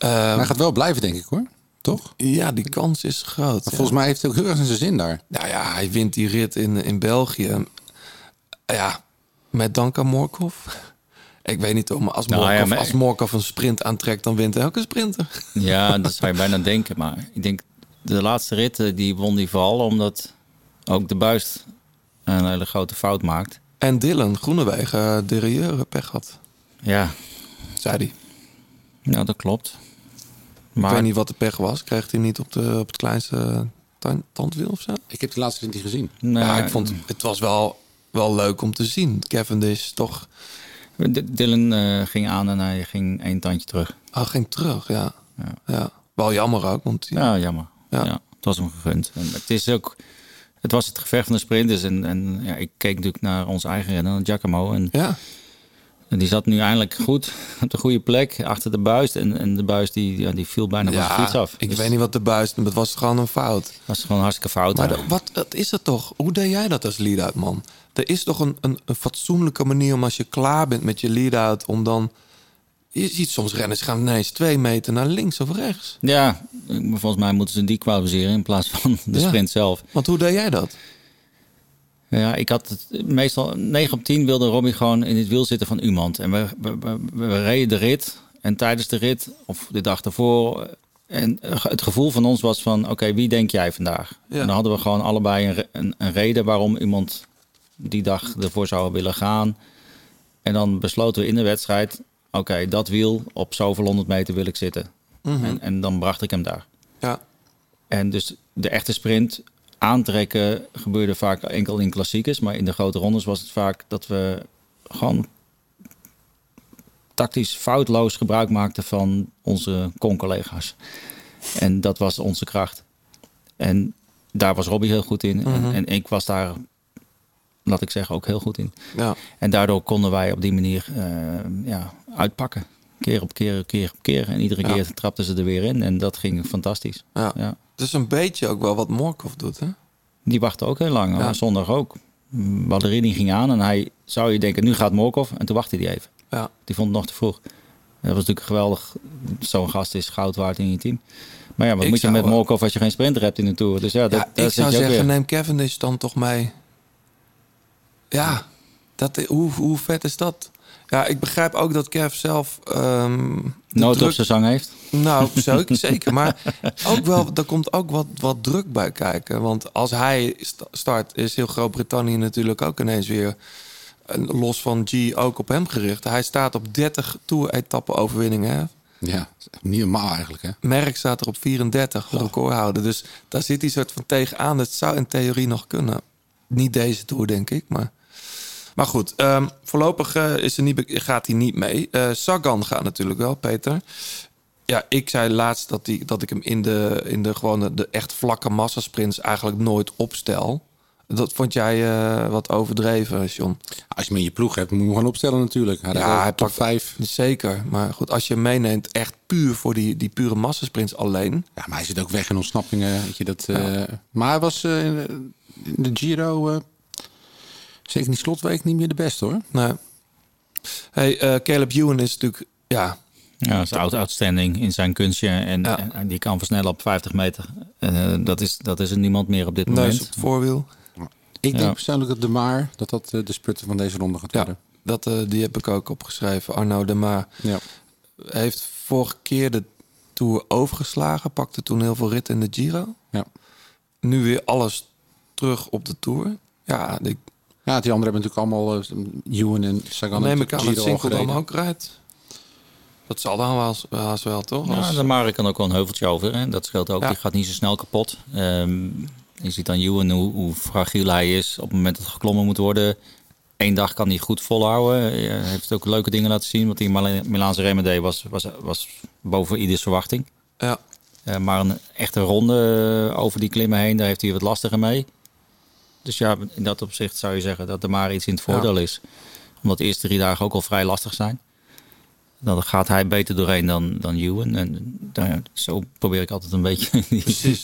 Maar hij gaat wel blijven, denk ik, hoor. Toch? Ja, die kans is groot. Maar volgens mij heeft hij ook heel erg zijn zin daar. Nou ja, hij wint die rit in België. Ja, met dank aan Morkov. Ik weet niet, hoor, maar als Morkov een sprint aantrekt, dan wint elke sprinter. Ja, dat zou je bijna denken, maar ik denk... De laatste rit, die won die vooral omdat ook de Buist een hele grote fout maakt. En Dylan Groenewegen derailleur pech had. Ja. Zei hij. Nou, dat klopt. Maar... Ik weet niet wat de pech was. Kreeg hij niet op het kleinste tandwiel of zo? Ik heb de laatste rit niet gezien. Nou, ja, ik vond het was wel leuk om te zien. Cavendish toch... Dylan ging aan en hij ging 1 tandje terug. Oh, ging terug, ja. Wel jammer ook, want... Ja, jammer. Ja, het was hem gegund. En het was het gevecht van de sprinters. En ja, ik keek natuurlijk naar ons eigen renner, Giacomo. En die zat nu eindelijk goed op de goede plek, achter de Buist. En de Buist die viel bijna van zijn fiets af. Ik weet niet wat de Buist... Het was gewoon een fout. Het was gewoon een hartstikke fout. Maar wat is dat toch? Hoe deed jij dat als lead-out, man? Er is toch een fatsoenlijke manier om als je klaar bent met je lead-out... om dan... Je ziet soms renners gaan ineens 2 meter naar links of rechts. Ja, volgens mij moeten ze die kwalificeren in plaats van de sprint zelf. Want hoe deed jij dat? Ja, ik had het meestal 9 op 10 wilde Robbie gewoon in het wiel zitten van iemand. En we reden de rit. En tijdens de rit, of de dag ervoor, En het gevoel van ons was van, oké, wie denk jij vandaag? Ja. En dan hadden we gewoon allebei een reden waarom iemand die dag ervoor zou willen gaan. En dan besloten we in de wedstrijd, oké, dat wiel op zoveel 100 meter wil ik zitten. Mm-hmm. En dan bracht ik hem daar. Ja. En dus de echte sprint aantrekken gebeurde vaak enkel in klassiekers. Maar in de grote rondes was het vaak dat we gewoon tactisch foutloos gebruik maakten van onze con-collega's. En dat was onze kracht. En daar was Robbie heel goed in. Mm-hmm. En ik was daar, laat ik zeggen, ook heel goed in. Ja. En daardoor konden wij op die manier uitpakken. Keer op keer. En iedere keer trapten ze er weer in. En dat ging fantastisch. Ja. Ja. Dus een beetje ook wel wat Morkov doet, hè? Die wachtte ook heel lang. Ja. Zondag ook. Ballerini ging aan en hij zou je denken, nu gaat Morkov. En toen wachtte hij even. Ja. Die vond het nog te vroeg. Dat was natuurlijk geweldig. Zo'n gast is goud waard in je team. Maar ja, wat moet je met Morkov als je geen sprinter hebt in de Tour? Dus ja, dat zou je zeggen, neem Cavendish dan toch mee. Ja, hoe vet is dat? Ja, ik begrijp ook dat Kev zelf nood op zijn zang heeft. Nou, zeker. Maar ook wel, er komt ook wat druk bij kijken. Want als hij start, is heel Groot-Brittannië natuurlijk ook ineens weer los van G ook op hem gericht. Hij staat op 30 Tour-etappen overwinningen. Ja, niet normaal eigenlijk. Hè? Merck staat er op 34, recordhouder. Dus daar zit die soort van tegenaan. Dat zou in theorie nog kunnen. Niet deze Tour, denk ik, maar... Maar goed, voorlopig gaat hij niet mee. Sagan gaat natuurlijk wel, Peter. Ja, ik zei laatst dat ik hem in de gewone, de echt vlakke massasprints eigenlijk nooit opstel. Dat vond jij wat overdreven, John? Als je hem in je ploeg hebt, moet je hem gewoon opstellen natuurlijk. Hij pakt 5. Zeker, maar goed, als je hem meeneemt echt puur voor die pure massasprints alleen. Ja, maar hij zit ook weg in ontsnappingen. Weet je, dat, maar hij was de Giro... zeker die slotweek niet meer de beste, hoor. Nee. Hey, Caleb Ewan is natuurlijk... Ja, is outstanding in zijn kunstje. En die kan versnellen op 50 meter. Dat is er niemand meer op dit moment. Op het voorwiel. Ik denk persoonlijk dat De Maar... dat de sputter van deze ronde gaat worden. Dat, die heb ik ook opgeschreven. Arnaud De Maar heeft vorige keer de Tour overgeslagen. Pakte toen heel veel ritten in de Giro. Ja. Nu weer alles terug op de Tour. Ja, ja, die anderen hebben natuurlijk allemaal Ewan en Sagan. Neem ik aan dat Sinkeldam ook rijdt. Dat zal dan wel toch? Ja, De Mare kan ook wel een heuveltje over. Hè? Dat scheelt ook. Ja. Die gaat niet zo snel kapot. Je ziet aan Ewan hoe fragiel hij is op het moment dat het geklommen moet worden. Eén dag kan hij goed volhouden. Hij heeft ook leuke dingen laten zien. Want die Milaanse Remedee was boven ieders verwachting. Ja. Maar een echte ronde over die klimmen heen, daar heeft hij wat lastiger mee. Dus ja, in dat opzicht zou je zeggen dat er maar iets in het voordeel is. Omdat de eerste 3 dagen ook al vrij lastig zijn. Dan gaat hij beter doorheen dan Ewan. En zo probeer ik altijd een beetje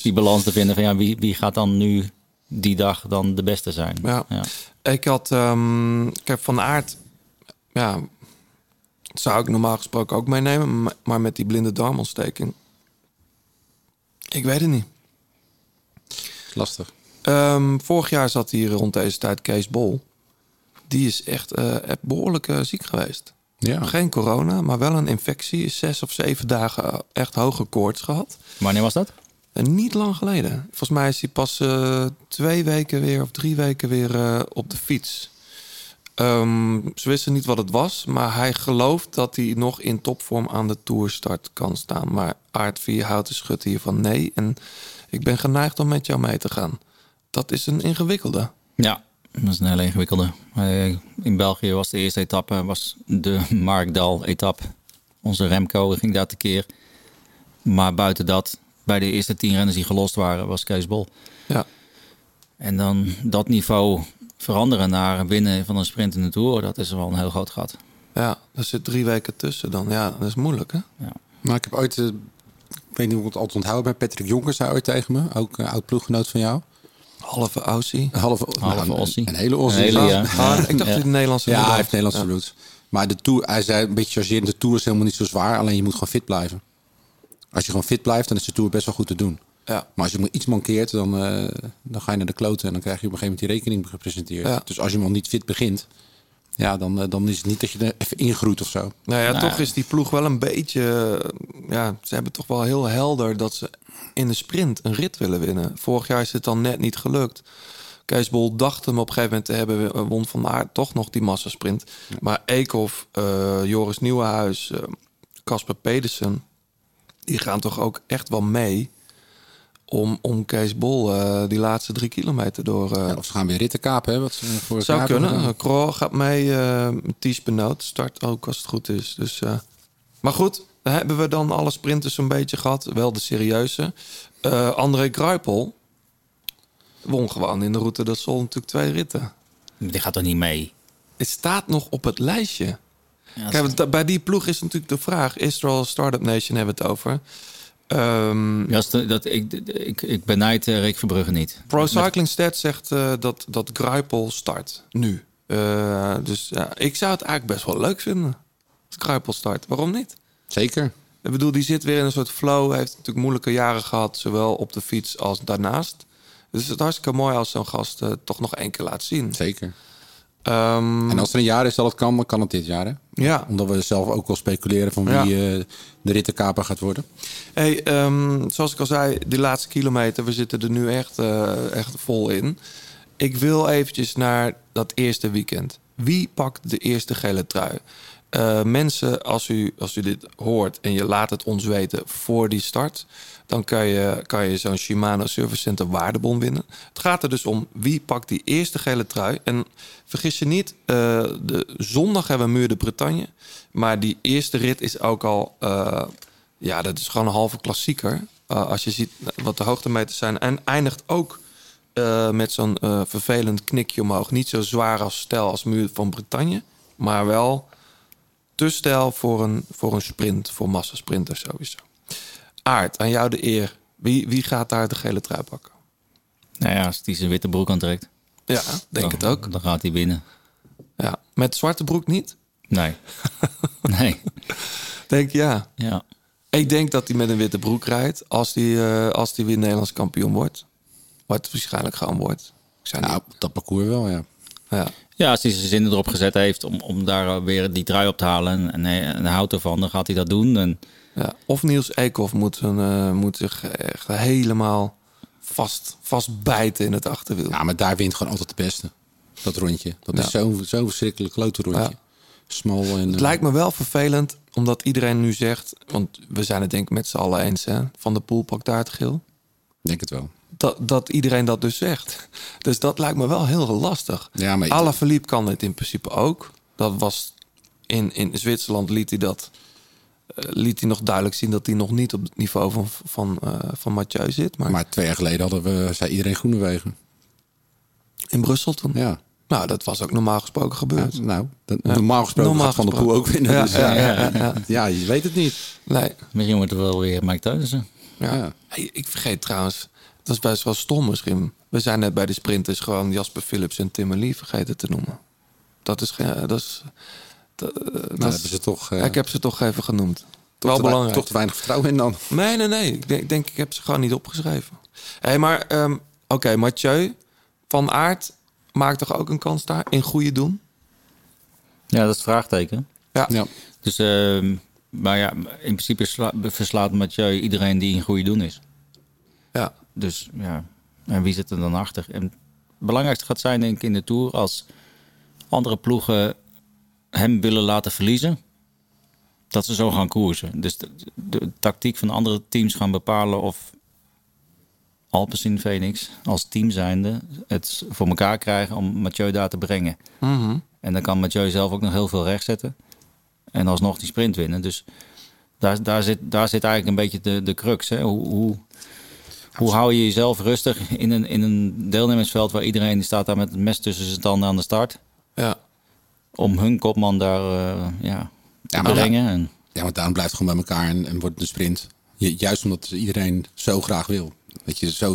die balans te vinden. Van wie gaat dan nu die dag dan de beste zijn? Ja. Ja. Ik heb Van Aert... Ja, dat zou ik normaal gesproken ook meenemen. Maar met die blinde darmontsteking... Ik weet het niet. Lastig. Vorig jaar zat hier rond deze tijd Kees Bol. Die is echt behoorlijk ziek geweest. Ja. Geen corona, maar wel een infectie. 6 of 7 dagen echt hoge koorts gehad. Wanneer was dat? Niet lang geleden. Volgens mij is hij pas 2 weken weer of 3 weken weer op de fiets. Ze wisten niet wat het was. Maar hij gelooft dat hij nog in topvorm aan de Tourstart kan staan. Maar Aard Vierhouten schudt hiervan nee. En ik ben geneigd om met jou mee te gaan. Dat is een ingewikkelde. Ja, dat is een hele ingewikkelde. In België was de eerste etappe de Markdal-etappe. Onze Remco ging daar tekeer. Maar buiten dat, bij de eerste 10 renners die gelost waren, was Kees Bol. Ja. En dan dat niveau veranderen naar winnen van een sprint in de Tour, dat is wel een heel groot gat. Ja, er zit 3 weken tussen dan. Ja, dat is moeilijk, hè? Ja. Maar ik heb ooit, ik weet niet hoe ik het altijd onthouden, maar Patrick Jonker zei ooit tegen me, ook een oud ploeggenoot van jou. Halve Aussie. Halve Aussie. Een hele Aussie. Ja. Ah, ik dacht dat hij Nederlandse bloed. Ja, hij heeft Nederlandse bloed. Maar de Tour, hij zei een beetje chargerend, de Tour is helemaal niet zo zwaar. Alleen je moet gewoon fit blijven. Als je gewoon fit blijft, dan is de Tour best wel goed te doen. Ja. Maar als je iets mankeert, dan ga je naar de kloten. En dan krijg je op een gegeven moment die rekening gepresenteerd. Ja. Dus als je hem al niet fit begint, ja, dan is het niet dat je er even ingroeit of zo. Nou ja, toch is die ploeg wel een beetje... Ja, ze hebben toch wel heel helder dat ze in de sprint een rit willen winnen. Vorig jaar is het dan net niet gelukt. Kees Bol dacht hem op een gegeven moment te hebben. Won Van Aert toch nog die massasprint. Ja. Maar Eekhoff, Joris Nieuwenhuis, Casper Pedersen... die gaan toch ook echt wel mee... Om Kees Bol die laatste 3 kilometer door... Ja, of ze gaan weer ritten kapen, hè? Wat ze voor zou kunnen. Krol gaat mee. Ties Benoot start ook als het goed is. Dus, maar goed, hebben we dan alle sprinters een beetje gehad. Wel de serieuze. André Greipel won gewoon in de Route del Sol natuurlijk 2 ritten. Die gaat er niet mee. Het staat nog op het lijstje. Ja, kijk, bij die ploeg is natuurlijk de vraag... Israël Startup Nation hebben we het over... Ik benijd Rick Verbrugge niet. Pro Cycling Stats zegt dat Greipel start nu. Ik zou het eigenlijk best wel leuk vinden. Als Greipel start, waarom niet? Zeker. Ik bedoel, die zit weer in een soort flow. Hij heeft natuurlijk moeilijke jaren gehad, zowel op de fiets als daarnaast. Dus het is hartstikke mooi als zo'n gast toch nog 1 keer laat zien. Zeker. En als er een jaar is dat het kan, dan kan het dit jaar, hè? Ja. Omdat we zelf ook wel speculeren van wie de rittenkaper gaat worden. Hey, zoals ik al zei, die laatste kilometer, we zitten er nu echt vol in. Ik wil eventjes naar dat eerste weekend. Wie pakt de eerste gele trui? Mensen, als u dit hoort en je laat het ons weten voor die start... dan kan je zo'n Shimano Service Center waardebon winnen. Het gaat er dus om wie pakt die eerste gele trui. En vergis je niet, de zondag hebben we Muur de Bretagne. Maar die eerste rit is ook al... dat is gewoon een halve klassieker. Als je ziet wat de hoogtemeters zijn. En eindigt ook met zo'n vervelend knikje omhoog. Niet zo zwaar als stijl als Muur van Bretagne. Maar wel te stijl voor een sprint. Voor massasprinters sowieso. Aard, aan jou de eer. Wie gaat daar de gele trui pakken? Nou ja, als die zijn witte broek aantrekt. Ja, denk het ook. Dan gaat hij winnen. Ja, met zwarte broek niet? Nee. Denk ja. Ik denk dat hij met een witte broek rijdt als hij weer Nederlands kampioen wordt. Wat het waarschijnlijk gewoon wordt. Dat parcours wel, ja. Ja, als hij zijn zin erop gezet heeft om daar weer die trui op te halen en houdt ervan, dan gaat hij dat doen. Ja, of Niels Eekhoff moet zich echt helemaal vastbijten in het achterwiel. Ja, maar daar wint gewoon altijd de beste. Dat rondje. Dat is zo'n verschrikkelijk klote rondje. Ja. Smal en, het lijkt me wel vervelend, omdat iedereen nu zegt... want we zijn het denk ik met z'n allen eens, hè? Van de Poel pakt daar het geel. Denk het wel. Dat iedereen dat dus zegt. Dus dat lijkt me wel heel lastig. Ja, maar Alaphilippe kan dit in principe ook. Dat was in Zwitserland liet hij nog duidelijk zien dat hij nog niet op het niveau van Mathieu zit. Maar 2 jaar geleden zei iedereen Groenewegen. In Brussel toen? Ja. Nou, dat was ook normaal gesproken gebeurd. Ja, normaal gesproken Van de Poel ook winnen. Ja, dus, ja, je weet het niet. Nee. Misschien wordt er wel weer Mike Teunissen. Ja. Hey, ik vergeet trouwens, dat is best wel stom misschien. We zijn net bij de sprinters gewoon Jasper Philips en Timmerly vergeten te noemen. Ik heb ze toch even genoemd. Wel belangrijk. Toch te weinig vertrouwen in dan. Nee. Ik denk ik heb ze gewoon niet opgeschreven. Oké, Mathieu van Aert maakt toch ook een kans daar in goede doen? Ja, dat is vraagteken. Ja. Dus, maar ja, in principe verslaat Mathieu iedereen die in goede doen is. Ja. Dus ja, en wie zit er dan achter? En het belangrijkste gaat zijn denk ik in de Tour als andere ploegen hem willen laten verliezen, dat ze zo gaan koersen. Dus de tactiek van andere teams gaan bepalen of Alpecin Phoenix als team zijnde het voor elkaar krijgen om Mathieu daar te brengen. Mm-hmm. En dan kan Mathieu zelf ook nog heel veel recht zetten en alsnog die sprint winnen. Dus daar zit eigenlijk een beetje de crux. Hè? Hoe hou je jezelf rustig in een deelnemersveld waar iedereen staat daar met het mes tussen zijn tanden aan de start? Ja. Om hun kopman daar te brengen. Ja, want daarom blijft het gewoon bij elkaar en wordt het een sprint. Juist omdat iedereen zo graag wil. Dat je zo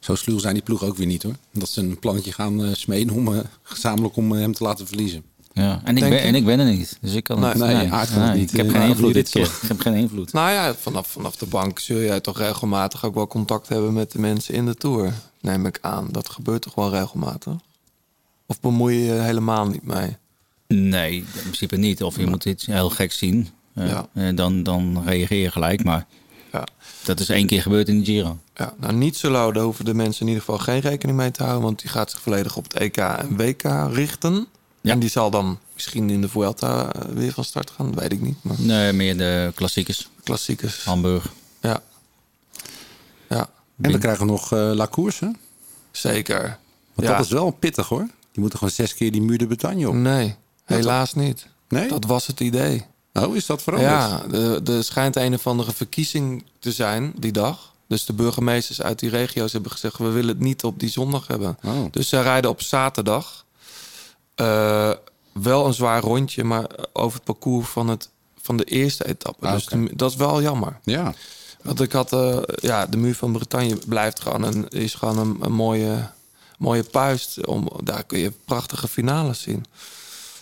sluw zijn die ploeg ook weer niet hoor. Dat ze een plannetje gaan smeden om gezamenlijk om hem te laten verliezen. Ja, ik ben er niet. Dus ik kan niet. Ik heb geen invloed dit keer. Nou ja, vanaf de bank zul jij toch regelmatig ook wel contact hebben met de mensen in de Tour. Neem ik aan. Dat gebeurt toch wel regelmatig? Of bemoei je helemaal niet mee? Nee, in principe niet. Of je moet iets heel geks zien. Dan reageer je gelijk. Maar dat is 1 keer gebeurd in de Giro. Ja, nou, niet zo lauw. Daar hoeven de mensen in ieder geval geen rekening mee te houden. Want die gaat zich volledig op het EK en WK richten. Ja. En die zal dan misschien in de Vuelta weer van start gaan. Dat weet ik niet. Maar... Nee, meer de klassiekers. Klassiekers. Hamburg. Ja. En dan krijgen we nog La Course, hè? Zeker. Want dat is wel pittig, hoor. Je moet er gewoon 6 keer die Muur de Bretagne op. Nee, helaas niet. Nee? Dat was het idee. Nou, is dat veranderd? Ja, er schijnt een of andere verkiezing te zijn die dag. Dus de burgemeesters uit die regio's hebben gezegd... we willen het niet op die zondag hebben. Oh. Dus ze rijden op zaterdag. Wel een zwaar rondje, maar over het parcours van de eerste etappe. Ah, dus dat is wel jammer. Ja. Want ik had... de Muur van Bretagne blijft gewoon... en is gewoon een mooie puist. Daar kun je prachtige finales zien.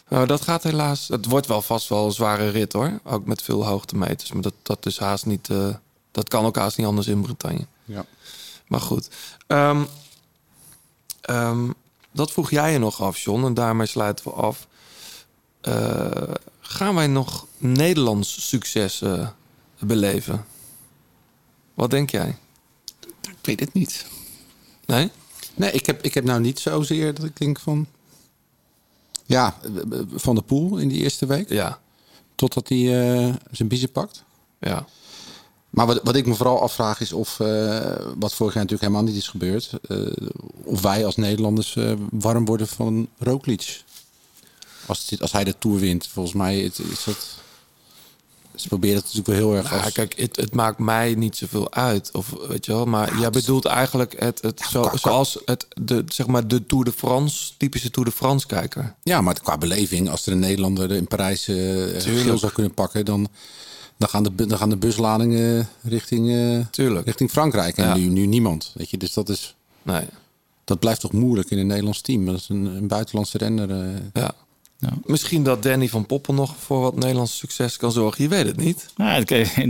Nou, dat gaat helaas... Het wordt wel vast wel een zware rit, hoor. Ook met veel hoogtemeters. Maar dat is haast niet... dat kan ook haast niet anders in Bretagne. Ja. Maar goed. Dat vroeg jij je nog af, John. En daarmee sluiten we af. Gaan wij nog Nederlands succes beleven? Wat denk jij? Ik weet het niet. Nee? Nee, ik heb nou niet zozeer dat ik denk van... Ja, Van der Poel in die eerste week. Ja. Totdat hij zijn biezen pakt. Ja. Maar wat ik me vooral afvraag is of... wat vorig jaar natuurlijk helemaal niet is gebeurd... of wij als Nederlanders warm worden van Roglič. Als hij de Tour wint. Volgens mij is dat... Ze proberen het natuurlijk wel heel erg... Nou, kijk, het maakt mij niet zoveel uit. Of, weet je wel, maar jij bedoelt eigenlijk... de Tour de France... typische Tour de France kijker. Ja, maar qua beleving... als er een Nederlander in Parijs geel zou kunnen pakken... Dan gaan de busladingen richting Frankrijk. En nu niemand. Weet je, dus dat is... Nee. Dat blijft toch moeilijk in een Nederlands team. Dat is een buitenlandse renner. Ja. Nou. Misschien dat Danny van Poppel nog voor wat Nederlands succes kan zorgen. Je weet het niet. Nou,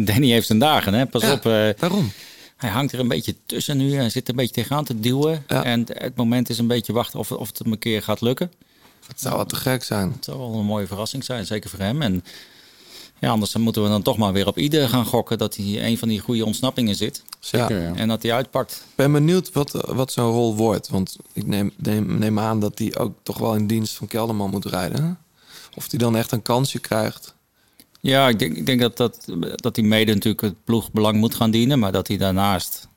Danny heeft zijn dagen, hè. Pas op. Daarom. Hij hangt er een beetje tussen nu. Hij zit een beetje tegenaan te duwen. Ja. En het moment is een beetje wachten of het hem een keer gaat lukken. Het zou wel te gek zijn. Het zou wel een mooie verrassing zijn. Zeker voor hem. En ja, anders moeten we dan toch maar weer op ieder gaan gokken... dat hij een van die goede ontsnappingen zit. Zeker, ja. En dat hij uitpakt. Ik ben benieuwd wat zijn rol wordt. Want ik neem aan dat hij ook toch wel in dienst van Kelderman moet rijden. Of hij dan echt een kansje krijgt. Ja, ik denk dat hij mede natuurlijk het ploegbelang moet gaan dienen... maar dat hij daarnaast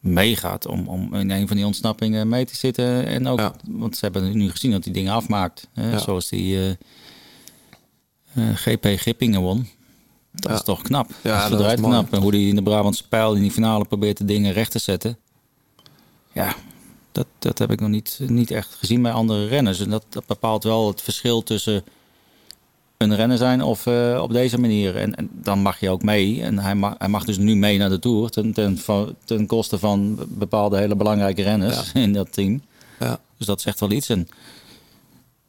meegaat om in een van die ontsnappingen mee te zitten. En ook, want ze hebben nu gezien dat hij dingen afmaakt. Hè? Ja. Zoals die... GP Gippingen won. Dat is toch knap. Ja, dat is knap. En hoe hij in de Brabantse Pijl in die finale probeert de dingen recht te zetten. Ja, dat heb ik nog niet echt gezien bij andere renners. En dat bepaalt wel het verschil tussen een renner zijn of op deze manier. En dan mag je ook mee. En hij mag dus nu mee naar de Tour. Ten koste van bepaalde hele belangrijke renners in dat team. Ja. Dus dat zegt wel iets. En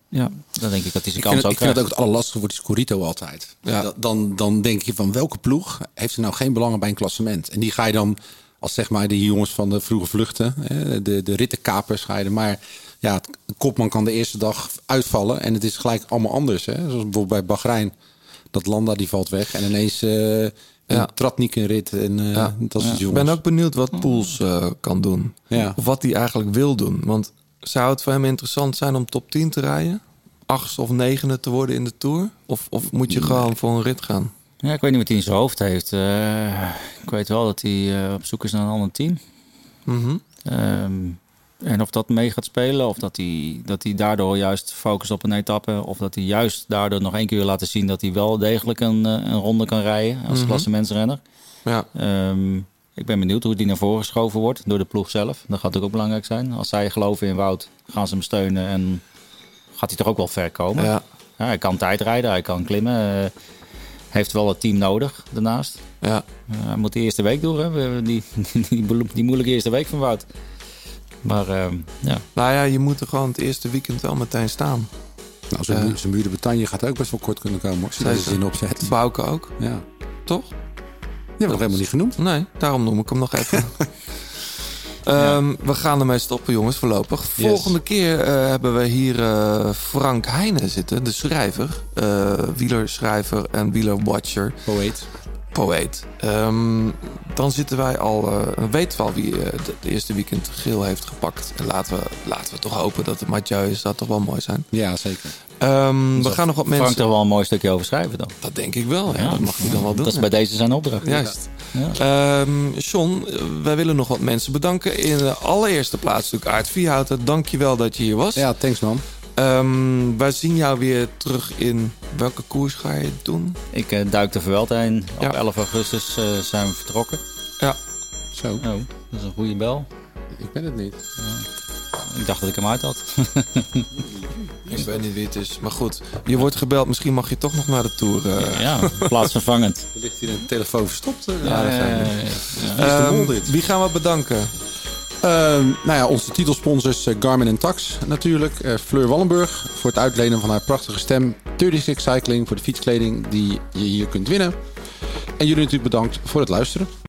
ja, dan denk ik dat hij zijn kans ook krijgt. Ik vind het ook het allerlastigste voor die Scorito altijd. Ja. Dan denk je van welke ploeg heeft er nou geen belangen bij een klassement? En die ga je dan, als zeg maar die jongens van de vroege vluchten, de rittenkapers ga je er. Maar ja, Kopman kan de eerste dag uitvallen en het is gelijk allemaal anders. Hè? Zoals bijvoorbeeld bij Bahrein, dat Landa die valt weg en ineens Tratnik in rit. En, dat is jongens. Ik ben ook benieuwd wat Poels kan doen. Ja. Of wat hij eigenlijk wil doen, want... Zou het voor hem interessant zijn om top 10 te rijden? 8e of 9e te worden in de Tour? Of moet je gewoon voor een rit gaan? Ja, ik weet niet wat hij in zijn hoofd heeft. Ik weet wel dat hij op zoek is naar een ander team. Mm-hmm. En of dat mee gaat spelen. Of dat hij daardoor juist focust op een etappe. Of dat hij juist daardoor nog 1 keer wil laten zien... dat hij wel degelijk een ronde kan rijden als klassementsrenner. Ja. Ik ben benieuwd hoe die naar voren geschoven wordt door de ploeg zelf. Dat gaat natuurlijk ook belangrijk zijn. Als zij geloven in Wout, gaan ze hem steunen en gaat hij toch ook wel ver komen. Ja. Ja, hij kan tijdrijden, hij kan klimmen. Heeft wel het team nodig daarnaast. Ja. Hij moet de eerste week door, hè? Die moeilijke eerste week van Wout. Maar ja. Nou ja, je moet er gewoon het eerste weekend wel meteen staan. Nou, zo'n Muur de Bretagne gaat ook best wel kort kunnen komen. Als je er zin op zet. Bouke ook. Ja. Toch? Je hebt hem nog helemaal niet genoemd. Nee, daarom noem ik hem nog even. We gaan ermee stoppen, jongens, voorlopig. Volgende keer hebben we hier Frank Heijnen zitten. De schrijver. Wielerschrijver en wielerwatcher. Poëet. Dan zitten wij al... weten we al wie de eerste weekend geel heeft gepakt. En laten we toch hopen dat het Mathieu is. Dat toch wel mooi zijn. Ja, zeker. We gaan nog wat mensen... Frank er wel een mooi stukje over schrijven dan. Dat denk ik wel. Ja. Ja, dat mag hij dan wel doen. Dat is bij deze zijn opdracht. Juist. Ja. John, wij willen nog wat mensen bedanken. In de allereerste plaats natuurlijk Aart Vierhouten. Dank je wel dat je hier was. Ja, thanks man. Wij zien jou weer terug in... Welke koers ga je doen? Ik duik de Vuelta in. Op 11 augustus zijn we vertrokken. Ja. Zo. Oh, dat is een goede bel. Ik ben het niet. Ik dacht dat ik hem uit had. Ik weet niet wie het is. Maar goed, je wordt gebeld. Misschien mag je toch nog naar de Tour. Ja, plaatsvervangend. Er ligt hier een telefoon verstopt. Wie gaan we bedanken? Onze titelsponsors Garmin en Tax natuurlijk. Fleur Wallenburg voor het uitlenen van haar prachtige stem. 36 Cycling voor de fietskleding die je hier kunt winnen. En jullie natuurlijk bedankt voor het luisteren.